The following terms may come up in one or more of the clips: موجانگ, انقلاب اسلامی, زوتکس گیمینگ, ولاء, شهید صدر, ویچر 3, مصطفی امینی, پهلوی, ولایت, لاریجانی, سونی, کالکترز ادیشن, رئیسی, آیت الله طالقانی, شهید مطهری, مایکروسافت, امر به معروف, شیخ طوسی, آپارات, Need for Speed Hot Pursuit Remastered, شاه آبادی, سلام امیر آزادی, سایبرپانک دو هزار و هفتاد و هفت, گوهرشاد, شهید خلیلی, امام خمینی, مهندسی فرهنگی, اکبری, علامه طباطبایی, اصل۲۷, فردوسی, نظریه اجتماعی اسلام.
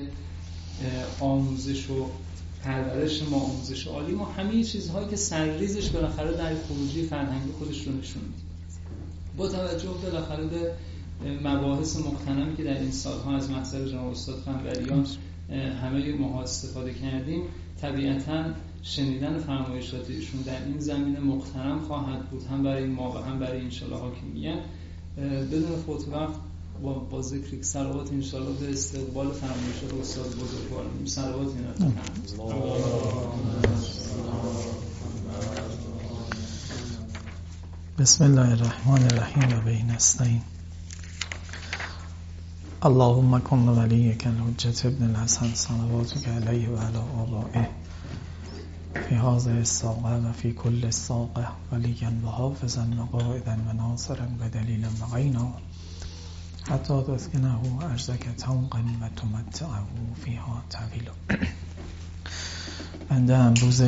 که آموزش و پرورش ما، آموزش عالی ما، همه چیزهایی که سرریزش بالاخره در خروجی فرهنگی خودش رو نشون میده. با توجه بالاخره به مباحث مختنمی که در این سالها از محضر جناب استاد قنبریان همه ماها استفاده کردیم، طبیعتاً شنیدن فرمایشات ایشون در این زمینه مختنم خواهد بود، هم برای ما و هم برای انشالله حاکمیت. بدون فوت وقت با ذکر صلوات انشالله به استقبال فرمایشات استاد بزرگوار صلوات اینا بسم الله الرحمن الرحیم و بین استعین اللهم کن ولیک الحجة ابن الحسن صلواتک علیه و علی آبائه فی هذه الساقه و فی کل ساقه ولیا و حافظا و قائدا و ناصرا و دلیلا و عینا حتی تسکنه اجزک طوقا و تمتعه فیها طویلا. بنده امروز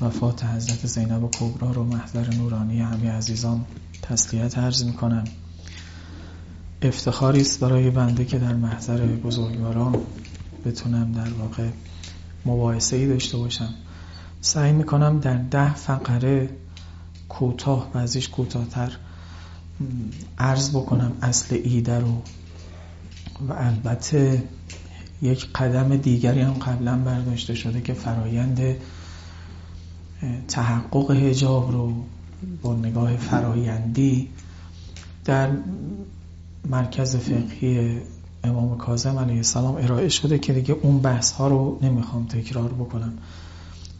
وفات حضرت زینب کبری رو محضر نورانی همه عزیزان تسلیت عرض میکنم. افتخاری است برای بنده که در محضر بزرگواران بتونم در واقع مباحثه‌ای داشته باشم. سعی میکنم در 10 فقره کوتاه، بعضیش کوتاه‌تر، عرض بکنم اصل ایده رو، و البته یک قدم دیگری هم قبلا برداشته شده که فرایند تحقق حجاب رو با نگاه فرایندی در مرکز فقهی امام کاظم علیه السلام ارائه شده که دیگه اون بحث ها رو نمیخوام تکرار بکنم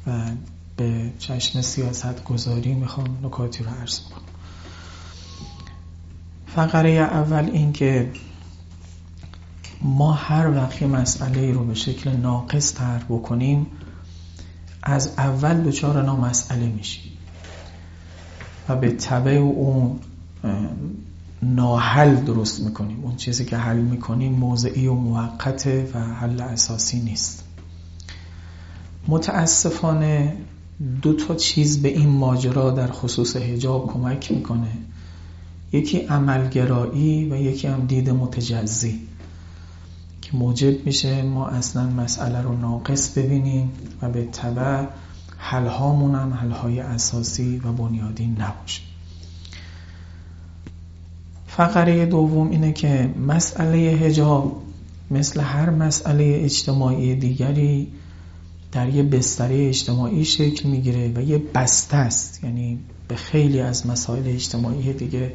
و به چشم سیاست گذاری میخوام نکاتی رو عرض بکنم. فقره اول این که ما هر وقت مسئله رو به شکل ناقص طرح بکنیم از اول دچار نامسئله میشیم و به تبع اون ناحل درست میکنیم. اون چیزی که حل میکنیم موضعی و موقته و حل اساسی نیست. متاسفانه 2 تا چیز به این ماجرا در خصوص حجاب کمک میکنه، یکی عملگرایی و یکی هم دید متجزی که موجب میشه ما اصلا مسئله رو ناقص ببینیم و به تبع حلهامون هم حلهای اساسی و بنیادی نباشه. فقره دوم اینه که مسئله حجاب مثل هر مسئله اجتماعی دیگری در یه بستره اجتماعی شکل میگیره و یه بسته است، یعنی به خیلی از مسائل اجتماعی دیگه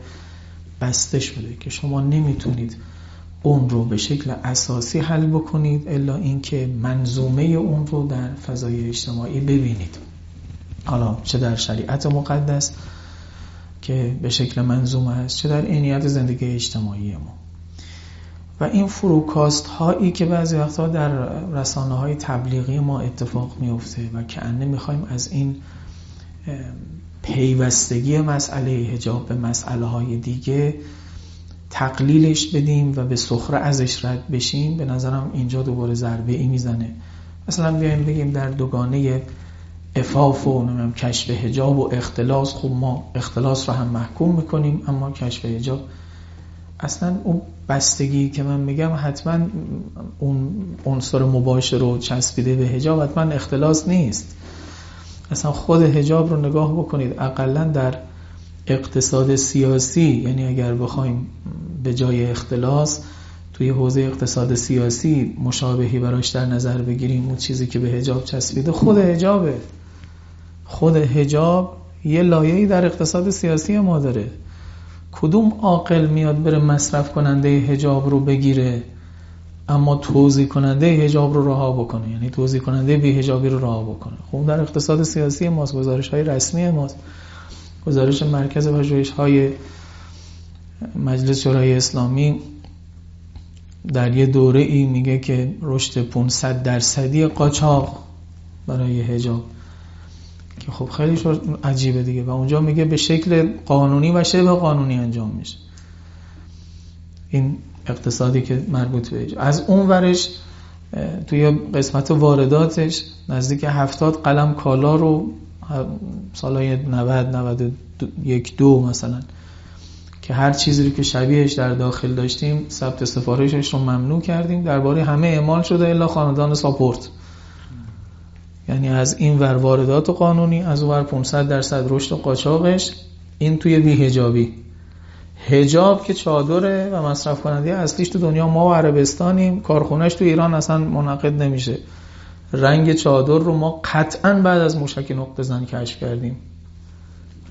بسته شده که شما نمیتونید اون رو به شکل اساسی حل بکنید الا اینکه منظومه اون رو در فضای اجتماعی ببینید، حالا چه در شریعت مقدس که به شکل منظومه است، چه در عینیت زندگی اجتماعی ما. و این فروکاست هایی که بعضی وقتا در رسانه های تبلیغی ما اتفاق میفته و که انه میخوایم از این پیوستگی مسئله حجاب به مسئله های دیگه تقلیلش بدیم و به سخره ازش رد بشیم، به نظرم اینجا دوباره ضربه ای میزنه. مثلا بیایم بگیم در دوگانه عفاف و کشف حجاب و اختلاس، خب ما اختلاس رو هم محکوم میکنیم اما کشف حجاب اصلا اون بستگی که من میگم حتما اون عنصر مباشر رو چسبیده به حجاب حتما اختلاس نیست. اصلا خود حجاب رو نگاه بکنید، اقلا در اقتصاد سیاسی، یعنی اگر بخوایم به جای اختلاس توی حوزه اقتصاد سیاسی مشابهی براش در نظر بگیریم، اون چیزی که به حجاب چسبیده خود حجابه. خود حجاب یه لایه‌ای در اقتصاد سیاسی ما داره. کدوم عاقل میاد بره مصرف کننده حجاب رو بگیره اما توزیع کننده حجاب رو رها بکنه، یعنی توزیع کننده بی حجابی رو رها بکنه؟ خب در اقتصاد سیاسی ماست، گزارش‌های رسمی ماست، گزارش مرکز پژوهش‌های مجلس شورای اسلامی در یه دوره ای میگه که رشد 500% قاچاق برای حجاب، که خب خیلی عجیبه دیگه، و اونجا میگه به شکل قانونی و شبه قانونی انجام میشه این اقتصادی که مربوط به حجاب. از اون ورش توی قسمت وارداتش نزدیک 70 قلم کالا رو سالهای 90 91 2 مثلا که هر چیزی که شبیهش در داخل داشتیم ثبت سفارشش رو ممنوع کردیم. درباره همه اعمال شده الا خاندان ساپورت، یعنی از این ور واردات قانونی، از اون ور 500% رشد و قاچاقش، این توی بی‌حجابی. حجاب که چادره و مصرف کننده اصلیش تو دنیا ما و عربستانیم، کارخونهش تو ایران اصلا منعقد نمیشه. رنگ چادر رو ما قطعاً بعد از موشک نقطه زن کشف کردیم.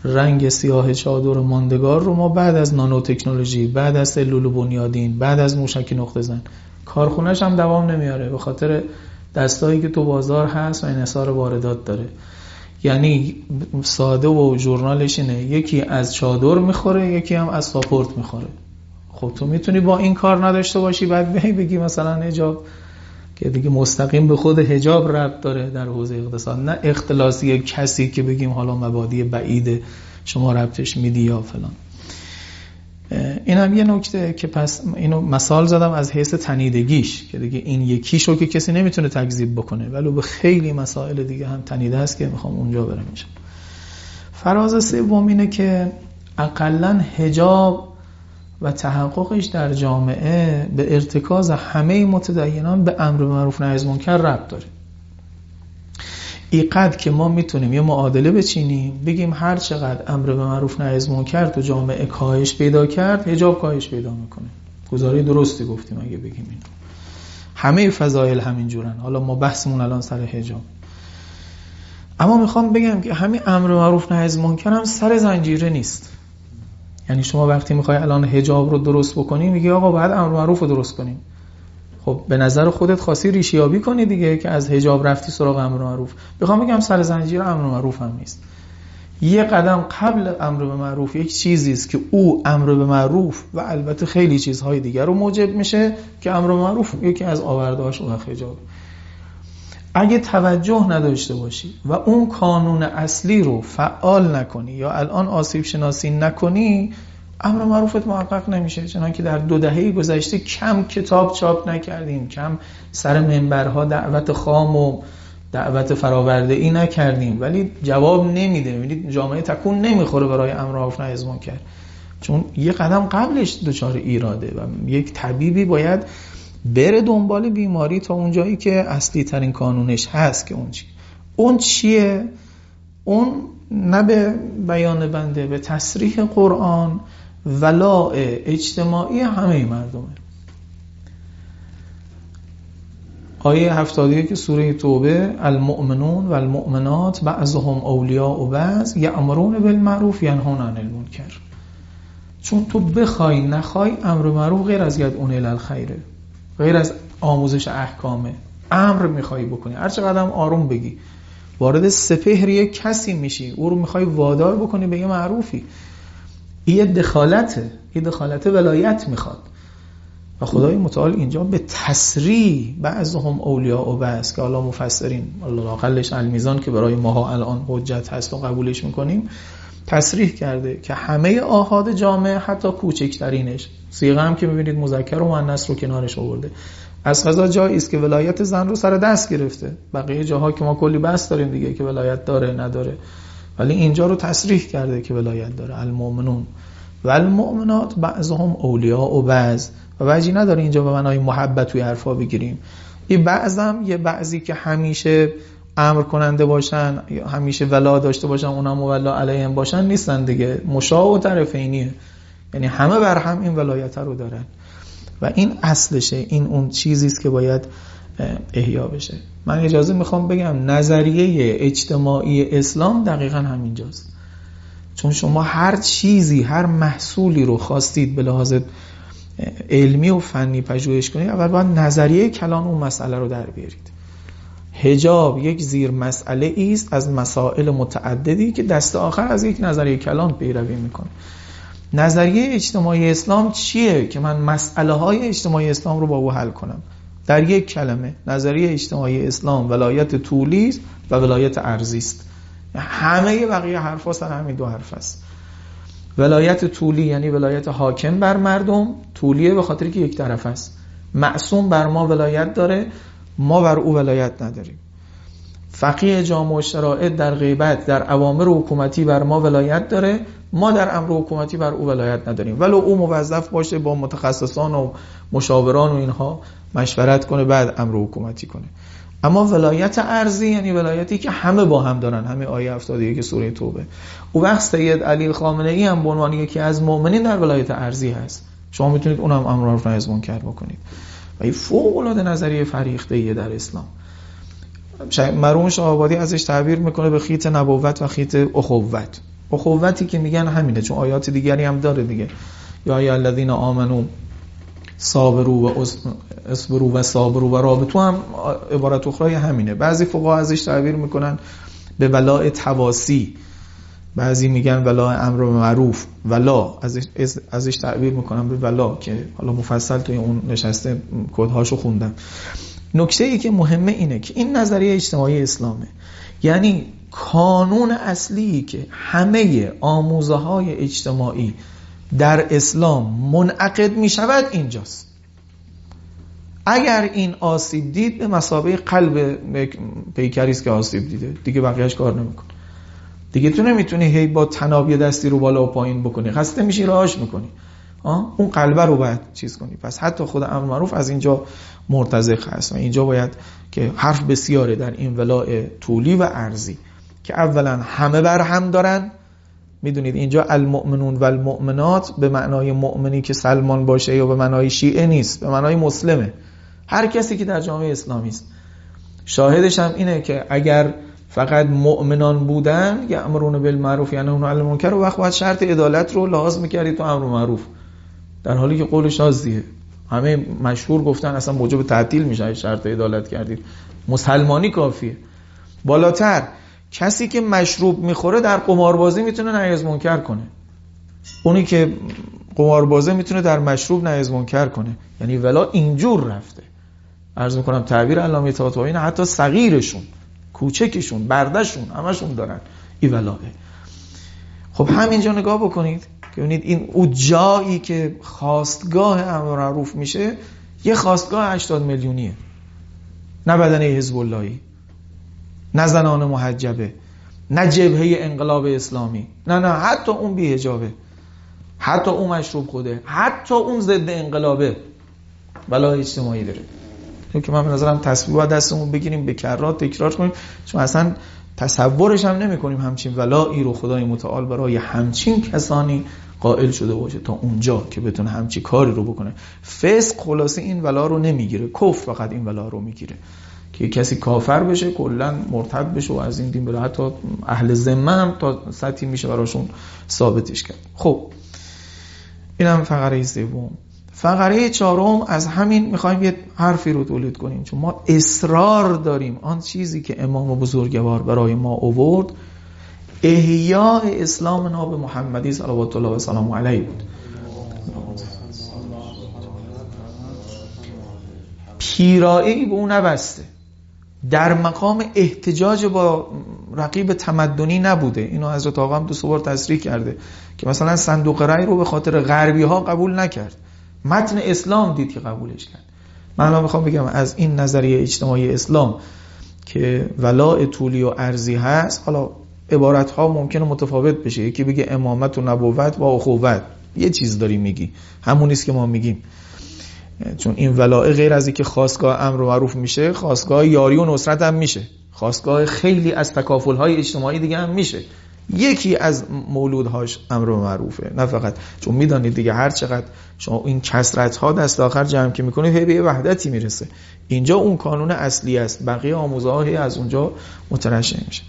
رنگ سیاه چادر ماندگار رو ما بعد از نانو تکنولوژی، بعد از سلول بنیادین، بعد از موشک نقطه زن. کارخونهش هم دوام نمیاره به خاطر دستایی که تو بازار هست و انحصار واردات داره. یعنی ساده و ژورنالش اینه، یکی از چادر میخوره، یکی هم از ساپورت میخوره. خب تو میتونی با این کار نداشته باشی، بعد بگی مثلا حجاب که دیگه مستقیم به خود حجاب ربط داره در حوزه اقتصاد، نه اختلاسی کسی که بگیم حالا مبادی بعیده شما ربطش میدی یا فلان. این هم یه نکته که پس اینو مثال زدم از حیث تنیدگیش که دیگه این یکیشو که کسی نمیتونه تکذیب بکنه، ولی به خیلی مسائل دیگه هم تنیده است که میخوام اونجا برم. فراز سوم اینه که اقلاً حجاب و تحققش در جامعه به ارتکاز همه متدینان به امر معروف نهی از منکر ربط داره. اینقدر که ما میتونیم یه معادله بچینیم بگیم هر چقدر امر به معروف نهی از منکر تو جامعه کاهش پیدا کرد، حجاب کاهش پیدا میکنه. گزاره درستی گفتیم اگه بگیم اینو. همه فضایل همینجورن. حالا ما بحثمون الان سر حجاب، اما میخوام بگم که همین امر به معروف نهی از منکر هم سر زنجیره نیست. یعنی شما وقتی میخوای الان حجاب رو درست بکنی میگی آقا باید امر معروف رو درست کنیم. خب به نظر خودت خاصی ریشیابی کنی دیگه که از حجاب رفتی سراغ امر معروف. میخوام بگم سر زنجیر امر معروف هم نیست. یه قدم قبل امر به معروف یک چیزی است که او امر به معروف و البته خیلی چیزهای دیگر رو موجب میشه که امر معروف یکی از آوردهاش اون حجاب. اگه توجه نداشته باشی و اون کانون اصلی رو فعال نکنی یا الان آسیب شناسی نکنی، امر معروفت محقق نمیشه. چنانکه در 2 دهه گذشته کم کتاب چاپ نکردیم، کم سر منبرها دعوت خام و دعوت فراورده ای نکردیم، ولی جواب نمیده. ببینید جامعه تکون نمیخوره برای امر معروف نهی از منکر، چون یه قدم قبلش دچار ایراده و یک طبیبی باید بره دنبال بیماری تا اون جایی که اصلی ترین کانونش هست که اون چیه؟ اون نه به بیان بنده، به تصریح قرآن ولاء اجتماعی همه مردمه. آیه 71 که سوره توبه، المؤمنون و المؤمنات بعضهم اولیاء و بعض یأمرون بالمعروف ینهون عن المنکر. چون تو بخوای نخوای امر معروف غیر از یدعون الی الخیره، غیر از آموزش احکامه. امر میخوایی بکنی، هر چقدر هم آروم بگی، وارد سپهریه کسی میشی، او رو میخوایی وادار بکنی به یه معروفی. این دخالته، این دخالت ولایت میخواد و خدای متعال اینجا به تصریح بعضهم اولیاء و بعض که حالا مفسرین الاقلش المیزان که برای ماها الان حجت هست و قبولش میکنیم تصریح کرده که همه آحاد جامعه حتی کوچکترینش، صیغه هم که میبینید مذکر و مؤنث رو کنارش آورده، از قضا جایی است که ولایت زن رو سر دست گرفته. بقیه جاها که ما کلی بحث داریم دیگه که ولایت داره نداره، ولی اینجا رو تصریح کرده که ولایت داره. المؤمنون و المؤمنات بعضهم اولیاء و بعض، و وجی نداره اینجا به معنای محبت توی حرفا بگیریم. این بعضم یه بعضی که همیشه امر کننده باشن، همیشه ولا داشته باشن، اونم ولا علیهم باشن نیستن دیگه، مشاع و طرفینیه. یعنی همه بر هم این ولایت رو دارن و این اصلشه، این اون چیزی است که باید احیا بشه. من اجازه میخوام بگم نظریه اجتماعی اسلام دقیقاً همینجاست. چون شما هر چیزی، هر محصولی رو خواستید به لحاظ علمی و فنی پژوهش کنید، اول باید نظریه کلان اون مسئله رو در بیارید. حجاب یک زیر مسئله ایست از مسائل متعددی که دست آخر از یک نظریه کلان پیروی میکنه. نظریه اجتماعی اسلام چیه که من مسئله های اجتماعی اسلام رو با او حل کنم؟ در یک کلمه نظریه اجتماعی اسلام ولایت طولی و ولایت عرضی است. همه بقیه حرفا سر همین 2 حرف است. ولایت طولی یعنی ولایت حاکم بر مردم، طولیه به خاطر که یک طرف است، معصوم بر ما ولایت داره، ما بر او ولایت نداریم. فقیه جامع الشرائع در غیبت در اوامر حکومتی بر ما ولایت داره، ما در امر حکومتی بر او ولایت نداریم، ولو او موظف باشه با متخصصان و مشاوران و اینها مشورت کنه بعد امر حکومتی کنه. اما ولایت ارضی یعنی ولایتی که همه با هم دارن، همه آیه 71 سوره توبه. او وقت سید علی خامنه ای هم به عنوان یکی از مؤمنین در ولایت ارضی هست، شما میتونید اونم امر معروف نهی از منکر بکنید. و این فوق العاده نظریه فریخته ای در اسلام. مرحوم شاه آبادی ازش تعبیر میکنه به خیت نبوت و خیت اخوت. اخوتی که میگن همینه، چون آیات دیگری هم داره دیگه، یا ای الذین آمنو صابرو و اصبرو و صابرو و رابطو هم عبارت اخرای همینه. بعضی فقها ازش تعبیر میکنن به ولاء تواصی، بعضی میگن ولاء امر معروف، ولا ازش تعبیر میکنن به ولا، که حالا مفصل توی اون نشسته کدهاشو خوندم. نکته ای که مهمه اینه که این نظریه اجتماعی اسلامه، یعنی کانون اصلی که همه آموزه های اجتماعی در اسلام منعقد می شود اینجاست. اگر این آسیب دید به مثابه قلب پیکریست که آسیب دیده، دیگه بقیهش کار نمیکنه. دیگه تو نمیتونی هی با تنابی دستی رو بالا و پایین بکنی، خسته میشی راهاش میکنی، اون قلبه رو باید چیز کنی. پس حتی خود امر معروف از اینجا مرتزق هست و اینجا باید که حرف بسیاره در این ولاء طولی و ارضی که اولا همه بر هم دارن. میدونید اینجا المؤمنون و المؤمنات به معنای مؤمنی که سلمان باشه یا به معنای شیعه نیست، به معنای مسلمه، هر کسی که در جامعه اسلامی است. شاهدش هم اینه که اگر فقط مؤمنان بودن یامرون بالمعروف یعنی اون علم منکر، و وقت شرط عدالت رو لحاظ می‌کردی تو امر معروف، در حالی که قول شاذیه. همه مشهور گفتن اصلا موجب تعدیل میشه شرط عدالت کردید، مسلمانی کافیه. بالاتر کسی که مشروب میخوره در قماربازی میتونه نهی از منکر کنه، اونی که قماربازه میتونه در مشروب نهی از منکر کنه، یعنی ولا اینجور رفته. عرض میکنم تعبیر علامه طباطبایی نه، حتی صغیرشون، کوچکشون، بردشون، همشون دارن این ولاه. خب همینجا نگاه بکنید که ببینید این او جایی که خواستگاه امر معروف میشه یه خواستگاه 80 میلیونیه، نه بدنه حزب اللهی، نه زنان محجبه، نه جبهه انقلاب اسلامی، نه حتی اون بی‌حجابه، حتی اون مشروب خوده، حتی اون ضد انقلابه، بلای اجتماعی داره که من به نظرم تصویب باید دستمون بگیریم به کرات تکرار کنیم، چون اصلا تصورش هم نمی کنیم همچین ولایی رو خدای متعال برای همچین کسانی قائل شده باشه تا اونجا که بتونه همچین کاری رو بکنه. فسق خلاصه این ولا رو نمیگیره، کفر فقط این ولا رو میگیره که کسی کافر بشه، کلا مرتد بشه و از این دین بره، حتی اهل ذمه هم تا سطحی میشه براشون ثابتش کرد. خب اینم فقره سوم. فقره چهارم از همین میخوایم یه حرفی رو تولید کنیم، چون ما اصرار داریم آن چیزی که امام بزرگوار برای ما آورد احیاء اسلام ناب محمدی صلوات الله و سلام علیه بود. پیرایی به اون نبسته، در مقام احتجاج با رقیب تمدنی نبوده. اینو حضرت آقا هم دو سه بار تصریح کرده که مثلا صندوق رای رو به خاطر غربی ها قبول نکرد، متن اسلام دید که قبولش کرد. من الان میخوام بگم از این نظریه اجتماعی اسلام که ولاء طولی و ارضی هست، حالا عبارت ها ممکنه متفاوت بشه، یکی بگه امامت و نبوت با اخوت، یه چیز داری میگی، همون نیست که ما میگیم، چون این ولاء غیر از اینکه خواستگاه امر و معروف میشه، خواستگاه یاری و نصرت هم میشه، خواستگاه خیلی از تکافل های اجتماعی دیگه هم میشه. یکی از مولودهاش امر معروفه، نه فقط، چون میدانید دیگه هر چقدر شما این کثرت ها دست آخر جمع که میکنید هی به وحدتی میرسه. اینجا اون کانون اصلی است، بقیه آموزه ها از اونجا مترشح میشه.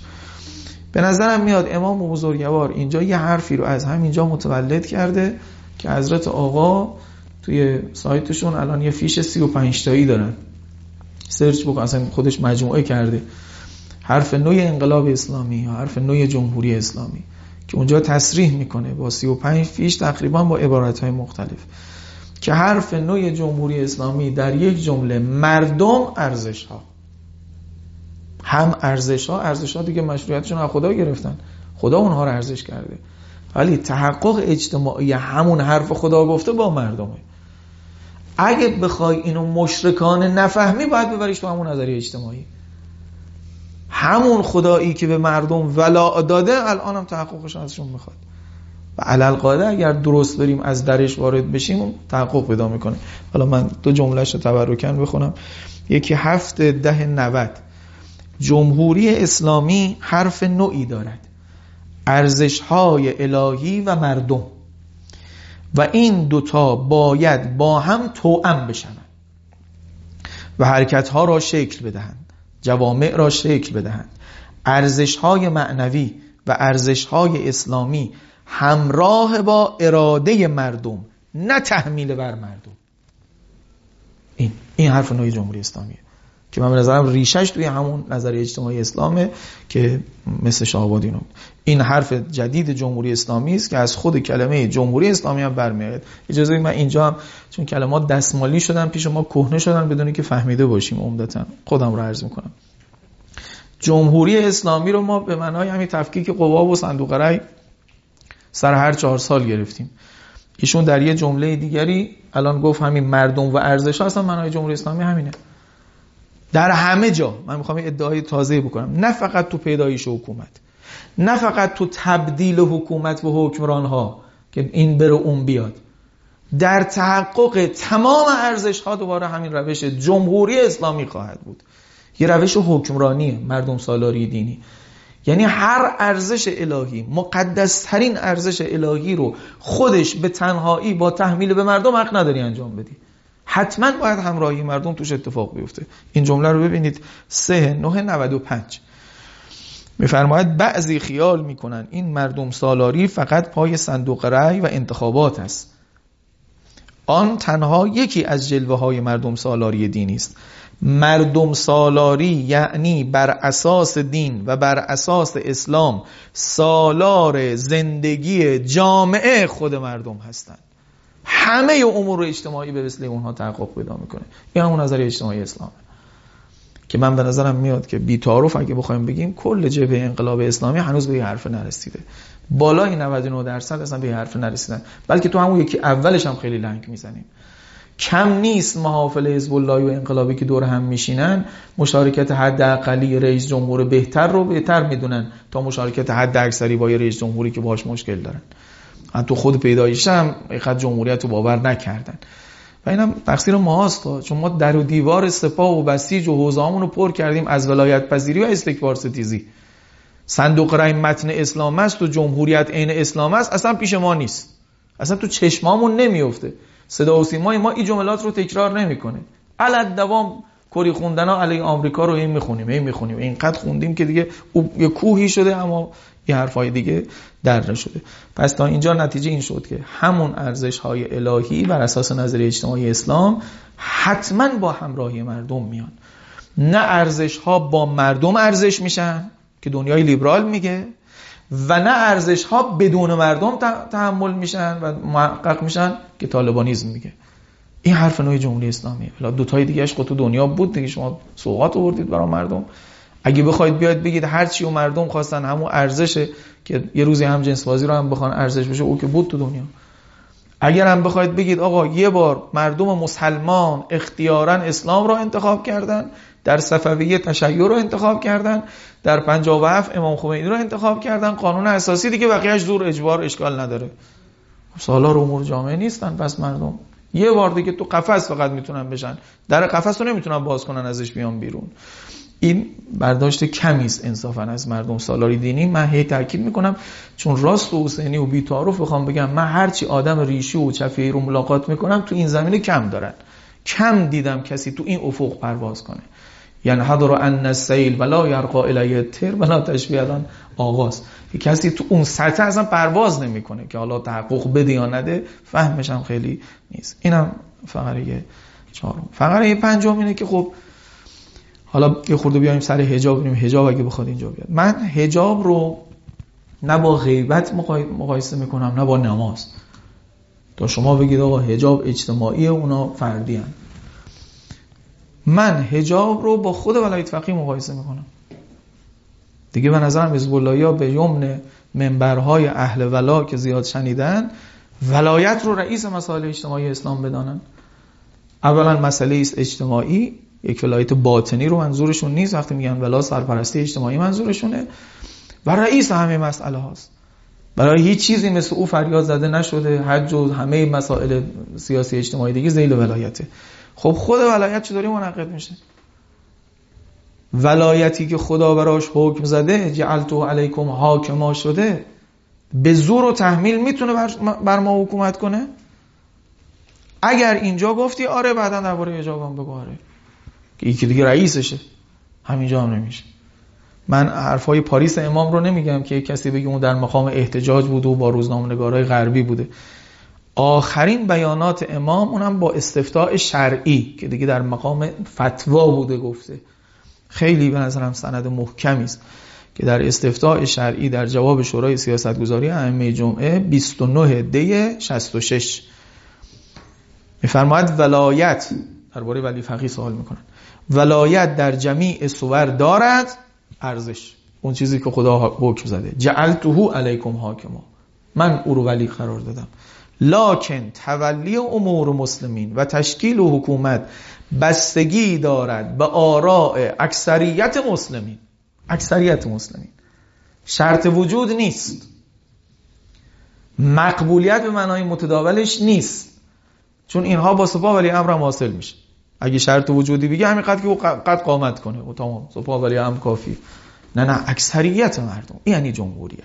به نظرم میاد امام بزرگوار اینجا یه حرفی رو از همینجا متولد کرده که حضرت آقا توی سایتشون الان یه فیش 35 تایی دارن، سرچ بکن، اصلا خودش مجموعه کرده حرف نوع انقلاب اسلامی یا حرف نوع جمهوری اسلامی، که اونجا تصریح میکنه با 35 فیش تقریبا با عبارتهای مختلف که حرف نوع جمهوری اسلامی در یک جمله مردم ارزشها، هم ارزشها دیگه مشروعیتشون از خدا گرفتن، خدا اونها رو ارزش کرده، ولی تحقق اجتماعی همون حرف خدا گفته با مردمه. اگه بخوای اینو مشرکانه نفهمی باید ببریش تو همون نظریه اجتماعی. همون خدایی که به مردم ولا داده الان هم تحققش ازشون میخواد و علل قاده اگر درست بریم از درش وارد بشیم تحقق پیدا میکنه. حالا من دو جملهش رو تبرکن بخونم. یکی 7 10 90: جمهوری اسلامی حرف نوعی دارد، ارزش‌های الهی و مردم، و این دوتا باید با هم توأم بشوند و حرکت‌ها را شکل بدهند، جوامع را شکل بدهند. ارزش‌های معنوی و ارزش‌های اسلامی همراه با اراده مردم، نه تحمیل بر مردم. این حرف نوعی جمهوری اسلامیه که من به نظرم ریشش توی همون نظریه اجتماعی اسلامه که مثل شاه آبادی بود. این حرف جدید جمهوری اسلامی است که از خود کلمه جمهوری اسلامی هم برمیاد. اجازه بدید من اینجا هم چون کلمات دستمالی شدن پیش ما کهنه شدن بدون اینکه فهمیده باشیم، عمدتاً خودم رو عرض میکنم. جمهوری اسلامی رو ما به معنای همین تفکیک قوا و صندوق رای سر هر 4 سال گرفتیم. ایشون در یه جمله دیگری الان گفت همین مردم و ارزش‌ها اصلا معنای جمهوری اسلامی همینه. در همه جا من میخوام یه ادعای تازه بکنم، نه فقط تو پیدایش حکومت، نه فقط تو تبدیل حکومت به حکمرانها که این بره اون بیاد، در تحقق تمام ارزش‌ها دوباره همین روش جمهوری اسلامی خواهد بود. یه روش حکمرانیه، مردم سالاری دینی، یعنی هر ارزش الهی، مقدس‌ترین ارزش الهی رو خودش به تنهایی با تحمیل به مردم حق نداری انجام بدی، حتما باید همراهی مردم توش اتفاق بیفته. این جمله رو ببینید 3 9 95: میفرماید بعضی خیال میکنن این مردم سالاری فقط پای صندوق رای و انتخابات است. آن تنها یکی از جلوه های مردم سالاری دینی است. مردم سالاری یعنی بر اساس دین و بر اساس اسلام سالار زندگی جامعه خود مردم هستند. همه امور اجتماعی به وسیله اونها تحقق پیدا میکنه. این همون نظریه اجتماعی اسلامه که من به نظرم میاد که بی‌تعارف اگه بخوایم بگیم کل جبهه انقلاب اسلامی هنوز به این حرف نرسیده. بالای 99% اصلا به این حرف نرسیدن، بلکه تو همون یکی اولش هم خیلی لنگ میزنیم. کم نیست محافل حزب الله و انقلابی که دور هم میشینن مشارکت حداقلی رئیس جمهور بهتر رو بهتر میدونن تا مشارکت حداکثری با رئیس جمهوری که باهاش مشکل دارن. تو خود پیدایش هم خود جمهوریت رو باور نکردن و اینم تقصیر ماست، چون ما در و دیوار سپاه و بسیج و حوزه‌مون رو پر کردیم از ولایت پذیری و استکبار ستیزی. صندوق رای متن اسلام است و جمهوریت عین اسلام است، اصلا پیش ما نیست، اصلا تو چشمامون نمیفته، صدا و سیمای ما این جملات رو تکرار نمیکنه. علت دوام کری خوندنا علی آمریکا رو این میخونیم این میخونیم، اینقدر خوندیم که دیگه یه کوهی شده، اما یه حرفای دیگه در نشده. پس تا اینجا نتیجه این شد که همون ارزش‌های الهی بر اساس نظریه اجتماعی اسلام حتما با همراهی مردم میان، نه ارزش‌ها با مردم ارزش میشن که دنیای لیبرال میگه، و نه ارزش‌ها بدون مردم تحمل میشن و محقق میشن که طالبانیزم میگه. این حرف نوع جمهوری اسلامیه. حالا دو تای دیگه‌اش خود تو دنیا بود دیگه، شما سوغات آوردید برای مردم. اگه بخواید بیاید بگید هر چی و مردم خواستن همون ارزشه که یه روزی هم جنس بازی رو هم بخوان ارزش بشه، او که بود تو دنیا. اگر هم بخواید بگید آقا یه بار مردم مسلمان اختیاراً اسلام رو انتخاب کردن، در صفویه تشیع رو انتخاب کردن، در 57 امام خمینی رو انتخاب کردن، قانون اساسی دیگه بقیه‌اش زور اجبار اشکال نداره. سالار امور جامعه نیستن پس مردم. یه بار دیگه تو قفس فقط میتونن بشن، در قفس رو نمیتونن باز کنن ازش بیان بیرون. این برداشت کمی است انصافا از مردم سالاری دینی. من هی تاکید میکنم چون راست و حسینی و بی‌تعارف بخوام بگم، من هرچی آدم ریشی و چفیعی رو ملاقات میکنم تو این زمینه کم دارن، کم دیدم کسی تو این افق پرواز کنه. یعنی حضر ان السیل ولا یرقا الیه تر ولا تشبیهان آغاز، کسی تو اون سطح اصلا پرواز نمیکنه که حالا تحقق بده یا نده فهمش هم خیلی نیست. اینم فقره 4. فقره 5 اینه که خب حالا یه خورده بیایم سر حجاب بریم. حجاب اگه بخواد اینجا بیاد، من حجاب رو نه با غیبت مقایسه میکنم نه با نماز. تا شما بگید آقا حجاب اجتماعی اونا فردی هن، من حجاب رو با خود ولایت فقیه مقایسه میکنم دیگه. به نظرم حزب اللهیا به یمن منبرهای اهل ولا که زیاد شنیدن ولایت رو رئیس مسائل اجتماعی اسلام بدانن. اولا مسئله ایست اجتماعی، یک ولایت باطنی رو منظورشون نیست، وقتی میگن ولا سرپرستی اجتماعی منظورشونه و رئیس همه مسئله هاست. برای هیچ چیزی مثل او فریاد زده نشده. حج و همه مسائل سیاسی اجتماعی دیگه ذیل ولایته. خب خود ولایت چطوری منعقد میشه؟ ولایتی که خدا براش حکم زده، جعلتو علیکم حاکما شده، به زور و تحمیل میتونه بر ما حکومت کنه؟ اگر اینجا گفتی آره، بعدا درباره حجابم بگو آره، که یکی دیگه رئیسشه، همینجا هم نمیشه. من حرفای پاریس امام رو نمیگم که کسی بگه اون در مقام احتجاج بود و با روزنامه‌نگارای غربی بوده. آخرین بیانات امام، اونم با استفتاء شرعی که دیگه در مقام فتوا بوده، گفته. خیلی به نظرم سند محکمی است که در استفتاء شرعی در جواب شورای سیاستگذاری ائمه جمعه 29 دی 66 می‌فرماید ولایت، درباره ولی فقیه سوال می‌کنن، ولایت در جمیع صور دارد ارزش، اون چیزی که خدا حکم زده، جعلته علیکم حاکما، من او رو ولی قرار دادم، لکن تولی امور مسلمین و تشکیل و حکومت بستگی دارد به آراء اکثریت مسلمین. اکثریت مسلمین شرط وجود نیست، مقبولیت به معنای متداولش نیست، چون اینها با سپاه ولی امر هم حاصل میشه. اگه شرط وجودی بگه همینقدر که او قد قامت کنه و تمام، سپاه ولی امر کافی. نه، اکثریت مردم یعنی جمهوریت.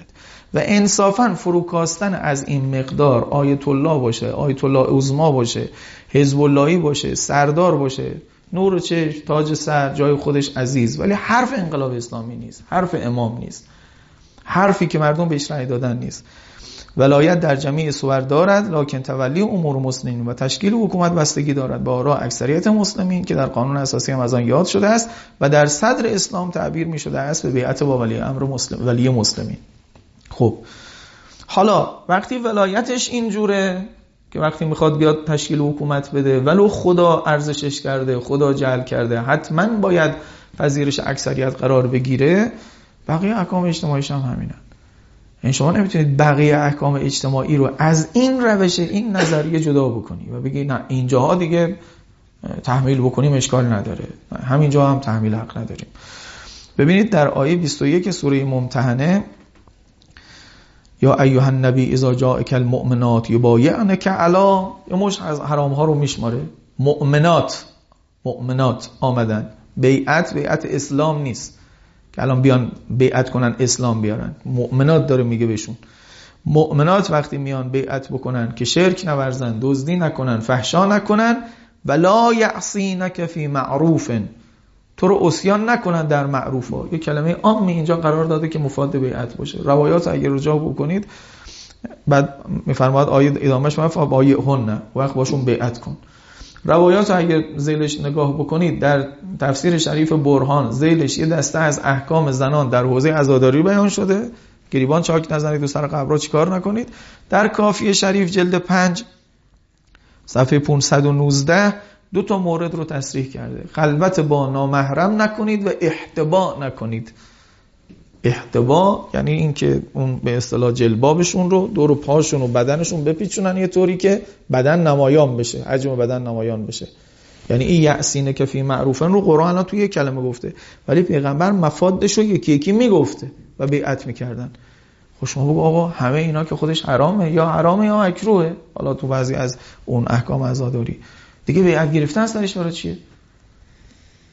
و انصافاً فروکاستن از این مقدار، آیت الله باشه، آیت الله عظما باشه، حزب اللهی باشه، سردار باشه، نور و چشم، تاج سر، جای خودش عزیز، ولی حرف انقلاب اسلامی نیست، حرف امام نیست، حرفی که مردم بهش رأی دادن نیست. ولایت در جمیع صور دارد لکن تولی امور مسلمین و تشکیل حکومت بستگی دارد با آراء اکثریت مسلمین، که در قانون اساسی هم از آن یاد شده است و در صدر اسلام تعبیر می شده است به بیعت با ولی امر مسلم، ولی مسلمین. خب حالا وقتی ولایتش اینجوره که وقتی میخواد بیاد تشکیل حکومت بده، ولو خدا ارزشش کرده، خدا جعل کرده، حتما باید پذیرش اکثریت قرار بگیره. بقیه احکام اجتماعیش هم همینه. این شما نمیتونید بقیه احکام اجتماعی رو از این روش، این نظریه جدا بکنی و بگی نه اینجاها دیگه تحمیل بکنیم اشکال نداره، همینجا هم تحمیل حق نداریم. ببینید در آیه 21 سوره ممتحنه، یا ایها النبی اذا جاءک المؤمنات یبایعنک علی، یه مش از حرام ها رو میشماره. مؤمنات آمدن، بیعت اسلام نیست که الان بیان بیعت کنن اسلام بیارن. مؤمنات داره میگه بهشون. مؤمنات وقتی میان بیعت بکنن که شرک نورزن، دزدی نکنن، فحشا نکنن، ولا یعصینک فی معروف، تو رو عصیان نکنن در معروف ها. یه کلمه عام اینجا قرار داده که مفاد بیعت باشه. روایات اگر رجوع بکنید، بعد میفرماد آیه ادامهش فبایعهن، وقت باشون بیعت کن. روایات اگر زیلش نگاه بکنید در تفسیر شریف برهان، زیلش یه دسته از احکام زنان در حوزه عزاداری بیان شده، گریبان چاک نزنید و سر قبرها چیکار نکنید. در کافی شریف جلد 5 صفحه 519 دو تا مورد رو تصریح کرده: خلوت با نامحرم نکنید و احتباء نکنید. احتباء یعنی این که اون به اصطلاح جلبابشون رو دور پاشون و بدنشون بپیچونن یه طوری که بدن نمایان بشه، حجم بدن نمایان بشه. یعنی این یعصینه که فی معروفن رو قرآن الان توی یک کلمه گفته، ولی پیغمبر مفادش رو یکی یکی میگفته و بیعت میکردن. خب شما بگو آقا همه اینا که خودش حرامه، یا حرامه یا مکروهه، حالا تو بعضی از اون احکام عزاداری دیگه بیعت گرفتن سرش برای چیه؟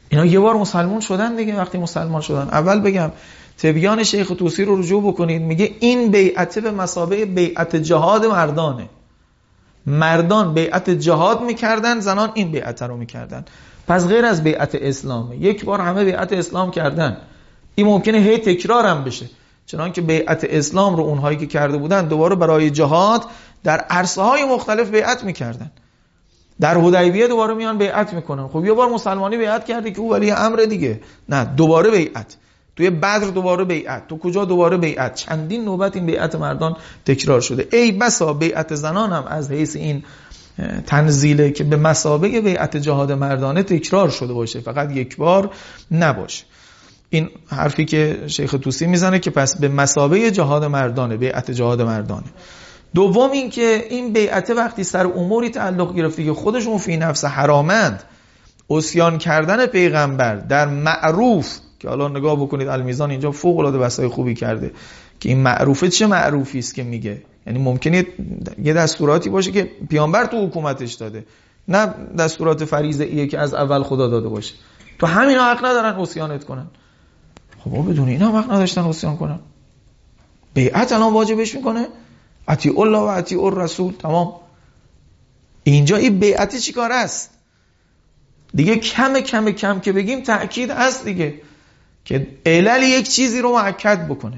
اینا یه بار مسلمان شدن دیگه. وقتی مسلمان شدن، اول بگم تبیان شیخ طوسی رو رجوع بکنید، میگه این بیعت به مثابه بیعت جهاد مردانه. مردان بیعت جهاد میکردن، زنان این بیعت رو میکردن. پس غیر از بیعت اسلامه. یک بار همه بیعت اسلام کردن، این ممکنه هی تکرار هم بشه، چنان که بیعت اسلام رو اونهایی که کرده بودن دوباره برای جهاد در عرصه های مختلف بیعت میکردن. در حدیبیه دوباره میان بیعت میکنن. خب یه بار مسلمانی بیعت کردی که او ولی امر دیگه، نه دوباره بیعت، توی بدر دوباره بیعت، تو کجا دوباره بیعت. چندین نوبت این بیعت مردان تکرار شده. ای بسا بیعت زنان هم از حیث این تنزیله که به مثابه بیعت جهاد مردانه تکرار شده باشه، فقط یک بار نباشه. این حرفی که شیخ طوسی میزنه که پس به مثابه جهاد مردانه، بیعت جهاد مردانه. دوم این که این بیعت وقتی سر اموری تعلق گرفته که خودشون فی نفس حرامند، عصیان کردن پیغمبر در معروف که حالا نگاه بکنید المیزان اینجا فوق العاده بسای خوبی کرده که این معروفه چه معروفی است که میگه، یعنی ممکنه یه دستوراتی باشه که پیامبر تو حکومتش داده، نه دستورات فریضه‌ایه که از اول خدا داده باشه. تو همینا حق ندارن عصیانت کنن. خب بابا بدون اینا حق نداشتن عصیان کنن. بیعت الان واجبش میکنه اطیع الله و اطیع الرسول، تمام. اینجا این بیعتی چیکار است دیگه؟ کم کم کم که بگیم تأکید هست دیگه که علل یک چیزی رو مؤکد بکنه،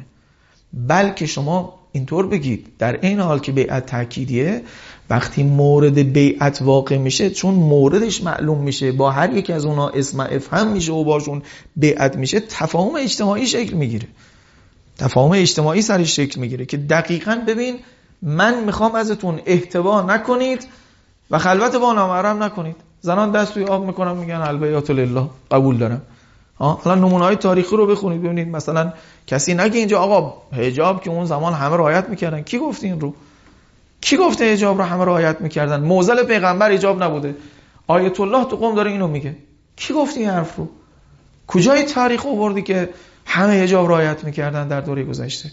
بلکه شما اینطور بگید در این حال که بیعت تأکیدیه، وقتی مورد بیعت واقع میشه چون موردش معلوم میشه، با هر یک از اونا اسم افهم میشه و باشون بیعت میشه، تفاهم اجتماعی شکل میگیره، تفاهم اجتماعی سرش شکل میگیره که دقیقاً ببین من میخوام ازتون احتوا نکنید و خلوت با نامحرم نکنید. زنان دست توی آب میکنن میگن البیات لله، قبول دارم. الان نمونه‌های تاریخی رو بخونید ببینید، مثلا کسی نگه اینجا آقا حجاب که اون زمان همه رعایت میکردن. کی گفت این رو؟ کی گفته حجاب رو همه رعایت میکردن؟ موزل پیغمبر حجاب نبوده. آیت الله تو قم داره اینو میگه. کی گفت این حرف رو؟ کجای تاریخ آوردی که همه حجاب رعایت میکردن در دوره گذشته؟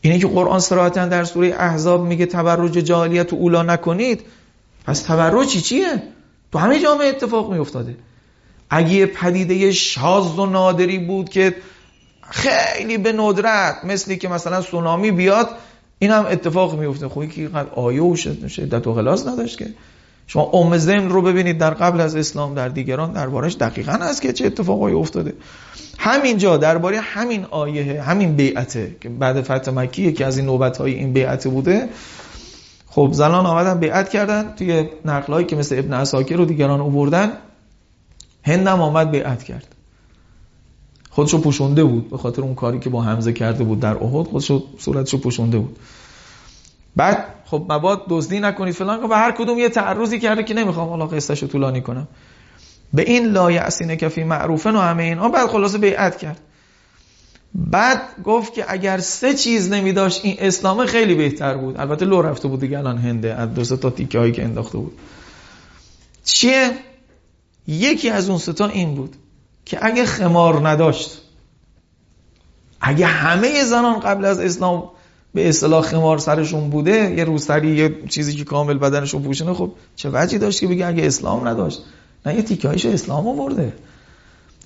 اینه که قرآن صراحتاً در سوره احزاب میگه تبرج جاهلیت اولا نکنید. پس تبرج چیه؟ تو همه جامعه اتفاق میافتاده. اگه پدیده شاذ و نادری بود که خیلی به ندرت مثلی که مثلا سونامی بیاد این هم اتفاق میفته، خب اینکه اینقدر آیه و شدت و غلاظ نداشت که. شما ام ضمن رو ببینید در قبل از اسلام در دیگران دربارش دقیقاً هست که چه اتفاقایی افتاده. همینجا درباره همین آیه، همین بیعته که بعد فتح مکیه که از این نوبت‌های این بیعته بوده، خب زنان آمدن بیعت کردن توی نقل‌هایی که مثل ابن عساکر رو دیگران آوردن. هندم آمد بیعت کرد، خودشو پوشونده بود به خاطر اون کاری که با حمزه کرده بود در احد، خودشو صورتشو پوشونده بود. بعد خب مباد دزدی نکنید فلان، و هر کدوم یه تعرضی کرده که نمیخوام حالا قصهشو طولانی کنم. به این لا یعصین کفی معروفن و همه اینا. بعد خلاصه بیعت کرد، بعد گفت که اگر سه چیز نمیداشت این اسلام خیلی بهتر بود. البته لو رفته بود دیگه الان هنده از دو سه تا تیکه هایی که انداخته بود. چیه؟ یکی از اون ستا این بود که اگه خمار نداشت، اگه همه زنان قبل از اسلام به اصطلاح خمار سرشون بوده، یه روسری یه چیزی که کامل بدنشون پوشونه، خب چه وجهی داشت که بگه اگه اسلام نداشت؟ نه، یه تیکایشو اسلام آورده،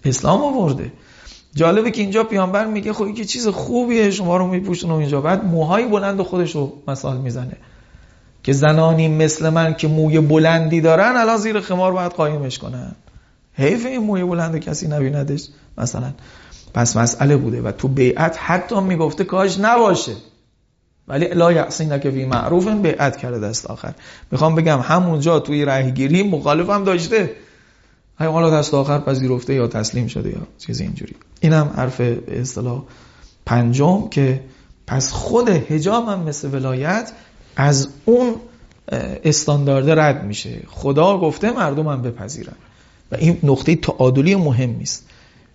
اسلام آورده. جالبه که اینجا پیامبر میگه خب این که چیز خوبیه شما رو میپوشونه اینجا، بعد موهای بلند خودش رو مثال میزنه که زنانی مثل من که موی بلندی دارن الان زیر خمار باید قایمش کنن. حیف این موی بلند کسی نبیندش مثلا. پس مسئله بوده و تو بیعت حتی میگفته کاش نباشه، ولی لا یعصینک فی معروف بیعت کرده دست آخر. میخوام بگم همونجا توی راهگیری مخالفم داشته، حالا دست آخر پذیرفته یا تسلیم شده یا چیز اینجوری. اینم حرف اصطلاح پنجم که پس خود حجاب هم مثل ولایت از اون استاندارد رد میشه. خدا گفته مردم هم بپذیرن و این نقطه تعادلی مهمی است.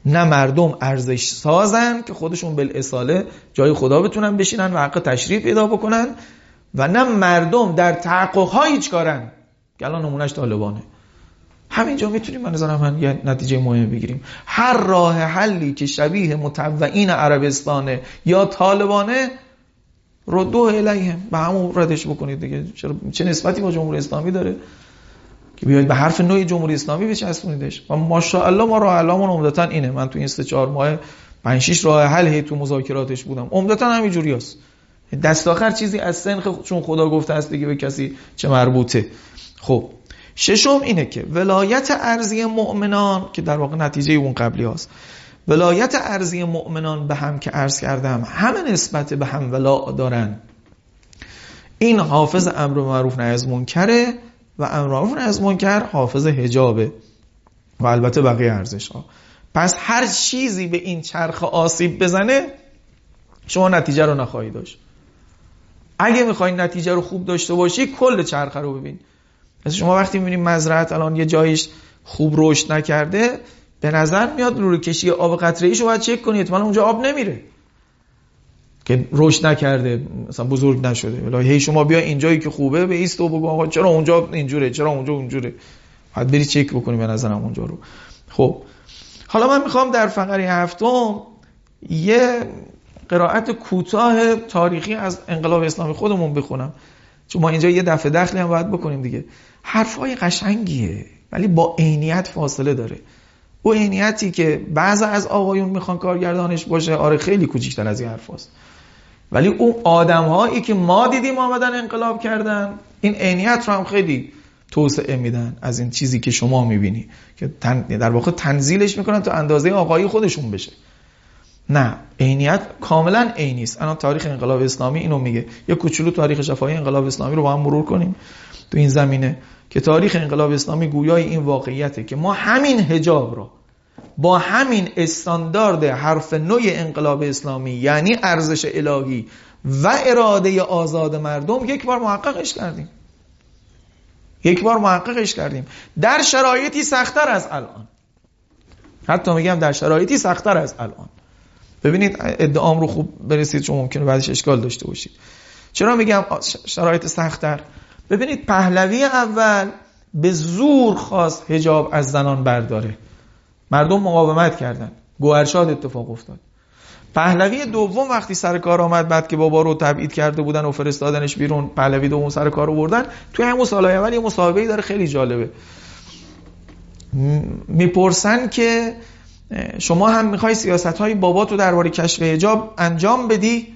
نه مردم ارزش سازن که خودشون بالاصاله جای خدا بتونن بشینن و حق تشریع پیدا بکنن، و نه مردم در تحققها هیچ کارن که الان نمونهش طالبانه. همینجا میتونیم به نظر من یه نتیجه مهم بگیریم. هر راه حلی که شبیه متوعین عربستانه یا طالبانه ردوه الیهم، به همون ردش بکنید دیگه. چه نسبتی با جمهوری اسلامی داره که بیاید به حرف نوع جمهوری اسلامی بچسبونیدش؟ و ماشاءالله ما راه حلمون عمدتاً اینه. من تو این 3-4 ماه 5-6 راه حل تو مذاکراتش بودم، عمدتاً همین جوری است. دست آخر چیزی از سنخ چون خدا گفته است دیگه به کسی چه مربوطه. خب ششم اینه که ولایت ارضی مؤمنان که در واقع نتیجه اون قبلی هاست، ولایت ارضی مؤمنان به هم که عرض کردم همه نسبت به هم ولا دارن. این حافظ امر به معروف نهی از منکره و امر به معروف نهی از منکر حافظ حجابه و البته بقیه ارزش ها. پس هر چیزی به این چرخ آسیب بزنه شما نتیجه رو نخواهی داشت. اگه میخوای نتیجه رو خوب داشته باشی کل چرخ رو ببین. پس شما وقتی میبینید مزرعه الان یه جایش خوب رشد نکرده، به نظر میاد لوله کشی آب قطره ایشو باید چک کنید، احتمالاً اونجا آب نمیره که رشد نکرده، مثلا بزرگ نشده. ولی شما بیا اینجایی که خوبه به ایستو بگو آقا چرا اونجا اینجوره، چرا اونجا اونجوره. باید بری چک بکنی به نظرم اونجا رو. خب حالا من میخوام در فقره هفتم یه قرائت کوتاه تاریخی از انقلاب اسلامی خودمون بخونم، چون ما اینجا یه دفعه دخلی هم باید بکنیم دیگه. حرفای قشنگیه ولی با عینیت فاصله داره. او عینیتی که بعضی از آقایون میخوان کارگردانش باشه، آره خیلی کوچیک‌تر از این حرفاست، ولی اون آدم‌هایی که ما دیدیم آمدن انقلاب کردن، این عینیت رو هم خیلی توسعه میدن از این چیزی که شما میبینی که در واقع تنزیلش میکنن تا اندازه آقایی خودشون بشه. نه، عینیت کاملا عینی است. الان تاریخ انقلاب اسلامی اینو میگه. یه کوچولو تاریخ شفاهی انقلاب اسلامی رو با هم مرور کنیم تو این زمینه که تاریخ انقلاب اسلامی گویای این واقعیته که ما همین حجاب رو با همین استاندارد حرف نوع انقلاب اسلامی، یعنی ارزش الهی و اراده آزاد مردم، یک بار محققش کردیم در شرایطی سخت‌تر از الان. حتی میگم در شرایطی سخت‌تر از الان. ببینید ادعام رو خوب برسید، چون ممکنه بعدش اشکال داشته باشید. چرا میگم شرایط سخت‌تر؟ ببینید پهلوی اول به زور خواست حجاب از زنان برداره، مردم مقاومت کردن، گوهرشاد اتفاق افتاد. پهلوی دوم وقتی سر کار آمد، بعد که بابا رو تبعید کرده بودن و فرستادنش بیرون، پهلوی دوم سر کار آوردن. توی همون سال‌های اول یه مصاحبه‌ای داره خیلی جالبه، میپرسن که شما هم میخوای سیاست‌های بابا تو درباره کشف حجاب انجام بدی؟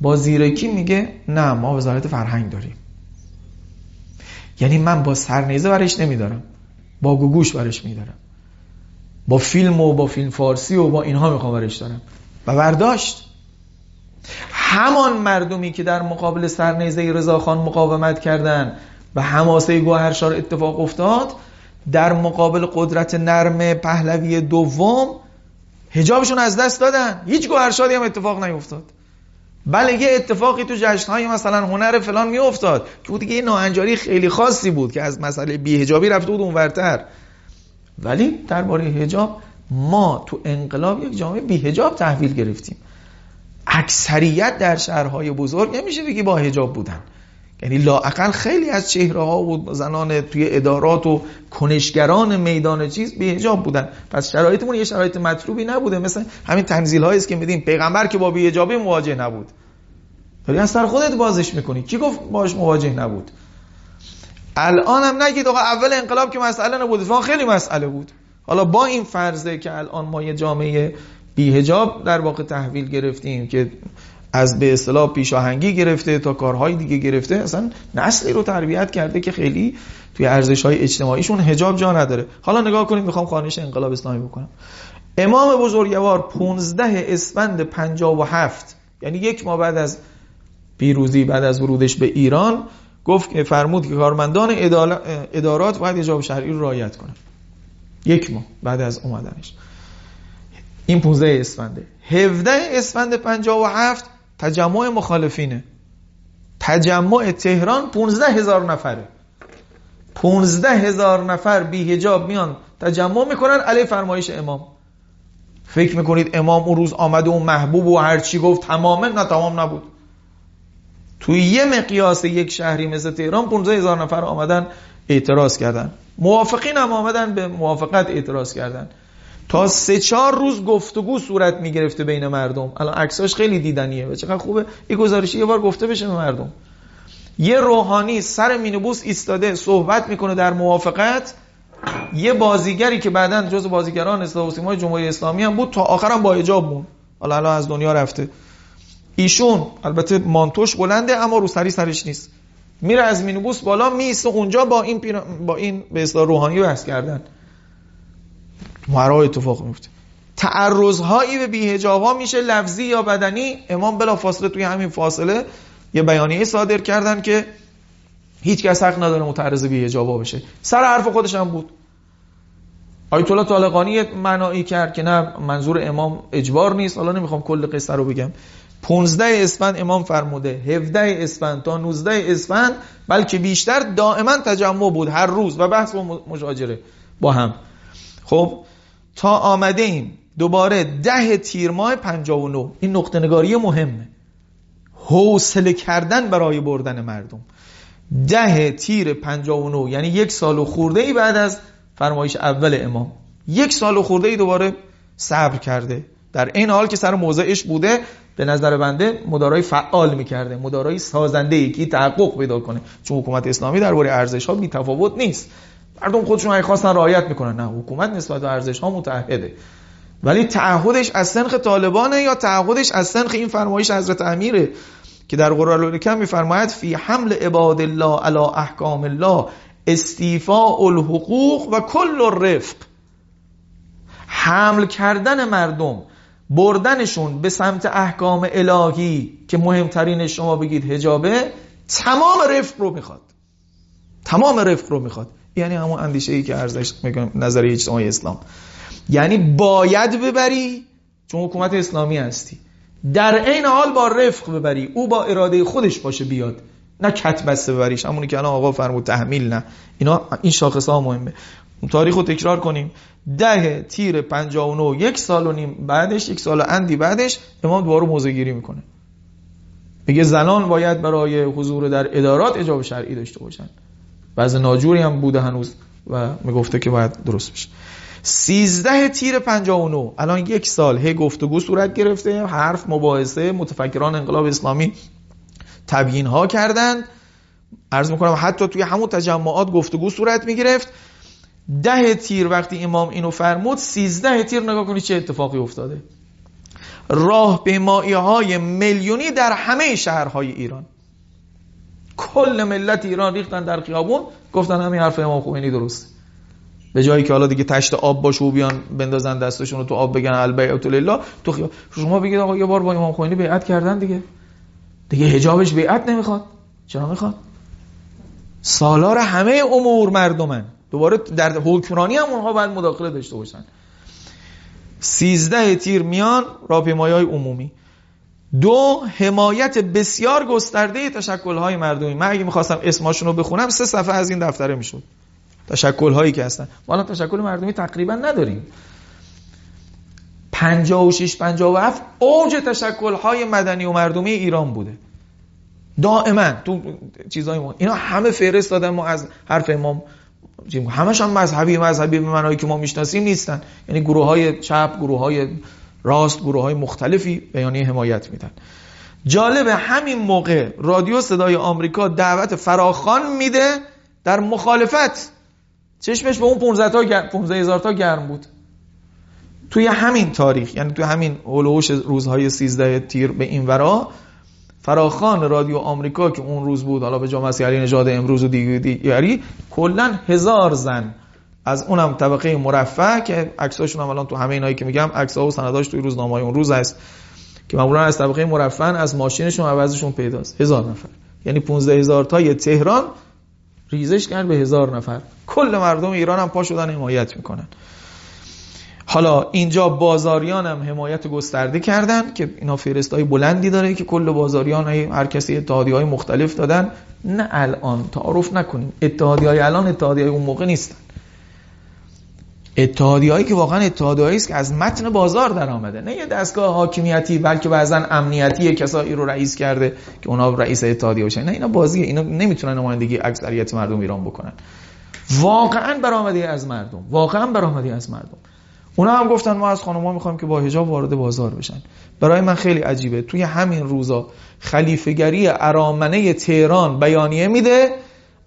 با زیرکی میگه نه، ما وزارت فرهنگ داریم. یعنی من با سرنیزه برش نمیدارم، با گوگوش برش میدارم، با فیلم و با فیلم فارسی و با اینها میخوام برش دارم. و برداشت. همان مردمی که در مقابل سرنیزه رضا خان مقاومت کردن و حماسه گوهرشاد اتفاق افتاد، در مقابل قدرت نرم پهلوی دوم حجابشون از دست دادن. هیچ گوهرشادی هم اتفاق نیفتاد. بله یه اتفاقی تو جشن‌های مثلا هنر فلان میافتاد که بود دیگه، ناهنجاری خیلی خاصی بود که از مسئله بی‌حجابی رفته بود اونورتر. ولی درباره حجاب ما تو انقلاب یک جامعه بی‌حجاب تحویل گرفتیم. اکثریت در شهرهای بزرگ نمیشه بگی با حجاب بودن، یعنی لااقل خیلی از چهره‌ها و زنان توی ادارات و کنشگران میدان چیز بی‌حجاب بودن. پس شرایطمون یه شرایط مطلوبی نبوده. مثلا همین تنزیل‌هایی است که می‌دیم پیغمبر که با بی‌حجابی مواجه نبود. داری از سر خودت بازش می‌کنی. کی گفت باش مواجه نبود؟ الان هم نگید آقا اول انقلاب که مسئله نبود، فعلا خیلی مسئله بود. حالا با این فرضه که الان ما یه جامعه بی‌حجاب در واقع تحویل گرفتیم که از به اصطلاح پیشاهنگی گرفته تا کارهای دیگه گرفته، اصلا نسلی رو تربیت کرده که خیلی توی ارزش‌های اجتماعیشون حجاب جا نداره. حالا نگاه کنیم، میخوام خوانش انقلاب اسلامی بکنم. امام بزرگوار 15 اسفند 57، یعنی یک ماه بعد از پیروزی، بعد از ورودش به ایران، گفت، فرمود که کارمندان ادارات باید حجاب شرعی رو رعایت کنن. یک ماه بعد از اومدنش، این 15 اسفند. 17 اسفند 57 تجمع مخالفینه. تجمع تهران 15,000 نفره. 15,000 نفر بی حجاب میان تجمع میکنن علیه فرمایش امام. فکر میکنید امام اون روز آمد و اون محبوب و هرچی گفت تمامه؟ نه، تمام نبود. توی یه مقیاس یک شهری مثل تهران 15,000 نفر آمدن اعتراض کردن. موافقین هم آمدن به موافقت اعتراض کردن. تا 3-4 روز گفتگو صورت میگرفته بین مردم. الان عکساش خیلی دیدنیه و چقدر خوبه این گزارشی یه بار گفته بشه به مردم. یه روحانی سر مینیبوس ایستاده صحبت میکنه در موافقت. یه بازیگری که بعداً جز بازیگران صدا و سیمای جمهوری اسلامی هم بود، تا آخرم با حجاب مون. حالا الان از دنیا رفته. ایشون البته مانتوش بلنده اما روسری سرش نیست. میره از مینیبوس بالا میسته اونجا با این به اصطلاح روحانی بحث کردن. مراعی اتفاق میفته. تعرض‌هایی به بی‌حجاب‌ها میشه لفظی یا بدنی. امام بلافاصله توی همین فاصله یه بیانیه صادر کردن که هیچ کس حق نداره متعرض بی‌حجاب‌ها بشه. سر حرف خودش هم بود. آیت الله طالقانی معنایی کرد که نه، منظور امام اجبار نیست. حالا نمیخوام کل قصه رو بگم. 15 اسفند امام فرموده، 17 اسفند تا 19 اسفند بلکه بیشتر دائما تجمع بود، هر روز، و بحث و مشاجره با هم. خب تا آمده ایم دوباره 10 تیر ماه 59. این نقطه نگاری مهمه، حوصله کردن برای بردن مردم. 10 تیر 59، یعنی 1 سال و خورده ای بعد از فرمایش اول امام، 1 سال و خورده ای دوباره صبر کرده، در این حال که سر موضعش بوده. به نظر بنده مدارای فعال میکرده، مدارای سازنده ای که تحقق پیدا کنه، چون حکومت اسلامی درباره ارزش ها بی تفاوت نیست. مردم خودشون اگه خواستن رعایت میکنن، نه، حکومت نسبت به ارزش ها متعهده. ولی تعهدش از سنخ طالبانه یا تعهدش از سنخ این فرمایش حضرت امیره که در قرآن میفرماید فی حمل عباد الله علی احکام الله استیفاء الحقوق و کل الرفق، حمل کردن مردم، بردنشون به سمت احکام الهی که مهمترین شما بگید حجابه، تمام رفق رو میخواد، تمام رفق رو میخواد. یعنی همون اندیشه ای که ارزش میگم نظریه اجتماعی اسلام، یعنی باید ببری چون حکومت اسلامی هستی، در این حال با رفق ببری، او با اراده خودش باشه بیاد، نه کت بسته ببریش، همونی که الان آقا فرمود تحمیل، نه اینا، این شاخص ها مهمه. تاریخ رو تکرار کنیم، 10 تیر 59، 1 سال و نیم بعدش، 1 سال و اندی بعدش امام دوباره موضع گیری میکنه، میگه زنان باید برای حضور در ادارات اجاب شرعی داشته باشن، بعض ناجوری هم بوده هنوز و میگفته که باید درست بشه. 13 تیر 59، الان 1 سال هی گفتگو صورت گرفته، حرف، مباحثه، متفکران انقلاب اسلامی تبیین ها کردن، عرض میکنم حتی توی همون تجمعات گفتگو صورت میگرفت. 10 تیر وقتی امام اینو فرمود، 13 تیر نگاه کنید چه اتفاقی افتاده. راهپیمایی‌های میلیونی در همه شهرهای ایران، کل ملت ایران ریختن در خیابون، گفتن همین حرف امام خمینی درسته. به جایی که حالا دیگه تشت آب باشه و بیان بندازن دستشون رو تو آب بگن البیعت لله، تو خیابون شما بگید آقا یه بار با امام خمینی بیعت کردن دیگه حجابش بیعت نمیخواد، چرا میخواد؟ سالار همه امور مردمن، دوباره در حکمرانی هم اونها باید مداخله داشته باشن. 13 تیر میان راهپیمایی‌های عمومی. 2، حمایت بسیار گسترده تشکل‌های مردمی. من اگه می‌خواستم اسماشون رو بخونم 3 صفحه از این دفتره میشد، تشکل‌هایی که هستن. ما الان تشکل مردمی تقریبا نداریم. 56 57 اوج تشکل‌های مدنی و مردمی ایران بوده، دائما تو چیزای ما اینا همه فهرست دادن، ما از حرف امام همش هم مذهبی به معنایی که ما میشناسیم نیستن، یعنی گروه های چپ، گروه های راست، گروه های مختلفی بیانیه حمایت میدن. جالب، همین موقع رادیو صدای آمریکا دعوت فراخوان میده در مخالفت، چشمش به اون 15,000 تا گرم بود. توی همین تاریخ، یعنی توی همین هولوش روزهای 13 تیر به این ورا، فراخوان رادیو آمریکا که اون روز بود، حالا به جا مسیح علی نجاد امروز و دیگری، کلا 1000 زن از اونم طبقه مرفه که عکساشون هم الان تو همه اینایی که میگم عکس‌ها و سنداش توی روزنامه‌های اون روز هست که معمولا از طبقه مرفه، از ماشینشون عوضشون پیداست، 1000 نفر، یعنی 15,000 تای تهران ریزش کرد به 1000 نفر. کل مردم ایران هم پا شدن حمایت میکنن. حالا اینجا بازاریان هم حمایت گسترده کردن که اینا فهرست‌های بلندی داره که کل بازاریان هر کسی اتحادیه‌های مختلف دادن. نه الان تعارف نکنیم، اتحادیه‌های الان اتحادیه‌های اون موقع نیستن، اتحادیه‌هایی که واقعا اتحادیه‌ای است که از متن بازار در آمده، نه یه دستگاه حاکمیتی بلکه بعضا امنیتی کسایی رو رئیس کرده که اونا رئیس اتحادیه بشن. نه، اینا بازیه، اینا نمیتونن نمایندگی اکثریت مردم ایران بکنن. واقعا برآمده از مردم، واقعا برآمده از مردم. اونا هم گفتن ما از خانم‌ها می‌خوایم که با حجاب وارد بازار بشن. برای من خیلی عجیبه توی همین روزا خلیفه‌گری ارامنه تهران بیانیه میده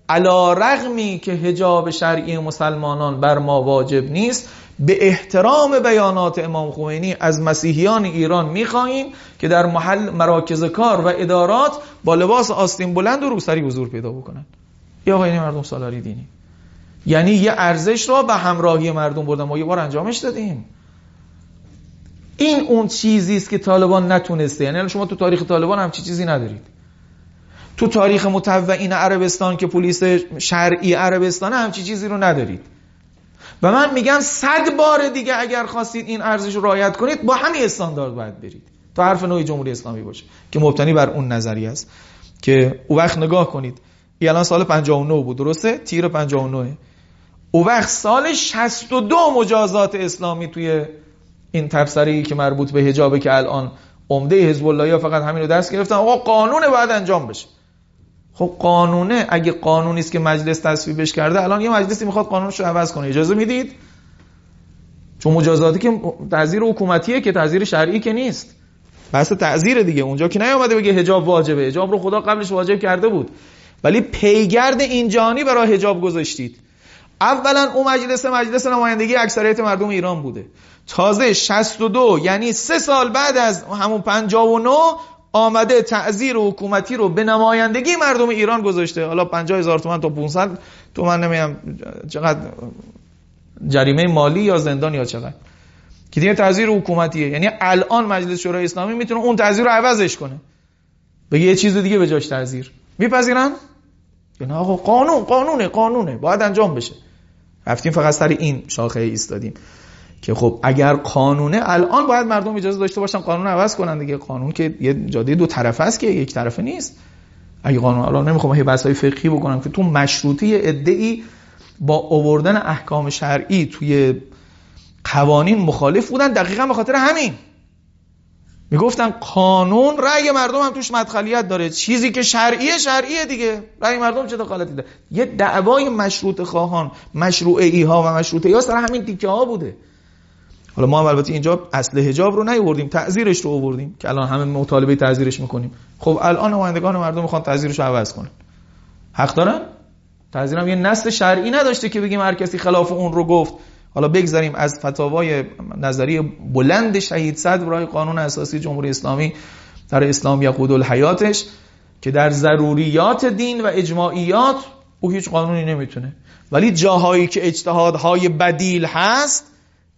علی رغمی که حجاب شرعی مسلمانان بر ما واجب نیست، به احترام بیانات امام خمینی از مسیحیان ایران می‌خوایم که در محل مراکز کار و ادارات با لباس آستین بلند و روسری حضور پیدا بکنن. یا آقا این مردم سالاری دینی، یعنی یه ارزش را به همراهی مردم بردن، ما یه بار انجامش دادیم. این اون چیزی است که طالبان نتونسته. یعنی شما تو تاریخ طالبان هم چیزی ندارید. تو تاریخ متوعین عربستان که پلیس شرعی عربستان هم چیزی رو ندارید. و من میگم 100 بار دیگه اگر خواستید این ارزش رو رعایت کنید با همین استاندارد باید برید تا حرف نوع جمهوری اسلامی باشه که مبتنی بر اون نظریه است که اون وقت نگاه کنید. الان سال 59 بود، درسته؟ تیر 59. او وقت سال 62 مجازات اسلامی توی این تبصره‌ای که مربوط به حجابه که الان عمده حزب الله‌ها فقط همین رو دست گرفتن، آقا قانون باید انجام بشه. خب قانونه، اگه قانونی است که مجلس تصویبش کرده، الان یه مجلسی میخواد قانونش رو عوض کنه، اجازه میدید؟ چون مجازاتی که تعزیر حکومتیه که تعزیر شرعی که نیست، بحث تعزیر دیگه. اونجا که نیومده بگه حجاب واجبه، حجاب رو خدا قبلش واجب کرده بود، ولی پیگرد اینجانی برای حجاب گذاشتید. اولا اون مجلس نمایندگی اکثریت مردم ایران بوده. تازه 62 یعنی 3 سال بعد از همون 59 آمده تعزیر حکومتی رو به نمایندگی مردم ایران گذاشته. حالا 50000 تومان تا 500 تومان نمیدونم چقدر جریمه مالی یا زندان یا چقدر، که دیگه تعزیر حکومتیه. یعنی الان مجلس شورای اسلامی میتونه اون تعزیر رو عوضش کنه، بگه یه چیز دیگه به جاش تعزیر، میپذیرن؟ یعنی آقا قانونه باید انجام بشه. رفتیم فقط سر این شاخه ایستادیم که خب اگر قانونه، الان باید مردم اجازه داشته باشن قانون عوض کنن دیگه. قانون که یه جاده دو طرفه است که یک طرفه نیست. اگه قانون، الان نمیخوام هی بحث‌های فقهی بکنم که تو مشروطه ادعی با آوردن احکام شرعی توی قوانین مخالف بودن، دقیقاً به خاطر همین میگفتن قانون رأی مردم هم توش مدخلیت داره، چیزی که شرعیه دیگه، رأی مردم چه دخالتی داره. یه دعوای مشروط خواهان، مشروعی ها و مشروطه ها سر همین تیکه ها بوده. حالا ما هم البته اینجا اصل حجاب رو نیاوردیم، تعزیرش رو آوردیم که الان همه مطالبه تعزیرش میکنیم. خب الان نمایندگان مردم میخوان تعزیرش رو عوض کنن، حق دارن؟ تعزیر هم یه نسل شرعی نداشته که بگیم هر کسی خلاف اون رو گفت. حالا بگذاریم از فتاوای نظری بلند شهید صدر برای قانون اساسی جمهوری اسلامی در اسلام یقود الحیاتش که در ضروریات دین و اجماعیات او هیچ قانونی نمیتونه، ولی جاهایی که اجتهادهای بدیل هست،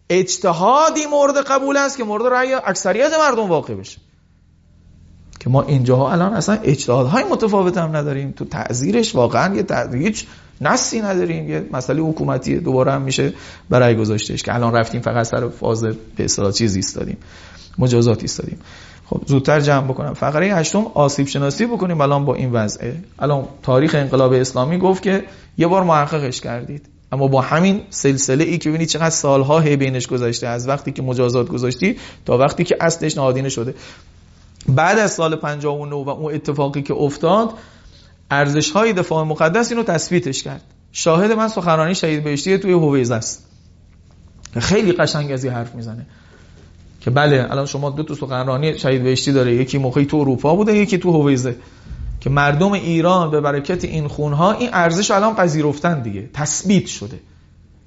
اجتهادی مورد قبول است که مورد رأی اکثریت مردم واقع بشه. که ما اینجاها الان اصلا اجتهادهای متفاوت هم نداریم، تو تعزیرش واقعا هیچ نسی نداریم، یه مسئله حکومتی دوباره هم میشه برای گذاشتهش که الان رفتیم فقط سر فاز به اصطلاح چیز ایستادیم، مجازات ایستادیم. خب زودتر جمع بکنم، فقره 8 آسیب شناسی بکنیم. الان با این وضعه، الان تاریخ انقلاب اسلامی گفت که یه بار محققش کردید، اما با همین سلسله ای که ببینید چقدر سالها هی بینش گذشته، از وقتی که مجازات گذاشتی تا وقتی که اصلش نهادینه شده. بعد از سال 59 و اون اتفاقی که افتاد، ارزش‌های دفاع مقدس اینو تثبیتش کرد. شاهد من سخنرانی شهید بهشتی توی هویزه است که خیلی قشنگ از این حرف میزنه که بله الان شما دو تا سخنرانی شهید بهشتی داره، یکی موقعی تو اروپا بوده، یکی تو هویزه، که مردم ایران به برکت این خونها این ارزش الان پذیرفتن دیگه، تثبیت شده.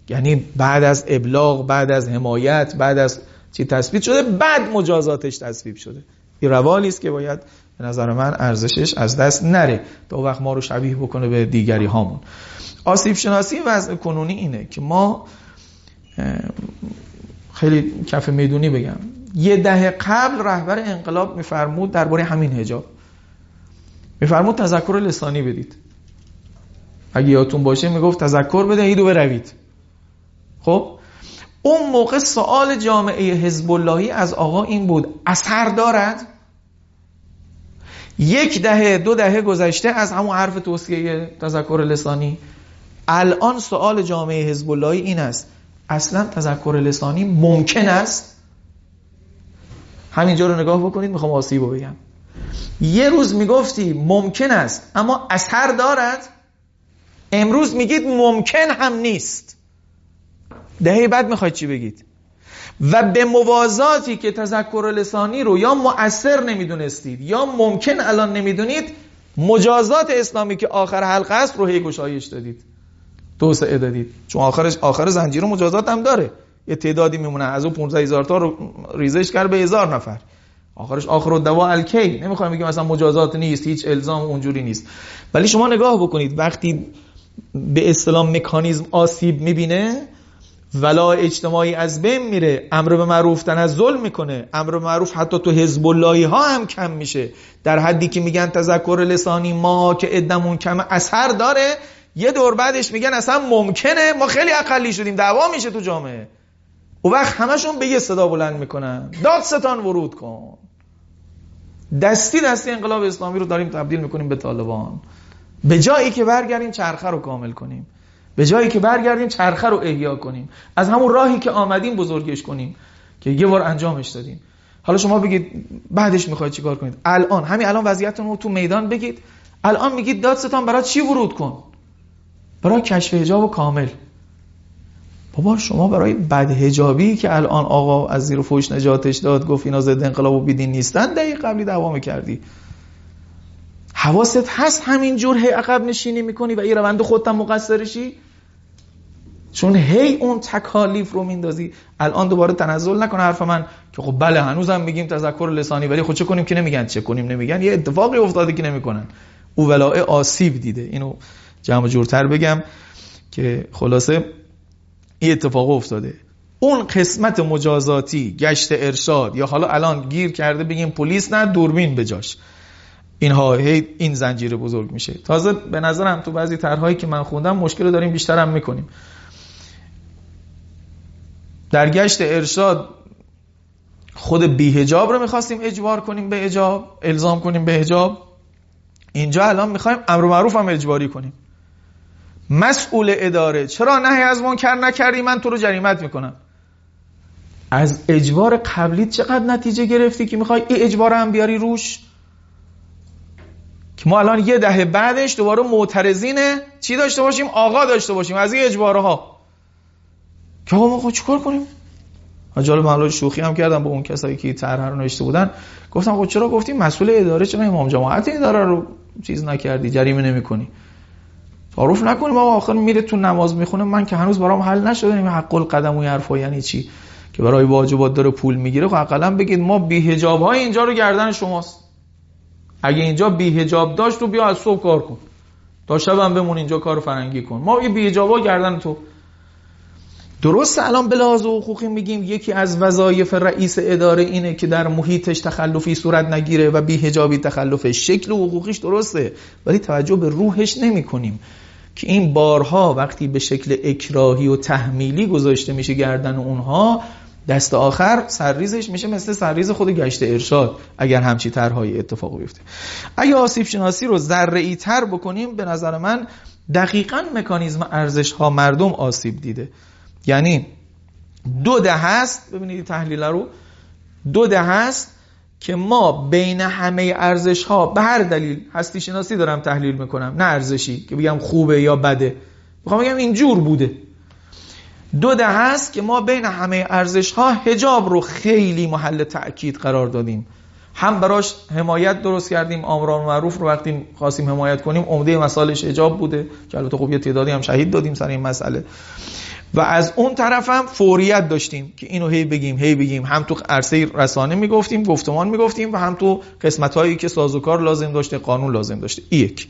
یعنی بعد از ابلاغ، بعد از حمایت، بعد از چی تثبیت شده، بعد مجازاتش تثبیت شده. این روالی است که باید به نظر من ارزشش از دست نره تا وقت ما رو شبیه بکنه به دیگری هامون. آسیب شناسی وضع کنونی اینه که ما، خیلی کف میدونی بگم، یه دهه قبل رهبر انقلاب میفرمود درباره همین حجاب، میفرمود تذکر لسانی بدید. اگه یادتون باشه میگفت تذکر بدهید و بروید. خب اون موقع سوال جامعه حزب اللهی از آقا این بود اثر دارد؟ یک دهه دو دهه گذشته از همون حرف توصیه تذکر لسانی، الان سوال جامعه حزب اللهی این است اصلا تذکر لسانی ممکن است؟ همینجا رو نگاه بکنید، میخوام آسیبو بگم. یه روز میگفتی ممکن است اما اثر دارد، امروز میگید ممکن هم نیست. دهه بعد میخواید چی بگید؟ و به موازاتی که تذکر لسانی رو یا مؤثر نمیدونستید یا ممکن الان نمیدونید، مجازات اسلامی که آخر حلقه است رو هی گشایش دادید، توسعه دادید، چون آخر زنجیر مجازات هم داره، یه تعدادی میمونه، از اون 15000 تا رو ریزش کرد به 1000 نفر، آخرش آخر الدواء الکی. نمیخوایم بگیم مثلا مجازات نیست، هیچ الزام اونجوری نیست، ولی شما نگاه بکنید وقتی به اصطلاح مکانیزم آسیب میبینه، ولا اجتماعی از بین میره، امر به معروف تنزل میکنه، امر به معروف حتی تو حزب اللهی ها هم کم میشه، در حدی که میگن تذکر لسانی ما که عدمون کمه اثر داره، یه دور بعدش میگن اصلا ممکنه، ما خیلی اقلی شدیم، دعوا میشه تو جامعه. اون وقت همشون به یه صدا بلند میکنن دادستان ورود کن. دستی انقلاب اسلامی رو داریم تبدیل میکنیم به طالبان، به جایی که برگردیم چرخه رو کامل کنیم، به جایی که برگردیم چرخه رو احیا کنیم، از همون راهی که آمدیم بزرگش کنیم که یه بار انجامش دادیم. حالا شما بگید بعدش میخواید چیکار کنید؟ الان همین الان وضعیتتون رو تو میدان بگید، الان میگید دادستان برای چی ورود کن؟ برای کشف حجاب کامل. بابا شما برای بدحجابی که الان آقا از زیر فوش نجاتش داد، گفت اینا ضد انقلاب و بیدین نیستن، دقیقه قبلی دعوا میکردی. حواست هست همینجور هی عقب نشینی میکنی و این روند خودت هم مقصرشی، چون هی اون تکالیف رو میندازی. الان دوباره تنزل نکنه حرف من که خب بله هنوزم میگیم تذکر لسانی، ولی خب چه کنیم که نمیگن، چه کنیم نمیگن، یه اتفاقی افتاده که نمیکنن. او ولایه آسیب دیده. اینو جمع جورتر بگم که خلاصه این اتفاق افتاده. اون قسمت مجازاتی، گشت ارشاد، یا حالا الان گیر کرده بگیم پلیس، نه دوربین بجاش، اینها هی این زنجیره بزرگ میشه. تازه به نظرم تو بعضی طرح‌هایی که من خوندم مشکل رو داریم بیشتر هم میکنیم. در گشت ارشاد خود بیهجاب رو میخواستیم اجبار کنیم به حجاب، الزام کنیم به حجاب. اینجا الان میخوایم امر معروف هم اجباری کنیم. مسئول اداره چرا نهی از منکر نکردی؟ من تو رو جریمت میکنم. از اجبار قبلی چقدر نتیجه گرفتی که میخوای این اجبار هم بیاری روش؟ که ما الان یه دهه بعدش دوباره معترضینه چی داشته باشیم؟ آقا داشته باشیم از این اجبارها که آقا ما خود چیکار کنیم؟ جالب، من شوخی هم کردم با اون کسایی که طرح رو نوشته بودن، گفتم خب چرا گفتیم مسئول اداره، چرا امام جماعت اداره رو چیز نکردی، جریمه نمی‌کنی، تعارف نکنیم؟ آقا آخر میره تو نماز میخونه، من که هنوز برام حل نشده این حق القدم و حرفا یعنی چی که برای واجبات داره پول میگیره. خب حداقل بگید ما بی‌حجاب های اینجا رو گردن شماست. اگه اینجا بی‌حجاب داشت تو بیا از صبح کار کن تا شبم بمون اینجا کارو فرنگی کن، ما بی‌حجابا گردن تو. درست الان به لحاظ حقوقی میگیم یکی از وظایف رئیس اداره اینه که در محیطش تخلفی صورت نگیره و بی‌حجابی تخلفه، شکل حقوقیش درسته، ولی توجه به روحش نمی‌کنیم که این بارها وقتی به شکل اکراهی و تحمیلی گذاشته میشه گردن اونها، دست آخر سرریزش میشه مثل سرریز خود گشت ارشاد اگر همچی طرح‌های اتفاق بیفته. اگه آسیب شناسی رو ذره‌ای‌تر بکنیم، به نظر من دقیقاً مکانیزم ارزش‌ها مردم آسیب دیده. یعنی دو دهه است، ببینید تحلیل رو، دو دهه است که ما بین همه ارزش ها به هر دلیل، هستی شناسی دارم تحلیل میکنم نه ارزشی که بگم خوبه یا بده، میخوام بگم اینجور بوده، دو دهه است که ما بین همه ارزش ها حجاب رو خیلی محل تأکید قرار دادیم، هم براش حمایت درست کردیم، آمران معروف رو وقتی خواستیم حمایت کنیم عمده مسائلش حجاب بوده که البته خب یه تعدادی هم شهید دادیم سر این مسئله، و از اون طرف هم فوریت داشتیم که اینو هی بگیم، هم تو عرصه رسانه میگفتیم، گفتمان میگفتیم، و هم تو قسمت‌هایی که سازوکار لازم داشته، قانون لازم داشته. یک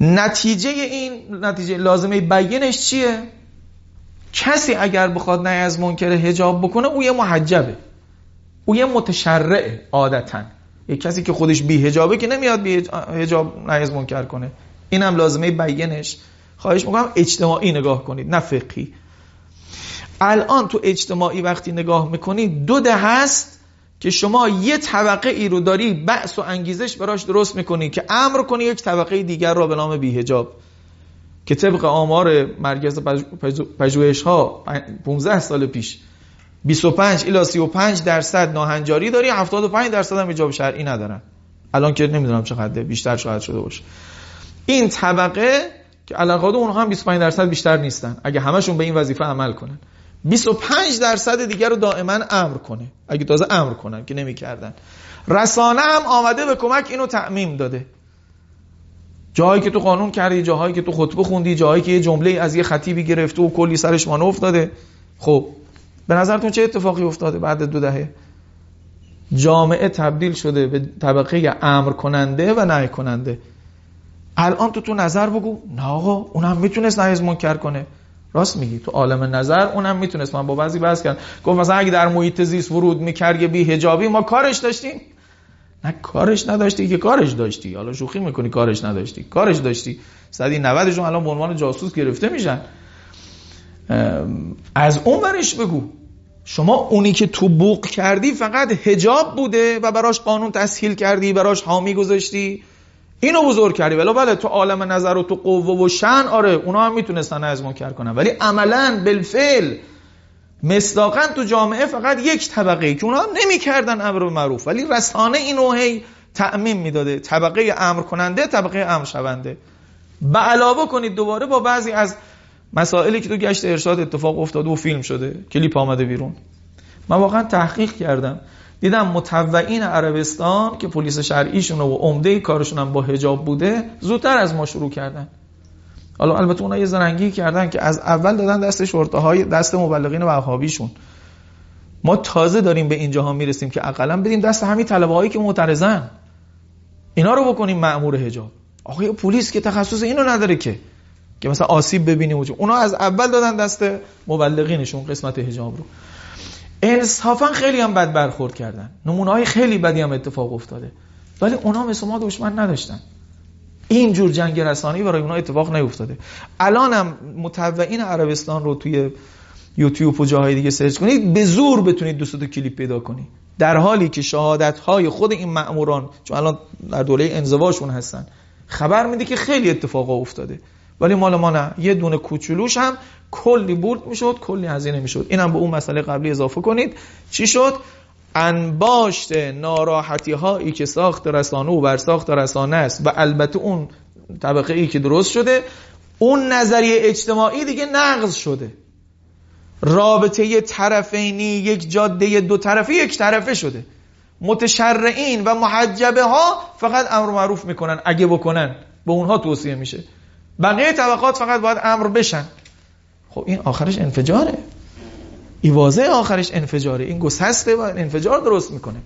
نتیجه لازمه بیانش چیه؟ کسی اگر بخواد نهی از منکر حجاب بکنه، او یه محجبه، او یه متشرعه. عادتاً یه کسی که خودش بی‌حجابه که نمیاد بی‌حجاب نهی از منکر کنه، اینم لازمه بیانش. خواهش میکنم اجتماعی نگاه کنید نه فقهی. الان تو اجتماعی وقتی نگاه میکنید، دو دهه هست که شما یه طبقه ای رو داری بحث و انگیزش براش درست میکنی که امر کنی یک طبقه دیگر را به نام بی‌حجاب، که طبق آمار مرکز پژوهش ها 15 سال پیش 25 الی 35% ناهنجاری داری، 75% هم حجاب شرعی ندارن. الان که نمیدونم چقدر بیشتر شاید شده باشه. این طبقه که علاقه اونها هم 25% بیشتر نیستن، اگه همشون به این وظیفه عمل کنن، 25% دیگر رو دائما امر کنه، اگه تازه امر کنن که نمی‌کردن. رسانه هم آمده به کمک اینو تعمیم داده، جاهایی که تو قانون کردی، جاهایی که تو خطبه خوندی، جاهایی که یه جمله از یه خطیبی گرفته و کلی سرش مانو افتاده. خب به نظرتون چه اتفاقی افتاده بعد دو دهه؟ جامعه تبدیل شده به طبقه امر کننده و نهی کننده. الان تو نظر بگو نه آقا اونم میتونست نهی از منکر کنه، راست میگی، تو عالم نظر اونم میتونست. من با بعضی بحث کردم، گفت مثلا اگه در محیط زیست ورود میکرد بی حجابی، ما کارش داشتیم؟ نه کارش نداشتی که، کارش داشتی. حالا شوخی میکنی، کارش نداشتی، کارش داشتی. 190شون الان به عنوان جاسوس گرفته میشن. از اون ورش بگو شما اونی که تو بوق کردی فقط حجاب بوده و براش قانون تسهیل کردی، براش حامی گذاشتی، اینو بزرگ کردی، ولی بله تو عالم نظر و تو قوه و شأن، آره اونا هم میتونستن از منکر کنن، ولی عملاً بالفعل مصداقاً تو جامعه فقط یک طبقه ای که اونا هم نمیکردن امر معروف، ولی رسانه اینو هی تعمیم میداده، طبقه امر کننده، طبقه امر شونده. به علاوه کنید دوباره با بعضی از مسائلی که تو گشت ارشاد اتفاق افتاده و فیلم شده، کلیپ آمده بیرون. من واقعا تحقیق کردم، دیدم متوعین عربستان که پلیس شرعیشون و عمده کارشون هم با حجاب بوده، زودتر از ما شروع کردن. حالا البته اونها یه زرنگی کردن که از اول دادن دست شورتاهای، دست مبلغین وهابیشون. ما تازه داریم به اینجاها میرسیم که اقلا بدیم دست همین طلبه‌هایی که معترضن، اینا رو بکنیم مأمور حجاب. آخه پلیس که تخصص اینو نداره که مثلا آسیب ببینه وجود. اونا از اول دادن دست مبلغینشون قسمت حجاب رو. انصافا خیلی هم بد برخورد کردن، نمونه‌های خیلی بدی هم اتفاق افتاده، ولی اونا مثل ما دشمن نداشتن. این جور جنگ رسانی برای اونا اتفاق نیفتاده. الانم متوعین عربستان رو توی یوتیوب و جاهای دیگه سرچ کنید، به زور بتونید 200 کلیپ پیدا کنید، در حالی که شهادت‌های خود این مأموران، چون الان در دوره انزواشون هستن، خبر میده که خیلی اتفاقا افتاده، ولی مال ما نه. یه دونه کوچولوش هم کلی بورد میشد، کلی هزینه میشد. اینم به اون مسئله قبلی اضافه کنید، چی شد؟ انباشت ناراحتی هایی که ساخت رسانه و برساخت رسانه است و البته اون طبقه ای که درست شده، اون نظریه اجتماعی دیگه نقض شده. رابطه طرفینی، یک جاده دو طرفه، یک طرفه شده. متشرعین و محجبه ها فقط امر معروف میکنن، اگه بکنن به اونها توصیه میشه، بقیه طبقات فقط باید امر بشن. خب این آخرش انفجاره، ایوازه آخرش انفجاره. این گسسته و انفجار درست میکنه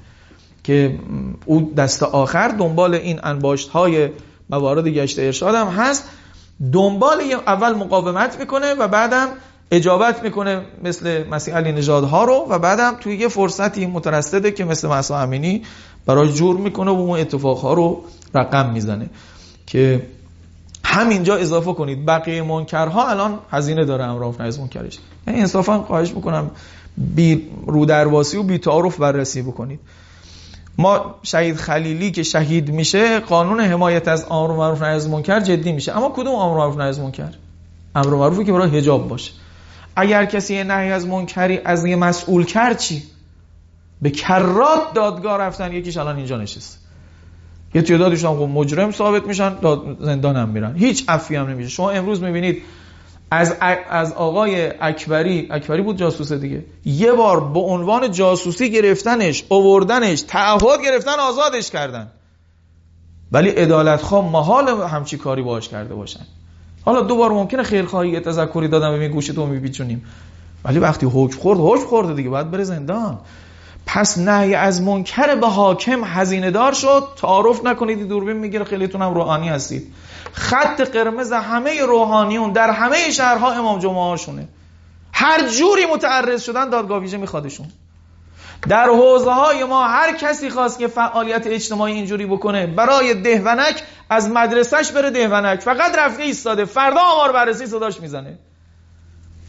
که او دست آخر دنبال این انباشت های موارد گشت ارشاد هم هست، دنبال اول مقاومت میکنه و بعدم اجابت میکنه، مثل مسیح علی نجاد ها رو، و بعدم توی یه فرصتی مترصده که مثل مصطفی امینی برای جور میکنه و اون اتفاق ها رو رقم میزنه. که همینجا اضافه کنید بقیه منکرها الان هزینه داره امراف نهیز منکرش. یعنی انصافا خواهش بکنم بی رودرواسی و بی تعارف بررسی بکنید. ما شهید خلیلی که شهید میشه، قانون حمایت از امر معروف نهی از منکر جدی میشه. اما کدوم امر معروف نهی از منکر؟ امر معروفی که برای حجاب باشه. اگر کسی نهی از منکری از یه مسئول کرد، چی؟ به کرات دادگاه رفتن، یکیش الان اینجا نشسته. یه تعدادشون هم مجرم ثابت میشن، زندان هم میرن، هیچ عفوی هم نمیشه. شما امروز میبینید از آقای اکبری بود جاسوسه دیگه، یه بار به عنوان جاسوسی گرفتنش، آوردنش، تعهد گرفتن، آزادش کردن، ولی عدالتخواه محال همچی کاری باهاش کرده باشن. حالا دوبار ممکنه خیرخواهی تذکری دادن، ببین گوشتو میپیچونیم، ولی وقتی حکم خورد دیگه باید بره زندان. پس نهی از منکر به حاکم هزینه دار شد. تعارف نکنید، دوربین میگیره، خیلیتون هم روحانی هستید. خط قرمز همه روحانیون در همه شهرها امام جمعه هاشونه. هر جوری متعرض شدن دادگاه ویژه میخوادشون. در حوزه های ما هر کسی خواست که فعالیت اجتماعی اینجوری بکنه، برای دهونک از مدرسهش بره دهونک، فقط رفته ایستاده، فردا آمار بررسی صداش میزنه.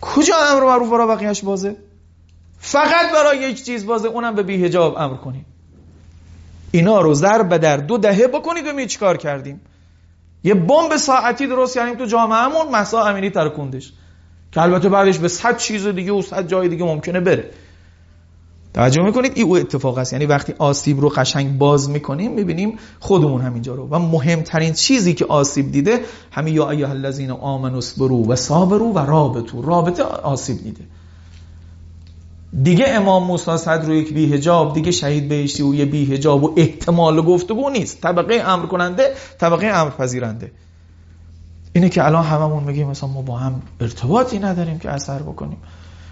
کجا امر معروف برای بقیهش بازه؟ فقط برای یک چیز بازه، اونم به بی‌حجاب امر کنیم. اینا رو ضرب در 2 دهه بکنید و می چیکار کردیم؟ یه بمب ساعتی درست کردیم تو جامعهمون، مسا امینی ترکوندش، که البته بعدش به 100 چیز دیگه و 100 جای دیگه ممکنه بره. توجه میکنید این اتفاق است. یعنی وقتی آسیب رو قشنگ باز میکنیم، میبینیم خودمون همینجا رو. و مهمترین چیزی که آسیب دیده همین یا ایها الذین آمنوا اصبروا و صابروا و رابطوا. رابطه آسیب دیده. دیگه امام موسی صدر و یک بی‌حجاب، دیگه شهید بهشتی و یه بی‌حجاب و احتمال و گفتگو نیست. طبقه امر کننده، طبقه امر پذیرنده. اینه که الان هممون میگیم مثلا ما با هم ارتباطی نداریم که اثر بکنیم.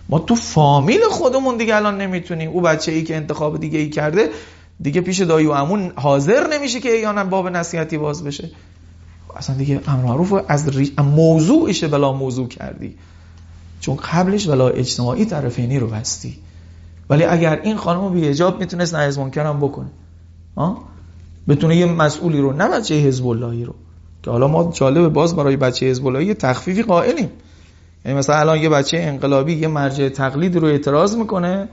ما تو فامیل خودمون دیگه الان نمیتونیم. او بچه‌ای که انتخاب دیگه ای کرده، دیگه پیش دایی و عمو حاضر نمیشه که ایانا باب نصیحتی باز بشه. اصلا دیگه امر معروف از موضوعش بلا موضوع کردی. چون قبلش ولا اجتماعی طرفینی رو بستی. ولی اگر این خانم بی‌حجاب میتونست نهی از منکر هم بکنه، بتونه یه مسئولی رو، نه بچه حزب اللهی رو، که حالا ما جالب باز برای بچه حزب اللهی یه تخفیفی قائلیم. یعنی مثلا الان یه بچه انقلابی یه مرجع تقلیدی رو اعتراض میکنه،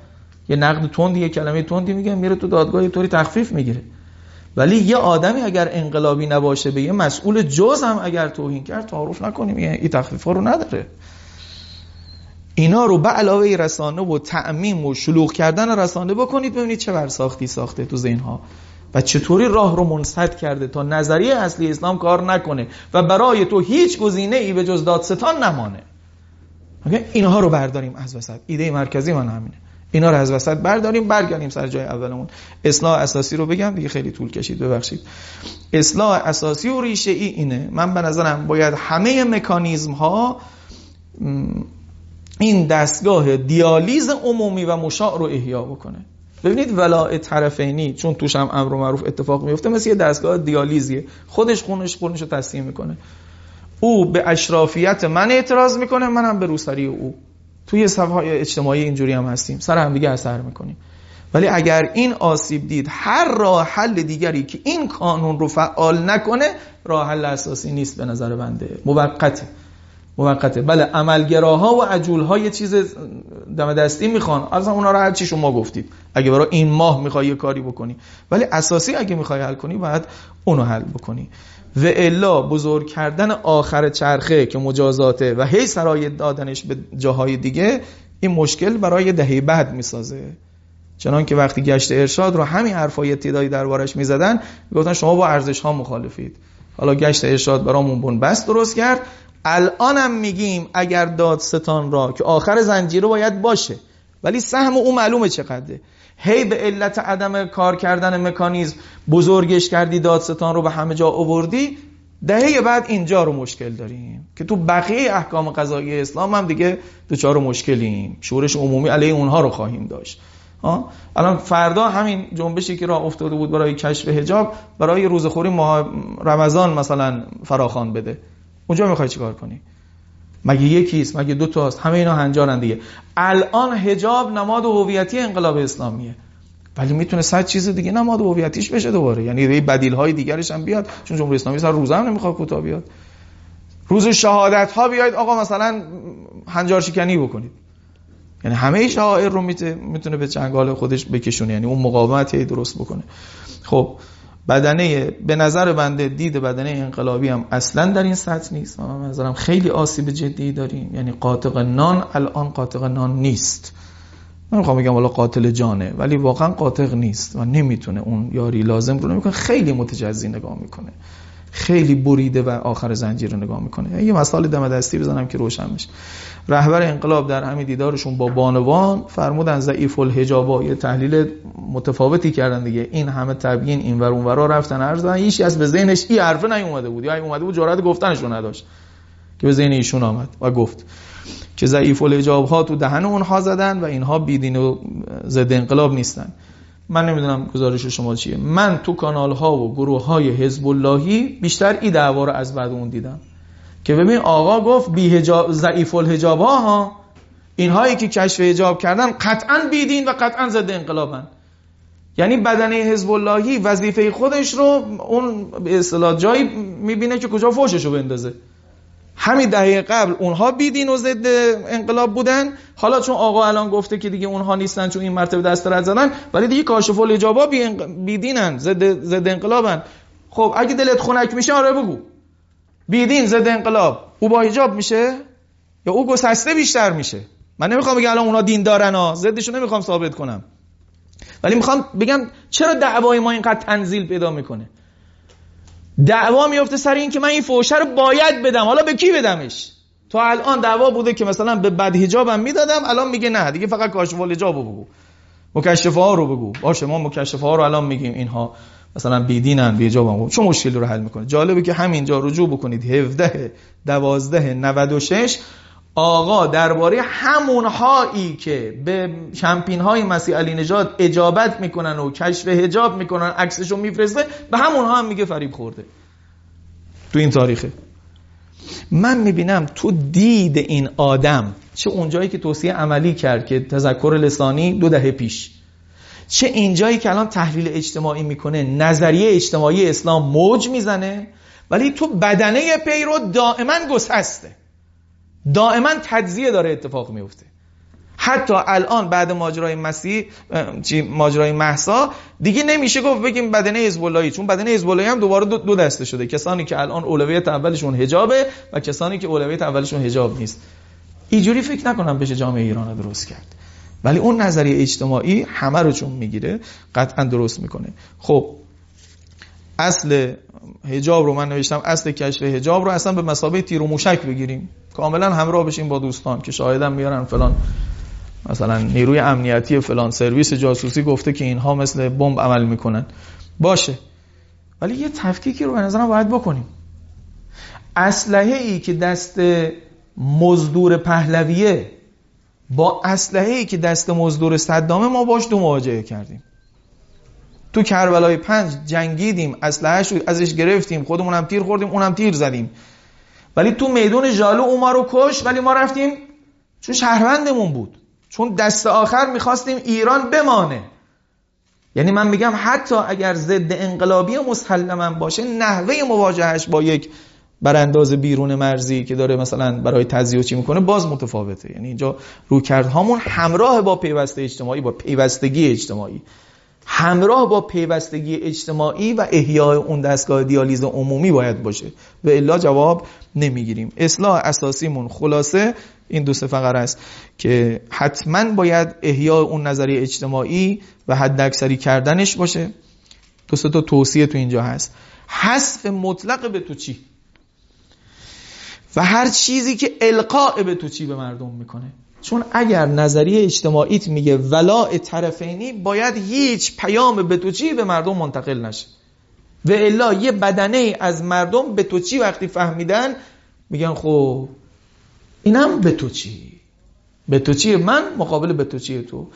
یه نقد تندی، یه کلمه تندی میگه، میره تو دادگاه یه طوری تخفیف میگیره. ولی یه آدمی اگر انقلابی نباشه، به یه مسئول جز هم اگر توهین کرد، تعارف نکنیم، این تخفیفا رو نداره. اینا رو به علاوه رسانه و تعمیم و شلوغ کردن رسانه بکنید، ببینید چه ورساختی ساخته تو ذهن‌ها. و چطوری راه رو منسد کرده تا نظریه اصلی اسلام کار نکنه و برای تو هیچ گزینه ای به جز دادستان نمانه. اینها رو برداریم از وسط. ایده مرکزی من همینه، اینا رو از وسط برداریم، برگردیم سر جای اولمون. اصلاح اساسی رو بگم دیگه، خیلی طول کشید ببخشید. اصلاح اساسی و ریشه ای اینه، من به نظرم باید همه مکانیزم ها این دستگاه دیالیز عمومی و مشاع رو احیا بکنه. ببینید ولایت طرفینی چون توش هم امر و معروف اتفاق میفته، مثل یه دستگاه دیالیزیه، خودش خونش رو تصمیم میکنه. او به اشرافیت من اعتراض میکنه، منم به روسری او. توی صفحه اجتماعی اینجوری هم هستیم، سر هم دیگه اثر میکنیم. ولی اگر این آسیب دید، هر راه حل دیگری که این قانون رو فعال نکنه راه حل اساسی نیست. به نظر بنده موقته. بله عملگراها و عجولها یه چیز دم دستی میخوان، اصلا اونا رو هر چی شما گفتید اگه برای این ماه میخوای یه کاری بکنی، ولی اساسی اگه میخوای حل کنی باید اونو حل بکنی. و الا بزرگ کردن آخر چرخه که مجازاته و هی سرایت دادنش به جاهای دیگه، این مشکل برای دهه بعد میسازه. چنان که وقتی گشت ارشاد رو همین حرفای تعدادی دربارش میزدن، میگفتن شما با ارزش ها مخالفید. حالا گشت ارشاد برامون بنبست درست کرد، الانم میگیم اگر دادستان را که آخر زنجیره باید باشه، ولی سهم او معلومه چقدره. هی به علت عدم کار کردن مکانیزم بزرگش کردی، دادستان رو به همه جا آوردی. دهه بعد اینجا رو مشکل داریم که تو بقیه احکام قضایی اسلام هم دیگه دوچار مشکلیم، شورش عمومی علیه اونها رو خواهیم داشت. الان فردا همین جنبشی که راه افتاده بود برای کشف حجاب، برای روزخوری ماه رمضان مثلا فراخوان بده، اونجا میخوای چیکار کنی؟ مگه یکیست؟ مگه دو تاست؟ همه اینا هنجارن دیگه. الان حجاب نماد هویتی انقلاب اسلامیه، ولی میتونه 100 چیز دیگه نماد هویتیش بشه دوباره، یعنی دیگه بدیل‌های دیگرش هم بیاد. چون جمهوری اسلامی سر روزه هم نمیخواد کوتاه بیاد، روز شهادت ها بیاید آقا مثلا هنجار شکنی بکنید، یعنی همه شاعر رو میتونه به چنگال خودش بکشونه، یعنی اون مقاومت درست بکنه. خب بدنه به نظر بنده دید بدنه انقلابی هم اصلا در این سطح نیست. من به نظرم خیلی آسیب جدی داریم، یعنی قاطق نان الان قاطق نان نیست. من میخوام بگم والا قاتل جانه، ولی واقعا قاطق نیست و نمیتونه اون یاری لازم رو نمیکنه. خیلی متجزی نگاه میکنه، خیلی بریده و آخر زنجیر رو نگاه میکنه. یه مثال دم دستی بزنم که روشن بشه. رهبر انقلاب در همین دیدارشون با بانوان فرمودن ضعیف الحجابا، یه تحلیل متفاوتی کردن دیگه. این همه تبیین این ور اون ورا رفتن، هر زن هیچ از به ذهنش این حرفه نیومده بود، یا این اومده بود جرأت گفتنش رو نداشت، که به ذهن ایشون آمد و گفت که ضعیف الحجاب ها تو دهن اونها زدن و اینها بی دین و ضد انقلاب نیستن. من نمیدونم گزارش شما چیه، من تو کانال ها و گروه های حزب اللهی بیشتر این دعوا رو از بعد اون دیدم که ببین آقا گفت بی حجاب ضعیف الحجاب ها، اینهایی که کشف حجاب کردن قطعا بی دین و قطعا ضد انقلابن. یعنی بدنه حزب اللهی وظیفه خودش رو اون به اصطلاح جایی میبینه که کجا فوششو بندازه. همین دهه قبل اونها بی دین و ضد انقلاب بودن، حالا چون آقا الان گفته که دیگه اونها نیستن چون این مرتبه دست رد زدن، ولی دیگه کاشف الحجابا بی دینن ضد انقلابن. خب اگه دلت خنک میشه آره بگو، بی دین ضد انقلاب او با حجاب میشه یا او گسسته بیشتر میشه؟ من نمیخوام بگم الان اونها دین دارن ها، ضدشون نمیخوام ثابت کنم، ولی میخوام بگم چرا دعوای ما اینقدر تنزیل پیدا میکنه. دعوا میفته سر این که من این فوشه رو باید بدم، حالا به کی بدمش؟ تو الان دعوا بوده که مثلا به بد حجابم میدادم، الان میگه نه دیگه فقط کاشف الحجاب رو بگو، مکشفه ها رو بگو. باشه ما مکشفه ها رو الان میگیم اینها مثلا بی دینن بی حجابن، چه مشکلی رو حل میکنه؟ جالبه که همینجا رجوع بکنید 17/12/96 آقا درباره همونهایی که به کمپین های مسیح علی نجاد اجابت میکنن و کشف حجاب میکنن عکسشو میفرسته، به همونها هم میگه فریب خورده. تو این تاریخه من میبینم تو دید این آدم، چه اونجایی که توصیه عملی کرد که تذکر لسانی 2 دهه پیش، چه اینجایی که الان تحلیل اجتماعی میکنه، نظریه اجتماعی اسلام موج میزنه، ولی تو بدنه پیرو دائما گسسته، دائما تجزیه داره اتفاق میفته. حتی الان بعد ماجرای مهسا دیگه نمیشه گفت بگیم بدنه حزب اللهی، چون بدنه حزب اللهی هم دوباره دو دسته شده، کسانی که الان اولویت اولشون حجابه و کسانی که اولویت اولشون حجاب نیست. اینجوری فکر نکنم بشه جامعه ایران رو درست کرد، ولی اون نظریه اجتماعی همه رو چون میگیره قطعا درست میکنه. خب اصل حجاب رو من نوشتم، اصل کشف حجاب رو اصلا به مثابه تیر و موشک بگیریم، کاملا همراه بشیم با دوستان که شاهدم میارن فلان، مثلا نیروی امنیتی فلان سرویس جاسوسی گفته که اینها مثل بمب عمل میکنن، باشه، ولی یه تفکیکی رو به نظرم باید بکنیم. اسلحه ای که دست مزدور پهلویه با اسلحه ای که دست مزدور صدامه، ما باش دو مواجهه کردیم، تو کربلای 5 جنگیدیم، اسلحه‌اش رو ازش گرفتیم، خودمون هم تیر خوردیم، اونم تیر زدیم، ولی تو میدون ژالو اون ما رو کش، ولی ما رفتیم چون شهروندمون بود، چون دست آخر میخواستیم ایران بمانه. یعنی من میگم حتی اگر ضد انقلابی مسلماً باشه، نحوه مواجهش با یک برانداز بیرون مرزی که داره مثلا برای تجزیه چی میکنه باز متفاوته. یعنی اینجا روکردهامون همراه با پیوسته اجتماعی، با پیوستگی اجتماعی، همراه با پیوستگی اجتماعی و احیای اون دستگاه دیالیز عمومی باید باشه و الا جواب نمیگیریم. اصلاح اساسیمون خلاصه این دو سه فقره است که حتما باید احیای اون نظریه اجتماعی و حداکثری کردنش باشه. دو سه تا توصیه تو اینجا هست. حذف مطلق به تو چی و هر چیزی که القاء به تو چی به مردم میکنه، چون اگر نظریه اجتماعیت میگه ولاء طرفینی، باید هیچ پیام به تو چی به مردم منتقل نشه و الا یه بدنه از مردم به تو چی وقتی فهمیدن میگن خب اینم به تو چی، به تو چی من مقابل به تو چی تو.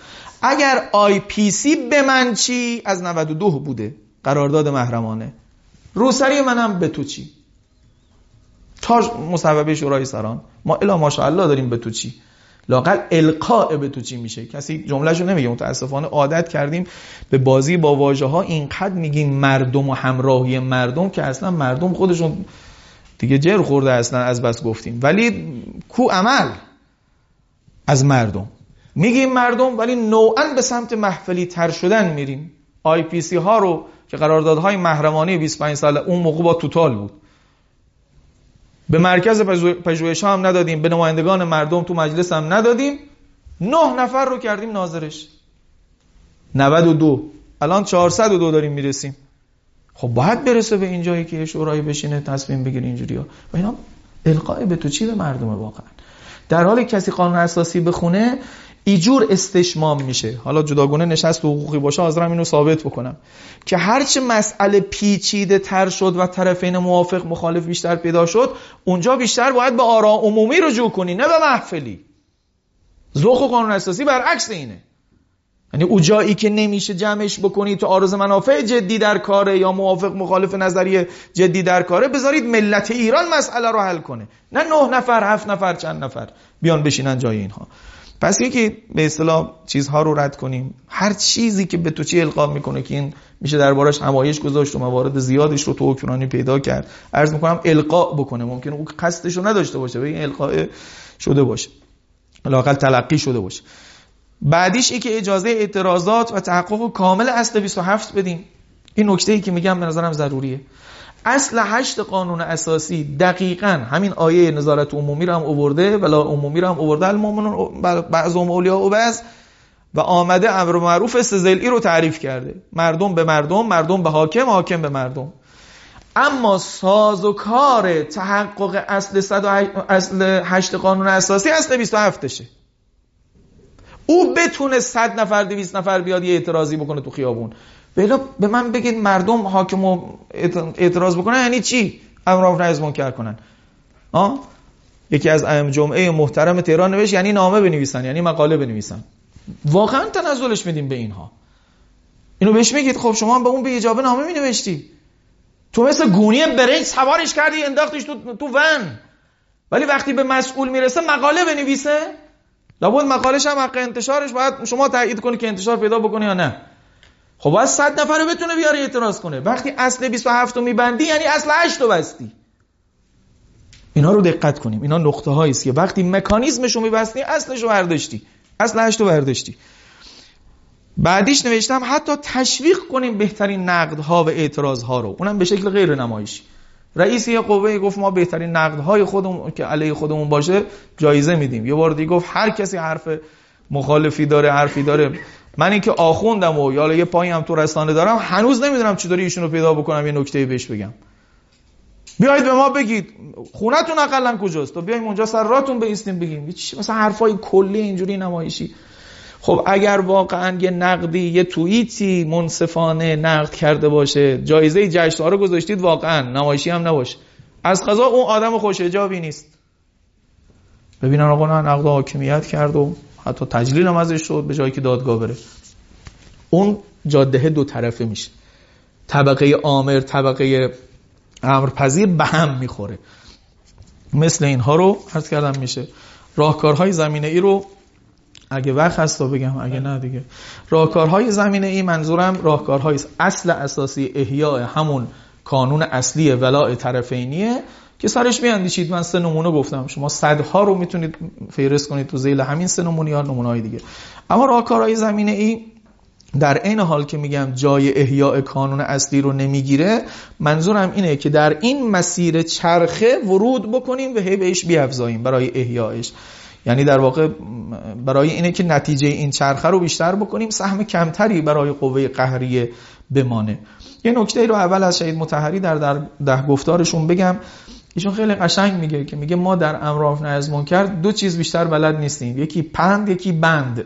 اگر IPC به من چی از 92 بوده، قرارداد محرمانه، روسری منم به تو چی، تا مصوبه شورای سران ما الا ماشاءالله داریم به تو چی، لاقل القاء به تو چی میشه. کسی جملهشو نمیگه، متاسفانه عادت کردیم به بازی با واژه ها، اینقدر میگیم مردم و همراهی مردم که اصلا مردم خودشون دیگه جر خورده اصلا از بس گفتیم، ولی کو عمل از مردم میگیم مردم، ولی نوعا به سمت محفلی تر شدن میریم. IPC ها رو که قراردادهای محرمانه 25 ساله اون موقع با توتال بود، به مرکز پژوهش هم ندادیم، به نمایندگان مردم تو مجلس هم ندادیم، 9 نفر رو کردیم ناظرش، 92 الان 402 داریم میرسیم. خب باید برسه به این جایی که شورای بشینه تصمیم بگیره اینجوریه و اینا. القاء به تو چی به مردمه واقعا. در حالی کسی قانون اساسی بخونه ایجور استشمام میشه. حالا جداگونه نشست حقوقی باشه، حاضرم اینو ثابت بکنم که هرچه مسئله پیچیده تر شد و طرفین موافق مخالف بیشتر پیدا شد، اونجا بیشتر باید به آراء عمومی رجوع کنی نه به محفلی. ذوق و قانون اساسی برعکس اینه، یعنی او جایی که نمیشه جمعش بکنی تو آرز منافع جدی در کاره یا موافق مخالف نظریه جدی در کاره، بذارید ملت ایران مسئله رو حل کنه، نه 9 نفر 7 نفر چند نفر بیان بشینن جای اینها. پس یکی به اصطلاح چیزها رو رد کنیم، هر چیزی که به تو چی القا میکنه که این میشه دربارش همایش گذاشت و موارد زیادش رو تو اوکراینی پیدا کرد، عرض میکنم القا بکنه، ممکنه اون قصدش رو نداشته باشه، ببین القا شده باشه، لااقل تلقی شده باشه. بعدیش این که اجازه اعتراضات و تحقق کامل اصل 27 بدیم. این نکته‌ای که میگم به نظرم ضروریه. اصل 8 قانون اساسی دقیقاً همین آیه نظارت عمومی رو هم آورده، ولا عمومی رو هم آورده، المؤمنون بعضهم اولیاء بعض، و آمده امر معروف استزلئی رو تعریف کرده، مردم به مردم، مردم به حاکم، حاکم به مردم. اما سازوکار تحقق اصل 8 قانون اساسی اصل 27 شه. او بتونه 100 نفر 200 نفر بیاد یه اعتراضی بکنه تو خیابون، بلا به من بگید مردم حاکمو اعتراض بکنن یعنی چی؟ امرا رئیس منکر کنن. یکی از ائمه جمعه محترم تهران نوشت یعنی نامه بنویسن، یعنی مقاله بنویسن. واقعا تنزلش میدیم به اینها. اینو بهش میگید خب شما هم به اون به اجابه نامه مینوشتی، تو مثل گونی برنج سوارش کردی انداختیش تو ون، ولی وقتی به مسئول میرسه مقاله بنویسه، لابد مقاله‌ش هم حق انتشارش باید شما تایید کنی که انتشار پیدا بکنه یا نه. خب باید 100 نفر رو بتونه بیاره اعتراض کنه. وقتی اصل 27 رو میبندی یعنی اصل 8 رو بستی. اینا رو دقت کنیم، اینا نقطه هایی است که وقتی مکانیزمش رو میبستی اصلش رو برداشتی، اصل 8 رو برداشتی. بعدیش نوشتم حتی تشویق کنیم بهترین نقدها و اعتراض ها رو، اونم به شکل غیر نمایشی. رئیسی قوه گفت ما بهترین نقدهای خودمون که علیه خودمون باشه جایزه میدیم. یه بار دیگه گفت هر کسی حرف مخالفی داره، حرفی داره من اینکه آخوندم و یا یه پایی هم تو رسانه دارم هنوز نمیدونم چطوری ایشونو پیدا بکنم یه نکته بهش بگم. بیایید به ما بگید خونتون اقلا کجاست تو بیایم اونجا سر راتون بیستیم بگیم چی مثلا حرفای کلی اینجوری نمایشی. خب اگر واقعا یه نقدی یه توییتی منصفانه نقد کرده باشه جایزه جشن‌ها رو گذاشتید واقعا نمایشی هم نباشه. از قضا اون آدم خوش‌حجابی نیست. ببینن آقا نقد حاکمیت کرد و حتی تجلیل هم ازش شد به جایی که دادگاه بره. اون جاده دو طرفه میشه. طبقه آمر طبقه امرپذیر به هم میخوره. مثل اینها رو عرض کردم میشه. راهکارهای زمینه ای رو اگه وقت هست تا بگم اگه نه دیگه. راهکارهای زمینه ای منظورم راهکارهای اصل اساسی احیاء همون قانون اصلی ولای طرفینیه که سرش بیاندیشید. من 3 نمونه گفتم شما صدها رو میتونید فهرست کنید تو ذیل همین 3 نمونه یا نمونه‌های دیگه. اما راهکارهای زمینه ای در عین حال که میگم جای احیاء قانون اصلی رو نمیگیره منظورم اینه که در این مسیر چرخه ورود بکنیم و هی بهش بیفزاییم برای احیاءش. یعنی در واقع برای اینه که نتیجه این چرخه رو بیشتر بکنیم سهم کمتری برای قوه قهریه بمانه. یه نکته رو اول از شهید مطهری در ده گفتارشون بگم. ایشون خیلی قشنگ میگه که میگه ما در امراف نزمون کرد 2 چیز بیشتر بلد نیستیم، یکی پند یکی بند.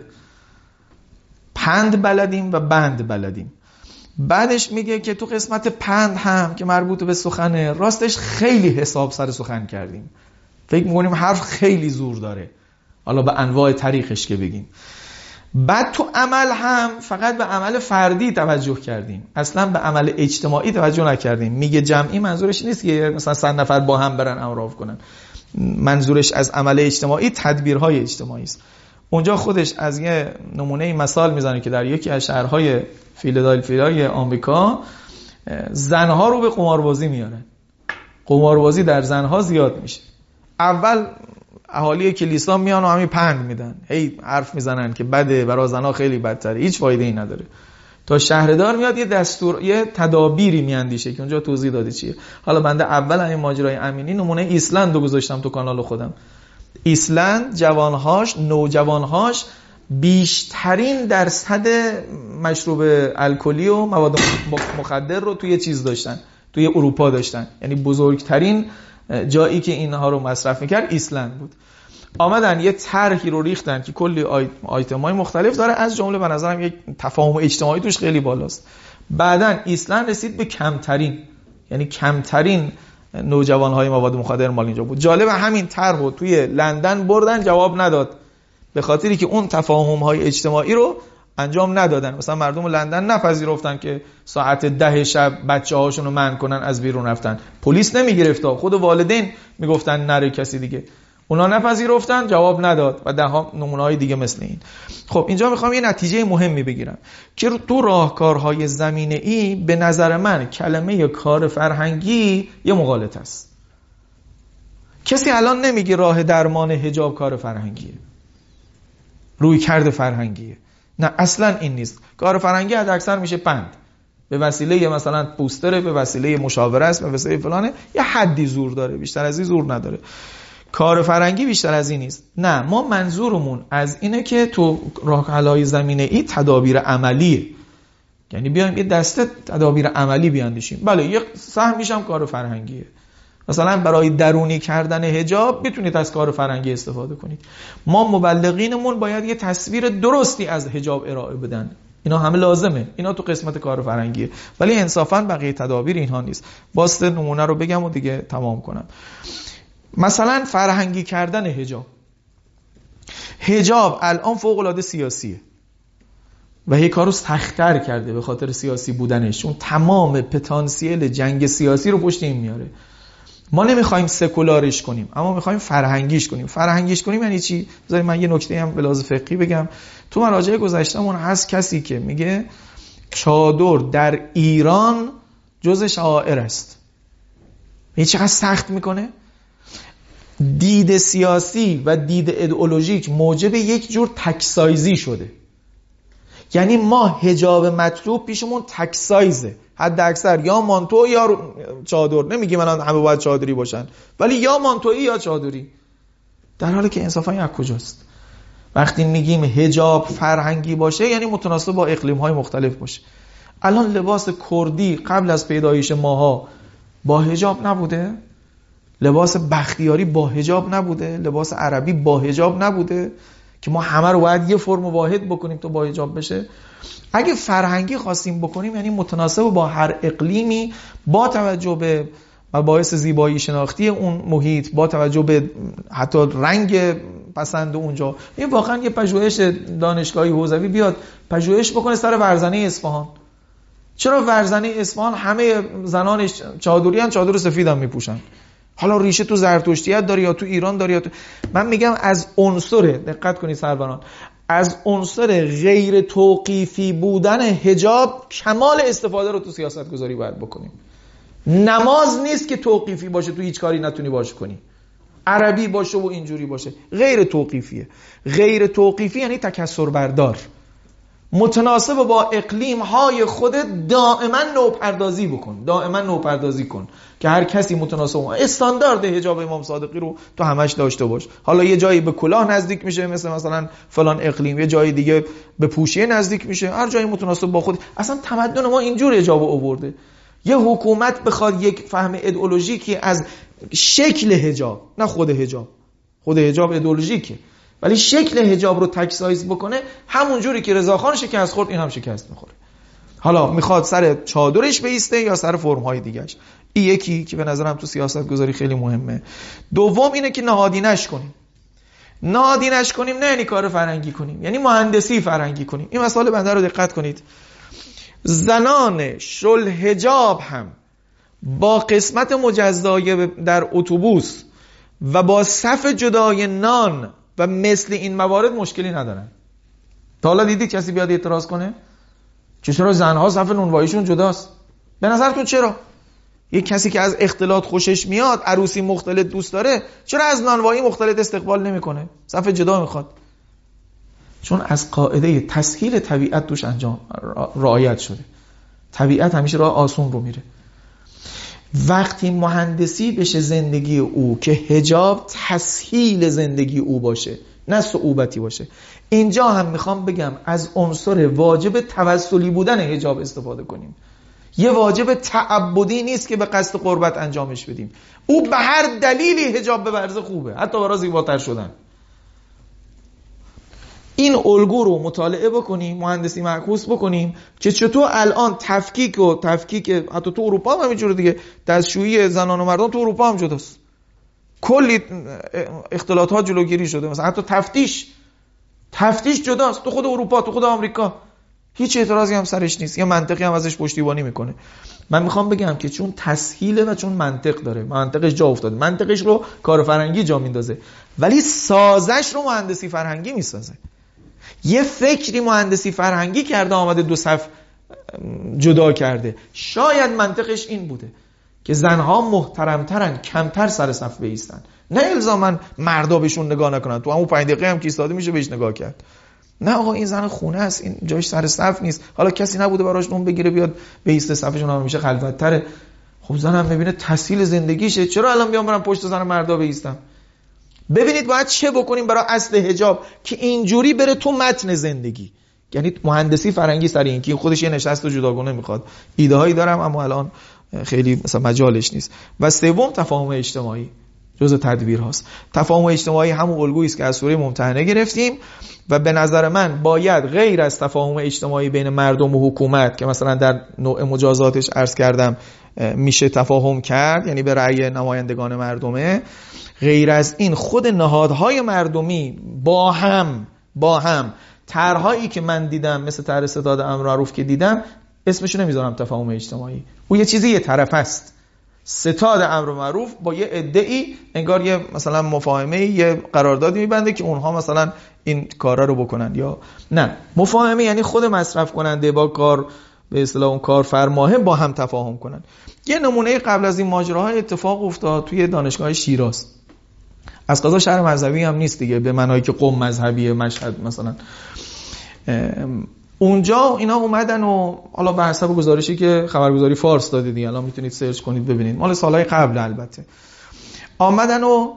پند بلدیم و بند بلدیم. بعدش میگه که تو قسمت پند هم که مربوط به سخنه راستش خیلی حساب سر سخن کردیم، فکر میکنیم حرف خیلی زور داره، حالا به انواع طریقش که بگیم. بعد تو عمل هم فقط به عمل فردی توجه کردیم، اصلا به عمل اجتماعی توجه نکردیم. میگه جمعی منظورش نیست که مثلا 100 نفر با هم برن امراف کنن، منظورش از عمل اجتماعی تدبیرهای اجتماعی است. اونجا خودش از یه نمونه مثال میزنه که در یکی از شهرهای فیلادلفیای آمریکا زنها رو به قماربازی میارن، قماربازی در زنها زیاد میشه. اول اهالی کلیسا میان و همین پند میدن، هی حرف میزنن که بده برای زنها خیلی بدتره، هیچ فایده ای نداره، تا شهردار میاد یه دستور یه تدابیری میاندیشه که اونجا توضیح داده چیه. حالا بنده اول این ماجرای امینی نمونه ایسلند رو گذاشتم تو کانال خودم. ایسلند جوانهاش نوجوانهاش بیشترین درصد مشروب الکلی و مواد مخدر رو توی چیز داشتن، توی اروپا داشتن، یعنی بزرگترین جایی که اینها رو مصرف میکرد ایسلند بود. آمدن یه طرحی رو ریختن که کلی آیتم‌های مختلف داره، از جمله به نظرم یک تفاهم اجتماعی توش خیلی بالاست. بعدن ایسلند رسید به کمترین، یعنی کمترین نوجوان‌های مواد مخدر مال اینجا بود. جالب همین طرح رو توی لندن بردن جواب نداد، به خاطری که اون تفاهم‌های اجتماعی رو انجام ندادن. مثلا مردم لندن نپذیرفتن که ساعت 10 شب بچه‌هاشون رو منع کنن از بیرون رفتن. پلیس نمیگرفت، خود والدین میگفتن نره کسی دیگه. اونا نپذیرفتن، جواب نداد و ده ها نمونه‌های دیگه مثل این. خب اینجا میخوام یه نتیجه مهمی بگیرم که تو راهکارهای زمینه‌ای به نظر من کلمه کار فرهنگی یه مغالطه است. کسی الان نمیگه راه درمان حجاب کار فرهنگیه، رویکرد فرهنگیه. نه اصلا این نیست. کار فرهنگی حداکثر میشه پند به وسیله مثلا پوستر، به وسیله مشاوره است، به وسیله فلانه، یه حدی زور داره، بیشتر از این زور نداره. کار فرهنگی بیشتر از این نیست. نه، ما منظورمون از اینه که تو راهکارهای زمینه‌ای تدابیر عملیه، یعنی بیایم یه دسته تدابیر عملی بیاندیشیم. بله، یه سهمیش هم کار فرهنگیه. مثلا برای درونی کردن حجاب میتونید از کار فرهنگی استفاده کنید. ما مبلغینمون باید یه تصویر درستی از حجاب ارائه بدن. اینا همه لازمه، اینا تو قسمت کار فرهنگیه، ولی انصافاً بقیه تدابیر اینها نیست. واسه نمونه رو بگم و دیگه تمام کنم. مثلا فرهنگی کردن حجاب. حجاب الان فوق‌العاده سیاسیه و یه کارو سخت‌تر کرده به خاطر سیاسی بودنش، چون تمام پتانسیل جنگ سیاسی رو پشت این میاره. ما نمیخوایم سکولارش کنیم، اما میخوایم فرهنگیش کنیم. فرهنگیش کنیم یعنی چی؟ بذارید من یه نکته هم به لحاظ فقهی بگم. تو مراجع گذشتمون هست کسی که میگه چادر در ایران جزء شعائر است. این چقدر سخت میکنه؟ دید سیاسی و دید ایدئولوژیک موجب یک جور تکسایزی شده. یعنی ما حجاب مطلوب پیشمون تکسایزه، حد اکثر یا مانتو یا چادر. نمیگیم الان همه باید چادری باشن، ولی یا مانتویی یا چادری، در حالی که انصافا این از کجاست؟ وقتی میگیم حجاب فرهنگی باشه یعنی متناسب با اقلیم‌های مختلف باشه. الان لباس کردی قبل از پیدایش ماها با حجاب نبوده؟ لباس بختیاری با حجاب نبوده؟ لباس عربی با حجاب نبوده؟ که ما همه رو باید یه فرم واحد بکنیم تا با حجاب بشه؟ اگه فرهنگی خواستیم بکنیم یعنی متناسب با هر اقلیمی با توجه به باعث زیبایی شناختی اون محیط، با توجه به حتی رنگ پسند اونجا. این واقعا یه پژوهش دانشگاهی حوزوی بیاد پژوهش بکنه سر ورزنه اصفهان. چرا ورزنه اصفهان همه زنانش چادریان، چادر سفید هم میپوشن؟ حالا ریشه تو زرتشتیت داره یا تو ایران داره یا تو... من میگم از عنصر، دقت کنید سروران، از عنصر غیر توقیفی بودن حجاب کمال استفاده رو تو سیاست گذاری باید بکنیم. نماز نیست که توقیفی باشه تو هیچ کاری نتونی باش کنی، عربی باشه و اینجوری باشه، غیر توقیفیه. غیر توقیفی یعنی تکثر بردار، متناسب با اقلیم های خودت دائما نوپردازی بکن، دائما نوپردازی کن که هر کسی متناسب با استاندارد حجاب امام صادقی رو تو همش داشته باش. حالا یه جایی به کلاه نزدیک میشه مثلا فلان اقلیم، یه جایی دیگه به پوشیه نزدیک میشه، هر جایی متناسب با خود. اصلا تمدن ما اینجور حجاب آورده. یه حکومت بخواد یک فهم ایدئولوژیکی از شکل حجاب، نه خود حجاب، خود حجاب ایدئولوژیکه، ولی شکل حجاب رو تک سایز بکنه، همون جوری که رضا خان شکست خورد این هم شکست میخوره. حالا میخواد سر چادرش بیسته یا سر فرم‌های دیگه‌اش. این یکی که به نظرم تو سیاست گذاری خیلی مهمه. دوم اینه که نهادینش کنیم. نهادینش کنیم نه یعنی کار فرنگی کنیم، یعنی مهندسی فرنگی کنیم. این مسئله بنده رو دقت کنید. زنان شل حجاب هم با قسمت مجزای در اتوبوس و با صف جدای نان و مثل این موارد مشکلی ندارن. تا حالا دیدید کسی بیاد اعتراض کنه چرا زنها صف نونواییشون جداست؟ به نظرتون چرا؟ یک کسی که از اختلاط خوشش میاد، عروسی مختلط دوست داره، چرا از نانوایی مختلط استقبال نمیکنه؟ صف جدا میخواد. چون از قاعده تسهیل طبیعت توش انجام رعایت شده. طبیعت همیشه راه آسون رو میره. وقتی مهندسی بشه زندگی او که حجاب تسهیل زندگی او باشه، نه صعوبتی باشه. اینجا هم میخوام بگم از عنصر واجب توسلی بودن حجاب استفاده کنیم. یه واجب تعبدی نیست که به قصد قربت انجامش بدیم. او به هر دلیلی حجاب ببرزه خوبه، حتی برای زیباتر شدن. این الگو رو مطالعه بکنیم، مهندسی معکوس بکنیم که چطور الان تفکیک حتی تو اروپا هم اینجوری دیگه، دستشویی زنان و مردان تو اروپا هم جداست، کلی اختلاط ها جلوگیری شده. مثلا حتی تفتیش جداست تو خود اروپا، تو خود آمریکا هیچ اعتراضی هم سرش نیست، یه منطقی هم ازش پشتیبانی میکنه. من میخوام بگم که چون تسهیله و چون منطق داره، منطقش جا افتاده، منطقش رو کار فرهنگی جا میندازه، ولی سازش رو مهندسی فرهنگی میسازه. یه فکری مهندسی فرهنگی کرده، آمده دو صف جدا کرده. شاید منطقش این بوده که زنها محترمترن، کمتر سر صف بایستن، نه الزامن مردا بهشون نگاه نکنن. تو همون 5 دقیقه هم که ایستاده میشه بهش نگاه کرد. نه آقا این زن خونه است، این جاش سر صف نیست. حالا کسی نبوده براش نون بگیره بیاد بایسته، صفشون هم میشه خلوت‌تره. خب زن هم میبینه تسهیل زندگیشه، چرا الان بیام برام پشت زن مردا بایستم؟ ببینید باید چه بکنیم برای اصل حجاب که اینجوری بره تو متن زندگی، یعنی مهندسی فرنگی سر این که خودش یه نشست و جداگونه میخواد. ایده هایی دارم اما الان خیلی مثلا مجالش نیست. و سوم تفاهم اجتماعی جزء تدبیر هاست. تفاهم اجتماعی همون الگویی است که از سوره ممتحنه گرفتیم و به نظر من باید غیر از تفاهم اجتماعی بین مردم و حکومت که مثلا در نوع مجازاتش عرض کردم میشه تفاهم کرد، یعنی به رأی نمایندگان مردمه، غیر از این خود نهادهای مردمی با هم طرح‌هایی که من دیدم مثل طرح استاد امر معروف که دیدم اسمشو نمیذارم تفاهم اجتماعی، او یه چیزی یه طرف است. ستاد امر معروف با یه عده‌ای انگار یه مثلا مفاهمه، یه قراردادی میبنده که اونها مثلا این کارا رو بکنن یا نه. مفاهمه یعنی خود مصرف کننده با کار به اصطلاح اون کارفرماه با هم تفاهم کنن. یه نمونه قبل از این ماجراها اتفاق افتاد توی دانشگاه شیراز. از قضا شهر مذهبی هم نیست دیگه، به معنایی که قم مذهبی مشهد مثلا. اونجا اینا اومدن و حالا به حسب گزارشی که خبرگزاری فارس داده دیگه، الان میتونید سرچ کنید ببینید، مال سالهای قبل البته، آمدن و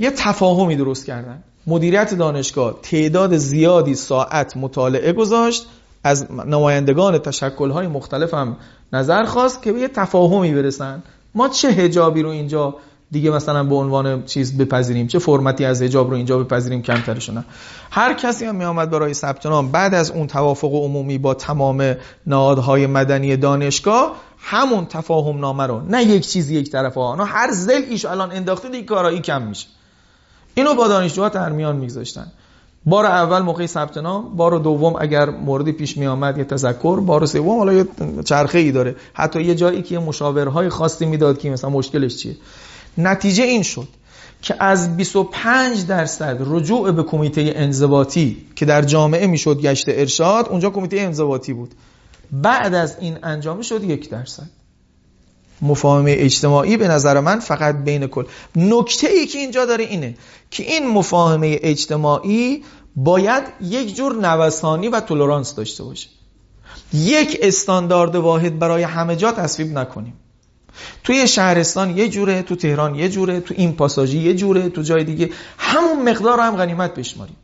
یه تفاهمی درست کردن. مدیریت دانشگاه تعداد زیادی ساعت مطالعه گذاشت، از نمایندگان تشکل‌های مختلف هم نظر خواست که به یه تفاهمی برسن ما چه حجابی رو اینجا دیگه مثلا به عنوان چیز بپذیریم، چه فرمتی از حجاب رو اینجا بپذیریم، کمترش نه. هر کسی هم می آمد برای ثبت نام. بعد از اون توافق عمومی با تمام نهادهای مدنی دانشگاه همون تفاهم نامه رو، نه یک چیزی یک طرفه ها، نه هر زل ایش الان انداخته دیگه کارایی کم میشه، اینو با دانشجوها درمیان می‌گذاشتن. بار اول موقع ثبت نام، بار دوم اگر موردی پیش می آمد یه تذکر، بار سوم حالا یه چرخه‌ای داره، حتی یه جایی که مشاورهای خاصی میداد که مثلا مشکلش چیه. نتیجه این شد که از 25% رجوع به کمیته انضباطی که در جامعه میشد گشت ارشاد، اونجا کمیته انضباطی بود، بعد از این انجام شد 1%. مفاهمه اجتماعی به نظر من فقط بین کل نکته ای که اینجا داره اینه که این مفاهمه اجتماعی باید یک جور نوسانی و تولرانس داشته باشه، یک استاندارد واحد برای همه جا تصویب نکنیم. توی شهرستان یه جوره، تو تهران یه جوره، تو این پاساژی یه جوره، تو جای دیگه همون مقدار رو هم غنیمت بشماریم.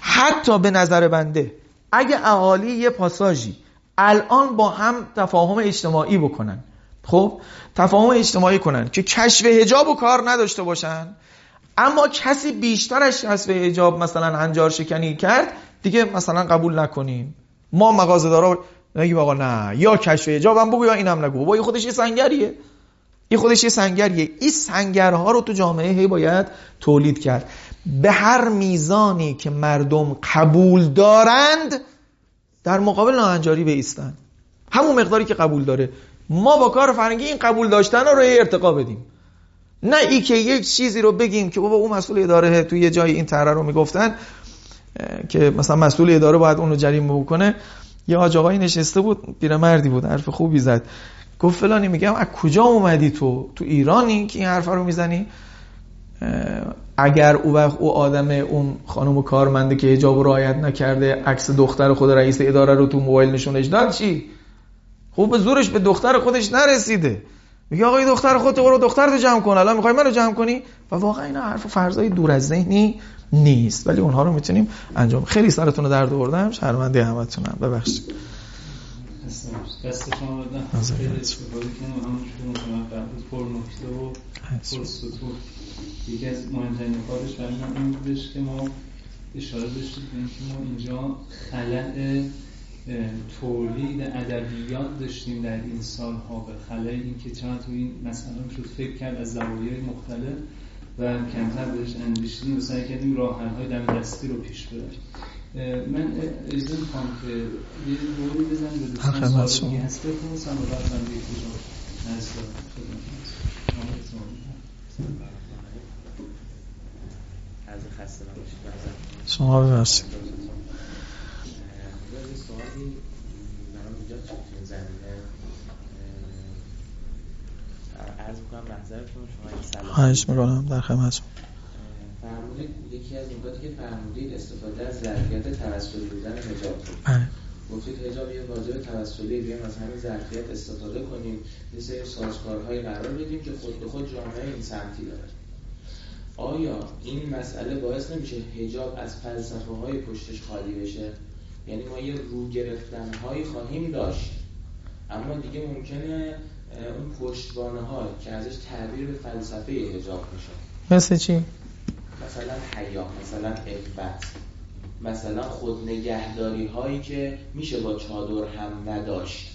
حتی به نظر بنده اگه اهالی یه پاساژی الان با هم تفاهم اجتماعی بکنن، خب تفاهم اجتماعی کنن که کشف حجاب و کار نداشته باشن، اما کسی بیشتر از کشف حجاب مثلا هنجار شکنی کرد دیگه مثلا قبول نکنیم. ما مغازه‌دارا نگیم آقا نه، یا کشف حجاب هم بگو یا اینم نگو، با این خودش یه سنگریه، این خودش یه سنگریه. این سنگرها رو تو جامعه هی باید تولید کرد. به هر میزانی که مردم قبول دارند در مقابل ناهنجاری بایستند، همون مقداری که قبول داره. ما با کار فرنگی این قبول داشتن رو ارتقا بدیم، نه ای که یک چیزی رو بگیم که بابا اون مسئول اداره توی یه جای این طرح رو میگفتن که مثلا مسئول اداره باید اون رو جریمه بکنه. یه حاج آقایی نشسته بود، پیرمردی بود، حرف خوبی زد، گفت فلانی، میگم از کجا اومدی تو ایرانی که این حرف رو میزنی؟ اگر او وقت او آدم، اون خانم و کارمنده که حجاب رو رعایت نکرده، عکس دختر خود رئیس اداره رو تو موبایل نشونش داد، چی؟ خب به زورش به دختر خودش نرسیده. میگه آقا این دختر خودت برو دخترتو جمع کن، الان میخوای منو جمع کنی؟ و واقعا اینا حرف فرضای دور از ذهنی نیست، ولی اونها رو میتونیم انجام. خیلی سرتون رو درد آوردم، شرمنده همتونم، ببخشید. دستتون رو دادم. یکی از مهمترین نکاتش برای من این بودش که ما اشاره داشتیم که ما اینجا خلأ تولید ادبیات داشتیم در این سالها، به خلای این که چرا تو این مسئله شد فکر کرد از زوایای مختلف و کمتر بهش اندیشیدیم و سعی کردیم راه‌های دم دستی رو پیش ببریم. من اجازه می‌خوام که یه دوری بزنم به دوستان سوالی هست بپرسم و بعد من دیگه جواب نرسم. از خسته نباشید. شما بفرمایید. سوالی برام ایجاد شد توی زمینه عرض میکنم محضرتون، شما سلام در خدمتتون. فرمودید یکی از نکاتی که فرمودید استفاده از ظرفیت توسلی بودن حجاب بود. گفتید حجاب یه واجب توسلی بیایم از همین ظرفیت استفاده کنیم، یه سری سازکارهایی قرار بدیم که خود به خود جامعه این سمتی داره. آیا این مسئله باعث نمیشه حجاب از فلسفه های پشتش خالی بشه؟ یعنی ما یه رو گرفتن‌هایی خواهیم داشت، اما دیگه ممکنه اون پشتوانه‌ها که ازش تعبیر به فلسفه حجاب میشه. مثل چی؟ مثلا حیا، مثلا عفت، مثلا خودنگهداری‌هایی که میشه با چادر هم نداشت.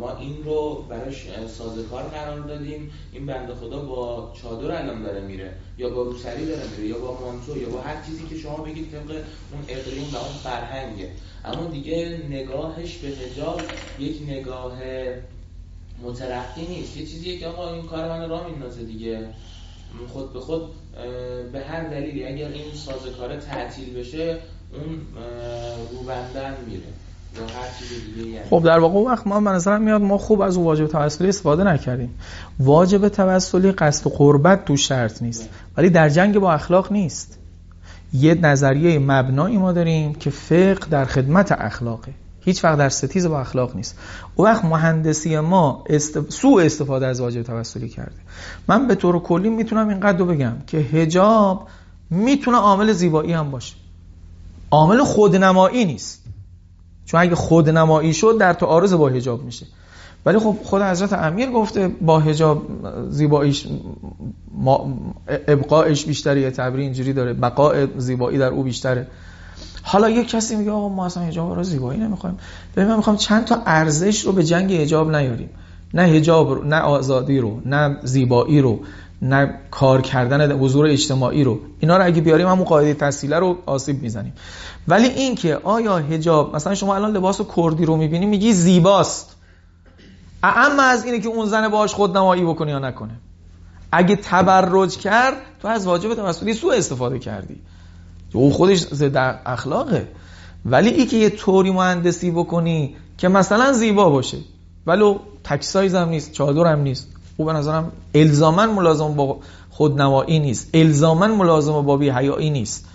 ما این رو براش سازوکار قرار دادیم، این بنده خدا با چادر الان داره میره، یا با روسری داره میره، یا با مانتو، یا با هر چیزی که شما بگید طبق اون اقلیم و اون فرهنگه. اما دیگه نگاهش به حجاب یک نگاه مترقی نیست، یه چیزیه که آقا این کار من را میندازه دیگه، خود به خود به هر دلیلی اگر این سازوکار تعطیل بشه اون روبندن میره. خب در واقع وقت ما به نظرم میاد ما خوب از اون واجب توسلی استفاده نکردیم. واجب توسلی قصد و قربت تو شرط نیست، ولی در جنگ با اخلاق نیست. یه نظریه مبنایی ما داریم که فقه در خدمت اخلاقه، هیچ وقت در ستیز با اخلاق نیست. اون وقت مهندسی ما سوء استفاده از واجب توسلی کرده. من به طور کلی میتونم اینقدر بگم که حجاب میتونه عامل زیبایی هم باشه. عامل خودنمایی نیست، چون اگه خودنمایی شد در تعارض با حجاب میشه. ولی خب خود حضرت امیر گفته با حجاب زیباییش ابقایش بیشتره، یه تعبیر اینجوری داره، بقای زیبایی در او بیشتره. حالا یه کسی میگه آقا ما اصلا حجاب رو زیبایی نمیخوایم. ببین من میخوام چند تا ارزش رو به جنگ حجاب نیاریم، نه حجاب رو، نه آزادی رو، نه زیبایی رو، نه کار کردن حضور اجتماعی رو. اینا رو اگه بیاریم همون قاعده تسهیله رو آسیب میزنیم. ولی این که آیا حجاب، مثلا شما الان لباس کردی رو میبینی میگی زیباست، اما از اینه که اون زن باهاش خودنمایی بکنه یا نکنه. اگه تبرج کرد تو از واجب تمسخری سوء استفاده کردی، اون خودش ضد اخلاقه. ولی این که یه طوری مهندسی بکنی که مثلا زیبا باشه ولو تک سایز هم نیست، چادر هم نیست، او به نظرم الزاماً ملازم با خودنمایی نیست، الزاماً ملازم با بی‌حیایی نیست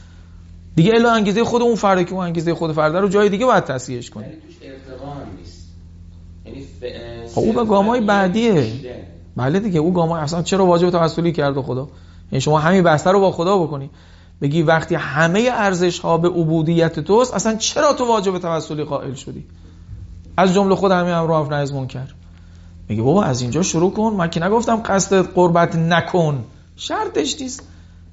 دیگه. الا انگیزه خود اون فرد که اون انگیزه خود فرد رو جای دیگه باید تصحیحش کنی. یعنی توش ارتقا هم نیست، یعنی او به گام‌های بعدیه. بله دیگه، او گام‌های اصلا چرا واجب توسلی کرده خدا؟ یعنی شما همین بحثه رو با خدا بکنی، بگی وقتی همه ارزش ها به عبودیت توست اصلا چرا تو واجب توسلی قائل شدی؟ از جمله خود همین امر معروف نهی از منکر. میگه بابا از اینجا شروع کن، من که نگفتم قصد قربت نکن، شرطش نیست.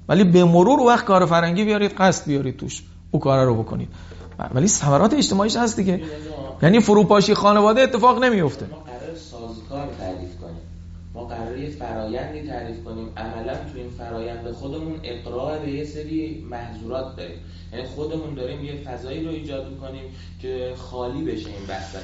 ولی به مرور وقت کار فرنگی بیارید، قصد بیارید توش، او کار رو بکنید. ولی ثمرات اجتماعیش هست دیگه، یعنی فروپاشی خانواده اتفاق نمیفته. ما قرار سازگار تعریف کنیم، ما قرار یه فرایندی تعریف کنیم، عملا تو این فرایند خودمون اقرار به یه سری محظورات داریم. یعنی خودمون داریم یه فضایی رو ایجاد می‌کنیم که خالی بشه این بحثه.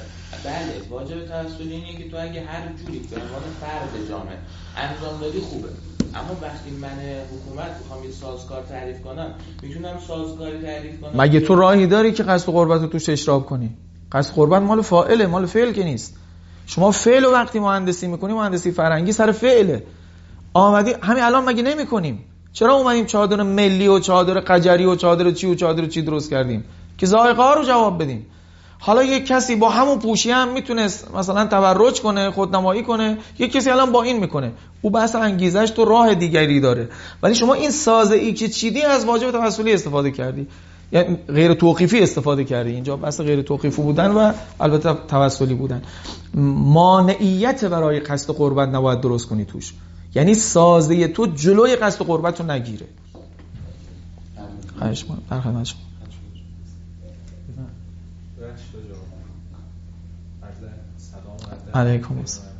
بله، واجب توسل اینه که تو اگه هر جوری به عنوان فرد جامعه انجام دادی خوبه. اما وقتی من حکومت می‌خوام یه سازگار تعریف کنم، میتونم سازگاری تعریف کنم. مگه تو راهی داری که قصد قربت رو توش اشراف کنی؟ قصد قربت مال فاعله، مال فعل که نیست. شما فعل وقتی مهندسی می‌کنی، مهندسی فرهنگی سر فعله. آمدی همین الان مگه نمی‌کنیم؟ چرا اومدیم چادر ملی و چادر قجری و چادر چی و چادر چی درست کردیم که ذائقه ها رو جواب بدیم؟ حالا یک کسی با همون پوشی هم میتونست مثلا تبرج کنه، خودنمایی کنه، یک کسی الان با این میکنه، او بحث انگیزش تو راه دیگری داره. ولی شما این سازه ای که چیدی از واجب توسلی استفاده کردی، یعنی غیر توقیفی استفاده کردی. اینجا بحث غیر توقیفی بودن و البته توسلی بودن. مانعیت برای قصد قربت نباید درست کنی توش، یعنی سازه تو جلوی قصد قربت رو نگیره. خواهش می‌کنم، در خدمت شما. علیکم السلام.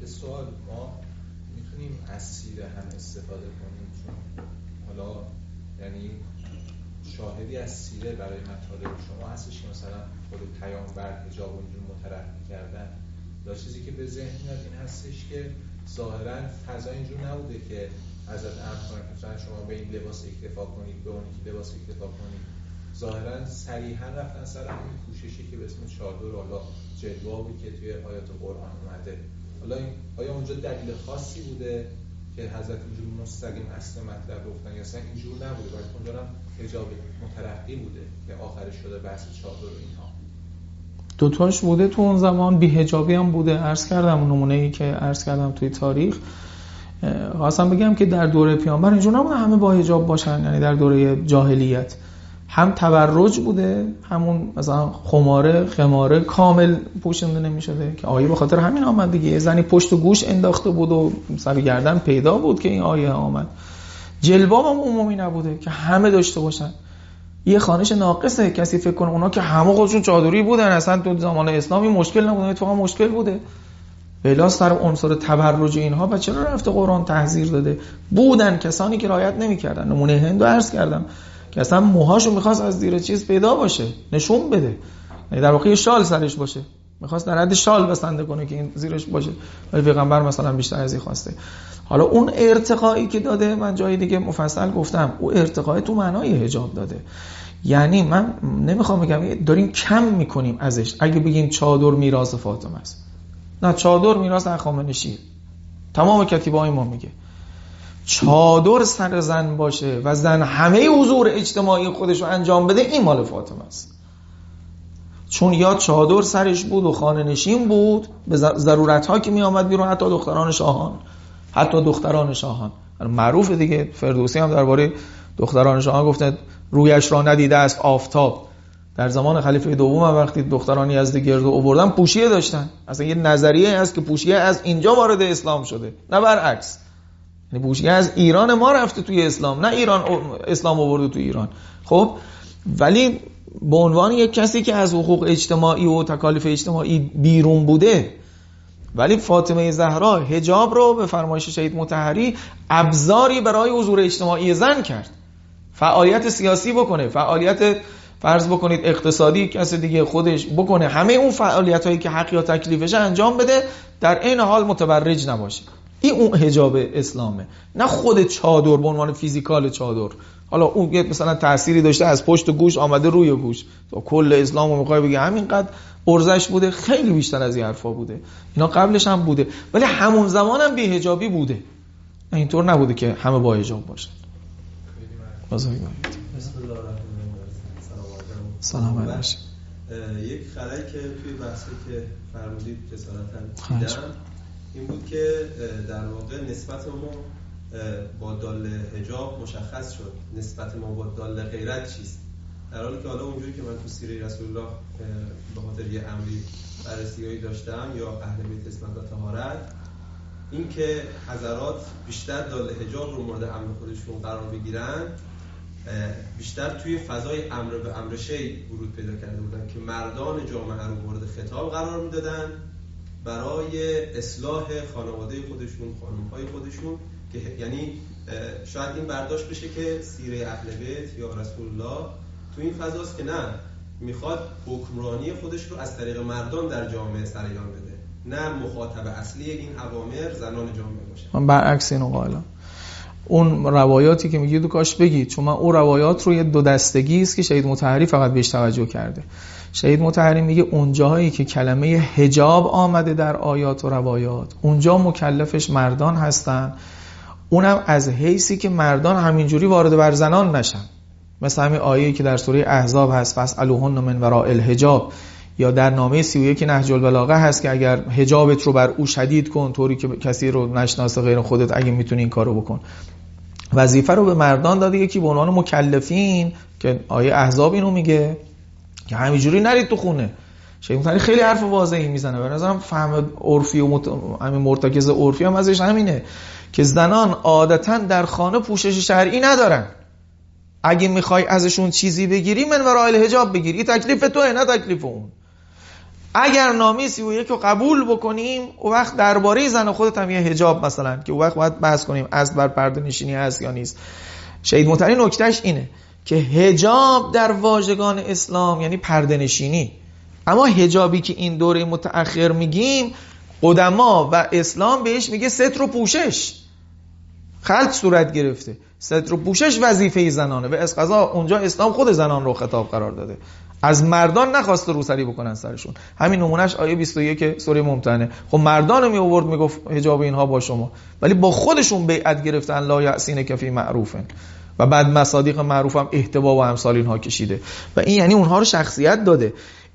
به سوال ما میتونیم از سیره هم استفاده کنیم، چون حالا یعنی شاهدی از سیره برای مطالب شما هستش که مثلا خود پیامبر حجاب اونجور مطرح می‌کردن. یا چیزی که به ذهن میاد این هستش که ظاهراً فضا اینجور نبوده که حضرت امام شما به این لباس اکتفا کنید، به اون یکی لباس اکتفا کنید. ظاهراً صریحاً رفتن سر همین پوششی که به اسم چادر، حالا جلوابی که توی آیات قرآن اومده. حالا این آیا اونجا دلیل خاصی بوده که حضرت اینجور مستقیم اصل مطلب گفتن، یا اصلا اینجور نبوده؟ باید اونجا هم حجاب مترقی بوده که آخرش شده بحث چادر و اینها. دوتاش بوده تو اون زمان، بی‌حجابی هم بوده. عرض کردم نمونه‌ای که عرض کردم توی تاریخ، خواستم بگم که در دوره پیامبر اینجور نبوده همه با حجاب باشن. یعنی در دوره جاهلیت هم تبرج بوده، همون مثلا خماره کامل پوشیده نمی‌شده که آیه به خاطر همین آمد دیگه. زنی پشت و گوش انداخته بود و سر گردن پیدا بود که این آیه آمد. جلباب هم عمومی نبوده که همه داشته باشن. یه خانش ناقصه، کسی فکر کنه اونا که همه خودشون چادری بودن اصلا تو زمان اسلامی مشکل نبودن، اتفاقا مشکل بوده. بلا سر عنصر تبرج اینها و چرا رفته قرآن تحذیر داده بودن کسانی که رعایت نمی‌کردن. نمونه هندو عرض کردم که اصلا موهاشو می‌خواست از زیر چیز پیدا باشه، نشون بده، یعنی در واقع شال سرش باشه، می‌خواست در حد شال بسنده کنه که این زیرش باشه. ولی پیغمبر مثلا بیشتر از این خواسته. حالا اون ارتقایی که داده، من جای دیگه مفصل گفتم، او ارتقای تو معنای حجاب داده. یعنی من نمیخوام بگم داریم کم میکنیم ازش اگه بگیم چادر میراث فاطمه است. نه، چادر میراث هخامنشیه. تمام کتیبه های ما میگه چادر سر زن باشه و زن همه حضور اجتماعی خودش رو انجام بده، این مال فاطمه است. چون یا چادر سرش بود و خانه نشین بود، به ضرورت ها که می آمد بیرون، حتی دختران شاهان معروف دیگه. فردوسی هم درباره دختران شما گفته رویش را ندیده است آفتاب. در زمان خلیفه دوم هم وقتی دختران یزد گرد آوردن پوشیه داشتن. اصلا یه نظریه هست که پوشیه از اینجا وارد اسلام شده، نه برعکس. یعنی پوشیه از ایران ما رفته توی اسلام، نه ایران اسلام آورده توی ایران. خب ولی به عنوان یک کسی که از حقوق اجتماعی و تکالیف اجتماعی بیرون بوده، ولی فاطمه زهرا حجاب رو به فرمایش شهید مطهری ابزاری برای حضور اجتماعی زن کرد. فعالیت سیاسی بکنه، فعالیت فرض بکنید اقتصادی کسی دیگه خودش بکنه، همه اون فعالیتایی که حق یا تکلیفش انجام بده، در عین حال متبرج نباشه. این اون حجاب اسلامه، نه خود چادر به عنوان فیزیکال چادر. حالا اون مثلا تأثیری داشته از پشت گوش آمده روی گوش. کل اسلامو میخوای بگی همینقدر ارزش بوده؟ خیلی بیشتر از این حرفا بوده. اینا قبلش هم بوده، ولی همون زمان هم بی‌حجابی بوده. اینطور نبوده که همه با حجاب باشن. بسم الله الرحمن الرحیم. سلام علیکم. یک خلایی که توی بحثی که فرمودید جسارتاً دیدم این بود که در واقع نسبت ما با دال حجاب مشخص شد، نسبت ما با دال غیرت چیست؟ در حالی که حالا اونجوری که من تو سیره رسول الله به خاطر یه امری بررسی‌هایی داشتم یا اهل بیت اسمت و طهارت، این که حضرات بیشتر دال حجاب رو مورد امر خودشون قرار بگیرن، بیشتر توی فضای امر به امر شی ورود پیدا کرده بودن که مردان جامعه رو مورد خطاب قرار میدادن برای اصلاح خانواده خودشون، خانم‌های خودشون، که یعنی شاید این برداشت بشه که سیره اهل بیت یا رسول الله تو این فضاست که نه، میخواد حکمرانی خودش رو از طریق مردان در جامعه سریعان بده، نه مخاطب اصلی این اوامر زنان جامعه باشه. من برعکس اینو قائلم. اون روایاتی که میگید و کاش بگید، چون من اون روایات رو یه دو دستگی است که شهید مطهری فقط بهش توجه کرده. شهید مطهری میگه اونجاهایی که کلمه حجاب آمده در آیات و روایات، اونجا مکلفش مردان هستن، اونم از حیثی که مردان همینجوری وارد بر زنان نشن. مثل همین آیه‌ای که در سوره احزاب هست، فاسألوهن من وراء الحجاب، یا در نامه 31 نهج البلاغه هست که اگر حجابت رو بر او شدید کن طوری که کسی رو نشناسه غیر خودت، اگه میتونی این کارو بکن. وظیفه رو به مردان داده، یکی به عنوان مکلفین که آیه احزاب اینو میگه که همینجوری نرید تو خونه. شیخ مطهری خیلی حرف واضحی میزنه، به نظرم فهم عرفی و همین مرتکز عرفی هم ازش همینه که زنان عادتاً در خانه پوشش شرعی ندارن. اگه میخوای ازشون چیزی بگیری، من ورای حجاب بگیری، این تکلیف توئه نه تکلیف اون. اگر نامه 31 رو قبول بکنیم، اون وقت درباره زن خودت هم یه حجاب مثلا که اون وقت باید بحث کنیم از بر پرده نشینی هست یا نیست. شهید مطهری نکتهش اینه که حجاب در واژگان اسلام یعنی پرده نشینی، اما حجابی که این دوره متأخر میگیم، قدما و اسلام بهش میگه ستر و پوشش. خلق صورت گرفته، ستر و پوشش وظیفه زنانه و از قضا اونجا اسلام خود زنان رو خطاب قرار داده، از مردان نخواسته روسری بکنن سرشون. همین نمونهش آیه 21 سوره ممتنه. خب مردان رو می آورد میگفت حجاب اینها با شما، ولی با خودشون بیعت گرفتن لا یعصین کفی معروفن، و بعد مصادیق معروف هم احتوا و امثال اینها کشیده، و این یعنی اونها رو شخصیت داده.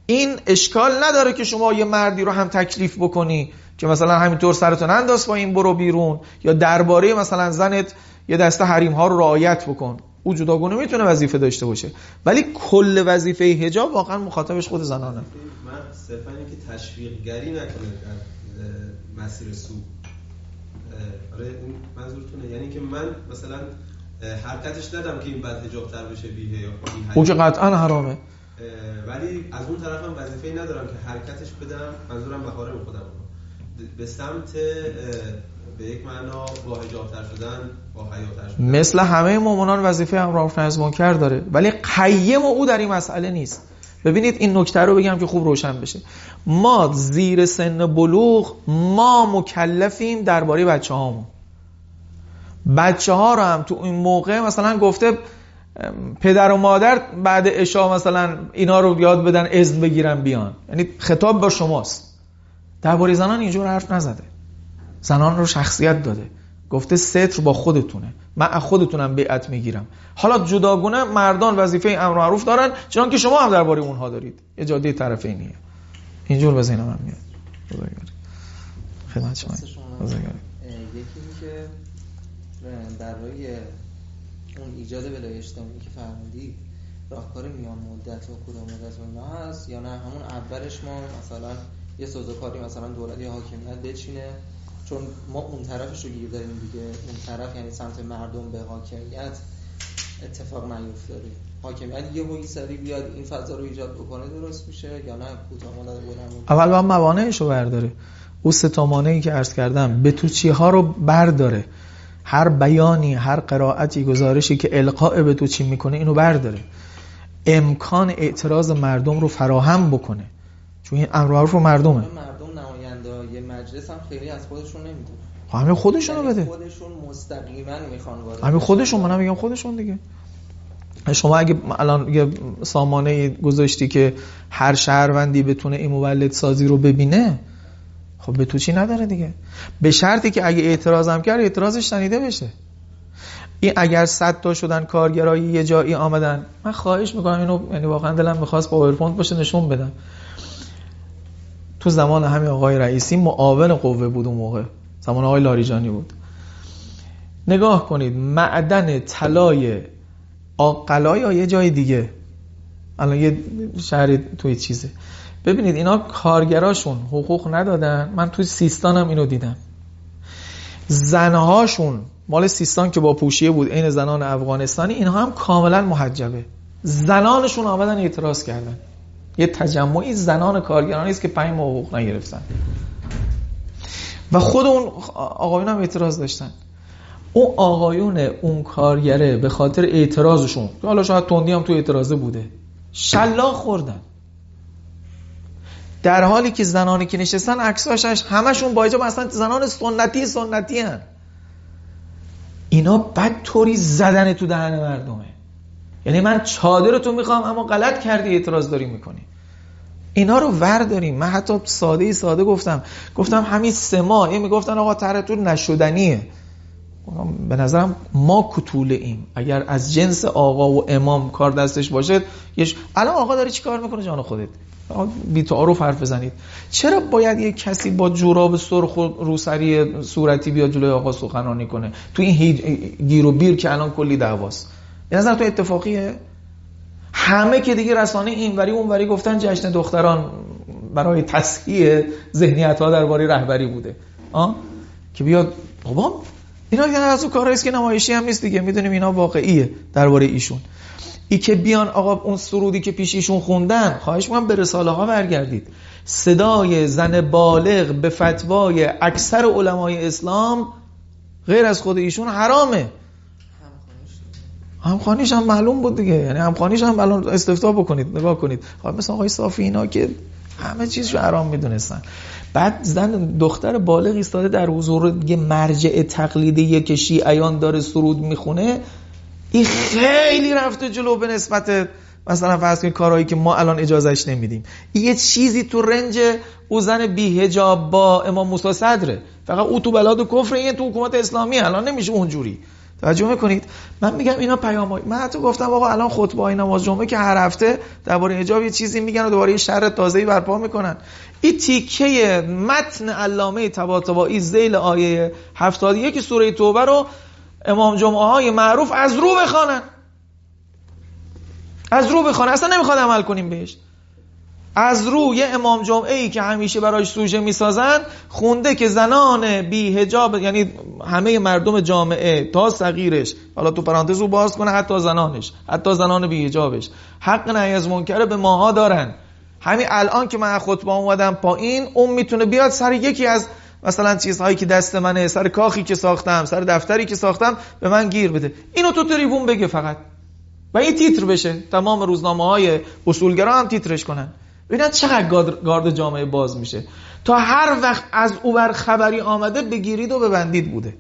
این اشکال نداره که شما یه مردی رو هم تکلیف بکنی که مثلا همینطور سرتون انداز با این برو بیرون، یا درباره مثلا زنت یه دسته حریم ها رو رعایت بکن. او جداگونه میتونه وظیفه داشته باشه، ولی کل وظیفه حجاب واقعا مخاطبش خود زنانه. من صرفا اینه که تشویقگری نکنه در مسیر سو. آره اون منظورتونه، یعنی که من مثلا حرکتش ندادم که این بعد حجاب تر بشه بیه یا اون که قطعا حرامه، ولی از اون طرف هم وظیفه‌ای ندارم که حرکتش بدم. منظورم بهاره به خودم به سمت به یک معنا با حجاب‌تر شدن، با حیات‌تر شدن. مثل همه مؤمنان وظیفه هم راه نظم کار داره، ولی قیم او در این مسئله نیست. ببینید این نکته رو بگم که خوب روشن بشه. ما زیر سن بلوغ ما مکلفیم درباره بچه‌هامون. بچه‌ها رو هم تو این موقع مثلا گفته پدر و مادر بعد عشا مثلا اینا رو یاد بدن اذن بگیرن بیان، یعنی خطاب با شماست. درباره زنان اینجور حرف نزده، زنان رو شخصیت داده، گفته ستر با خودتونه، من از خودتونم بیعت میگیرم. حالا جداگونه مردان وظیفه امر و معروف دارن، چنان که شما هم درباره اونها دارید. یه جاده طرفینیه، اینجور به ذهنم هم میاد. خدمت شما. یکی که برای اون ایجاد ولایت اسلامی که فرمودید راهکار میان مدت و کوتاه مدت اونها هست یا نه همون اولش ما مثلا یه سازوکاری مثلا دولت یا حاکمیت بچینه، چون ما اون طرفش رو گیر داریم دیگه، اون طرف یعنی سمت مردم به حاکمیت اتفاق نیفتاره، حاکمیت یه هوی سری بیاد این فضا رو ایجاد بکنه درست میشه یا نه کوتاه مدت بودن؟ اول با موانعش رو برداره، اون سه تا مانعی که عرض کردم به تو چی‌ها رو برداره، هر بیانی، هر قرائتی، گزارشی که القاء به تو چی میکنه اینو برداره، امکان اعتراض مردم رو فراهم بکنه، چون این امر معروف مردمه. مردم نماینده‌های مجلس هم خیلی از خودشون نمیدونن، همین خودشونو بده، خودشون مستقیما میخوان وارد، همین خودشون، منم میگم خودشون دیگه. شما اگه الان یه سامانه گذاشتی که هر شهروندی بتونه این مولد سازی رو ببینه، خب به تو چی نداره دیگه، به شرطی که اگه اعتراض هم کرد اعتراضش شنیده بشه. این اگر 100 تا شدن کارگرایی یه جایی آمدن، من خواهش میکنم اینو، یعنی واقعا دلم می‌خواست پاورپوینت باشه نشون بدم. تو زمان همین آقای رئیسی معاون قوه بود اون موقع، زمان آقای لاریجانی بود. نگاه کنید معدن طلای آقلا یا یه جای دیگه، الان یه شهر توی چیزه، ببینید اینا کارگراشون حقوق ندادن، من توی سیستان هم اینو دیدم، زنهاشون مال سیستان که با پوشیه بود این زنان افغانستانی، اینها هم کاملا محجبه، زنانشون آمدن اعتراض کردن، یه تجمعی زنان کارگرانی است که 5 ماه حقوق نگرفتن و خود اون آقایون هم اعتراض داشتن. اون آقایون اون کارگره به خاطر اعتراضشون، حالا شاید تندی هم تو اعتراضه بوده، شلاق خوردن، در حالی که زنانی که نشستن عکساش همشون با حجاب، اصلا زنان سنتی هن، اینا بدطوری زدن تو دهن مردمه، یعنی من چادرتو میخوام اما غلط کردی اعتراض داری میکنی. اینا رو ور داریم. من حتی ساده گفتم همین 3 ماه این میگفتن آقا طرحتون نشدنیه، به نظرم ما کتوله ایم، اگر از جنس آقا و امام کار دستش باشه. الان آقا داره چی کار میکنه جان خودت، بی تعارف حرف بزنید، چرا باید یک کسی با جوراب سرخ و روسری صورتی بیاد جلوی آقا سخنرانی کنه تو این گیر و بیر که الان کلی دعواست؟ به نظر تو اتفاقیه؟ همه که دیگه رسانه اینوری اونوری گفتن جشن دختران برای تصحیح ذهنیت‌ها درباره رهبری بوده، که بیاد بابام اینا از اون کارهاییست که نمایشی هم نیست دیگه، میدونیم اینا واقعیه درباره ایشون. ای که بیان آقا اون سرودی که پیش ایشون خوندن، خواهش می‌کنم به رساله ها برگردید، صدای زن بالغ به فتوای اکثر علمای اسلام غیر از خود ایشون حرامه. همخانیش هم معلوم بود دیگه، یعنی همخانیش هم الان استفتاح بکنید نگاه کنید، مثلا آقای صافی اینا که همه چیزشو حرام میدونستن، بعد زن دختر بالغ ایستاده در حضور یه مرجع تقلیدی که شیعیان داره سرود میخونه، این خیلی رفته جلو به نسبت مثلا فرض کنید کارهایی که ما الان اجازهش نمیدیم. این یه چیزی تو رنج او زن بی حجاب با امام موسی صدره، فقط او تو بلاد و کفر، این تو حکومت اسلامی الان نمیشه اونجوری. توجه میکنید؟ من میگم اینا پیام‌های، من حتی گفتم آقا الان خطبه‌های نماز جمعه که هر هفته درباره حجاب یه چیزی میگن و دوباره یه شر تازه‌ای برپا میکنن، این تیکه متن علامه طباطبایی ذیل آیه 71 سوره توبه رو امام جمعه های معروف از رو بخوانن، اصلا نمیخواد عمل کنیم بهش، از رو یه امام جمعه ای که همیشه برایش سوژه میسازن خونده که زنان بی حجاب، یعنی همه مردم جامعه تا صغیرش، حالا تو پرانتز رو باز کنه، حتی زنانش، حتی زنان بی حجابش، حق نهی از منکر به ماها دارن. همین الان که من خطبه اومدم پایین، اون میتونه بیاد سر یکی از مثلا چیزهایی که دست منه، سر کاخی که ساختم، سر دفتری که ساختم، به من گیر بده، اینو تو تریبون بگه فقط و این تیتر بشه، تمام روزنامه‌های اصولگرا هم تیترش کنن. ببینید چقدر گارد جامعه باز میشه، تا هر وقت از اوبر خبری آمده بگیرید و ببندید بوده.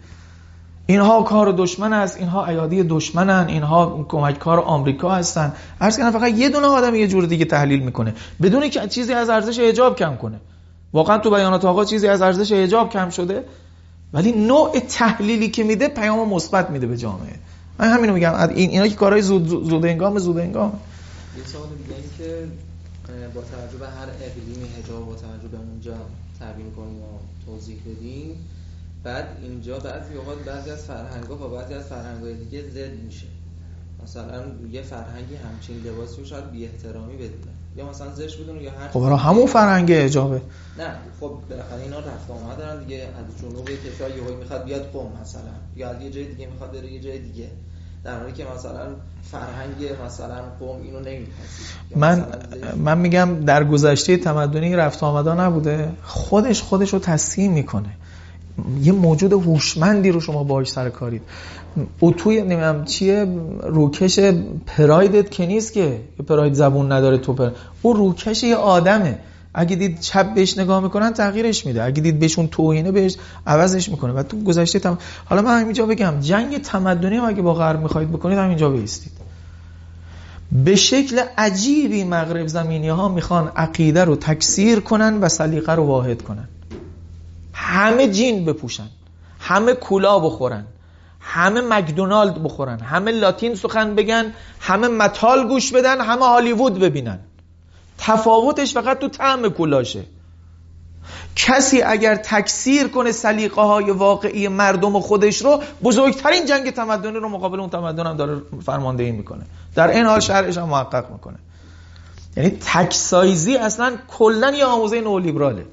اینها کار دشمن است، اینها ایادی دشمنن، اینها کمککار آمریکا هستن. عرض کردن فقط یه دونه آدم یه جور دیگه تحلیل میکنه بدون اینکه چیزی از ارزش حجاب کم کنه. واقعا تو بیانات آقا چیزی از ارزش حجاب کم شده، ولی نوع تحلیلی که میده پیام مثبت میده به جامعه. من همین رو میگم، اینا که کارهای زود انگام. یه سوال دیگه که با توجه به هر اقلیمی حجاب با توجه به اونجا تعبیر کنیم و توضیح بدیم، بعد اینجا بعضی اوقات بعضی از فرهنگ‌ها با بعضی از فرهنگ‌های دیگه ضد میشه. مثلا یه فرهنگی همچین لباسی رو شاید بی‌احترامی بدونه یا مثلا زشت بدونه یا هر. خب برای همون فرهنگ اجابه. نه خب بالاخره اینا رفت آمد دارن دیگه، از جنوب کشور یهو میخواد بیاد قم مثلا، یا از یه جای دیگه میخواد بره یه جای دیگه، در حالی که مثلا فرهنگ مثلا قم اینو نمیپذیره. من میگم در گذشته تمدنی رفت آمدا نبوده، خودش رو تسلیم میکنه. یه موجود هوشمندی رو شما باهاش سر کارید. او توی نمیدونم چیه روکش پرایدت که نیست، که پراید زبون نداره تو پر. او روکش یه آدمه. اگه دید چپ بهش نگاه میکنن تغییرش میده، اگه دید بهشون توهینه بهش عوضش میکنه. و تو گذشته حالا من همینجا بگم جنگ تمدنی اگه با غرب میخواید بکنید همینجا بیستید. به شکل عجیبی مغرب زمینی‌ها میخوان عقیده رو تکثیر کنن و سلیقه رو واحد کنن. همه جین بپوشن، همه کولا بخورن، همه مکدونالد بخورن، همه لاتین سخن بگن، همه متال گوش بدن، همه هالیوود ببینن. تفاوتش فقط تو طعم کولاشه. کسی اگر تکثیر کنه سلیقه های واقعی مردم خودش رو، بزرگترین جنگ تمدنی رو مقابل اون تمدن هم داره فرماندهی میکنه، در این حال شرعش هم محقق میکنه. یعنی تکسایزی اصلا کلن یه آموزه نئولیبراله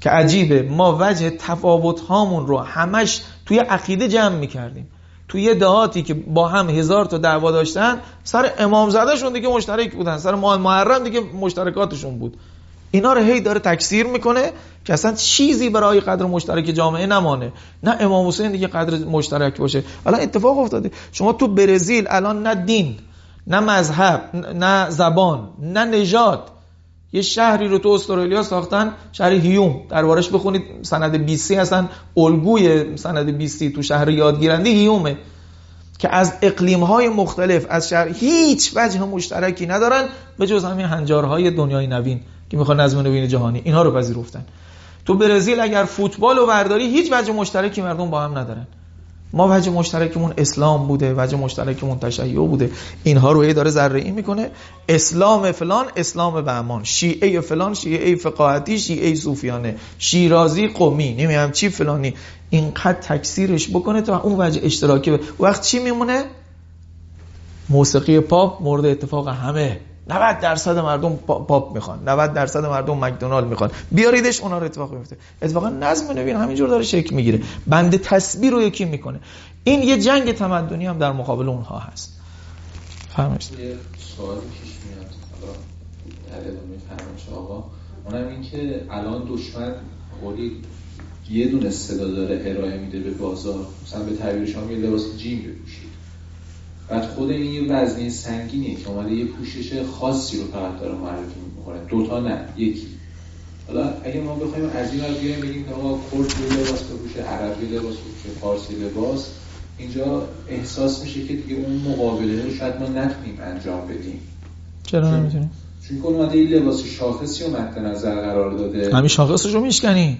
که عجیبه. ما وجه تفاوت هامون رو همش توی عقیده جمع میکردیم. توی دهاتی که با هم 1000 تا دعوا داشتن، سر امامزادهشون دیگه مشترک بودن، سر محرم دیگه مشترکاتشون بود. اینا رو هی داره تکثیر میکنه که اصلا چیزی برای قدر مشترک جامعه نمانه، نه امام حسین دیگه قدر مشترک باشه. الان اتفاق افتاده شما تو برزیل الان نه دین، نه مذهب، نه زبان، نه نژاد. یه شهری رو تو استرالیا ساختن، شهر هیوم، دربارش بخونید، سند BC هستن، الگوی سند BC تو شهر یادگیرنده هیومه که از اقلیم‌های مختلف از شهر هیچ وجه مشترکی ندارن به جز همین هنجارهای دنیای نوین که میخوان نظم نوین جهانی اینها رو پذیرفتن. تو برزیل اگر فوتبال و برداری هیچ وجه مشترکی مردم با هم ندارن. ما وجه مشترکمون اسلام بوده، وجه مشترکمون تشیع بوده. اینها رو داره ذره‌ای میکنه. اسلام فلان، اسلام بهمان، شیعه فلان، شیعه فقاهتی، شیعه صوفیانه، شیرازی قمی، نمیدونم چی فلانی. اینقدر تکثیرش بکنه تا اون وجه اشتراکی بده. وقت چی میمونه؟ موسیقی پاپ مورد اتفاق همه. 90% مردم پاپ میخوان، 90% مردم مکدونالد میخوان. بیاریدش اونا رو اتفاق میفته. اتفاقا نظم نوین همینجور داره شکل میگیره. بند تسبیح رو یکی میکنه. این یه جنگ تمدنی هم در مقابل اونها هست. فرمایید. سوالی پیش میاد. حالا علاوه بر فرمایش آقا، اونم این که الان دشمن قولی یه دونه صدا داره ارائه میده به بازار. مثلا به تعبیر شما یه لباس جین بپوشید. بعد خود این یه وزنی سنگینیه که اومده یه پوشش خاصی رو فقط داره معرفی می‌کنه. دوتا نه، یکی. حالا اگه ما بخوایم از این رو بیایم بگیم که آقا کرد لباس بپوشه، عربی لباس بپوشه، فارسی لباس، اینجا احساس میشه که دیگه اون مقابله رو شاید ما نتونیم انجام بدیم. چرا نمیتونیم؟ چون اومده این لباس شاخصی رو مد نظر قرار داده. همین شاخصش رو میشکنی.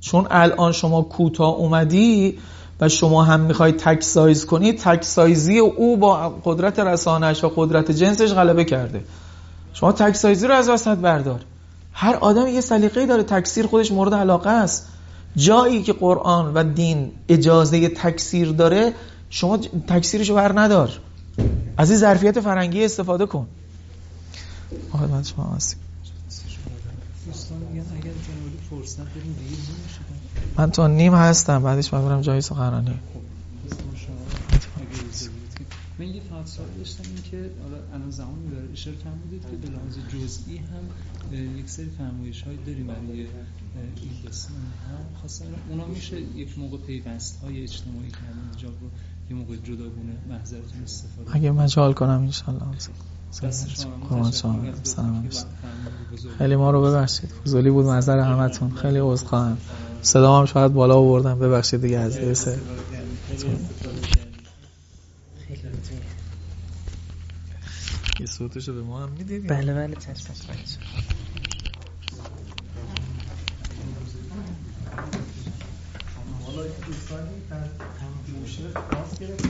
چون الان شما کوتاه اومدی و شما هم میخواید تک سایز کنی، تک سایزی او با قدرت رسانه‌اش و قدرت جنسش غلبه کرده. شما تک سایزی رو از وسط بردار. هر آدم یه سلیقه‌ای داره، تکثیر خودش مورد علاقه است. جایی که قرآن و دین اجازه تکثیر داره، شما تکثیرش رو بر ندار. از این ظرفیت فرنگی استفاده کن. خدمت شما هستم. دوستان میگن اگر جنوبی فرصت بدیم دیگه من تا نیم هستم، بعدش من برم جای سخنرانی. من یه فصل داشتم این که الان زمان میبره، اشاره فرمودید که به لحاظ جزئی هم یک سری فرمایش‌های داریم برای این قسم هم، خاصا اونا میشه یک موقع پیوست‌های اجتماعی کردن اینجا رو یه موقع جداگونه محضرتون استفاده اگه مجال کنم ان شاء الله. خیلی ما رو ببخشید، فضولی بود منظر همتون، خیلی عذرخواهم. صدام هم شاید بالا آوردم، ببخشید دیگه از درس. یه صوتشو به ما هم میدید؟ بله بله چشم. حالا دوستانی در تمجوشه باز گرفتیم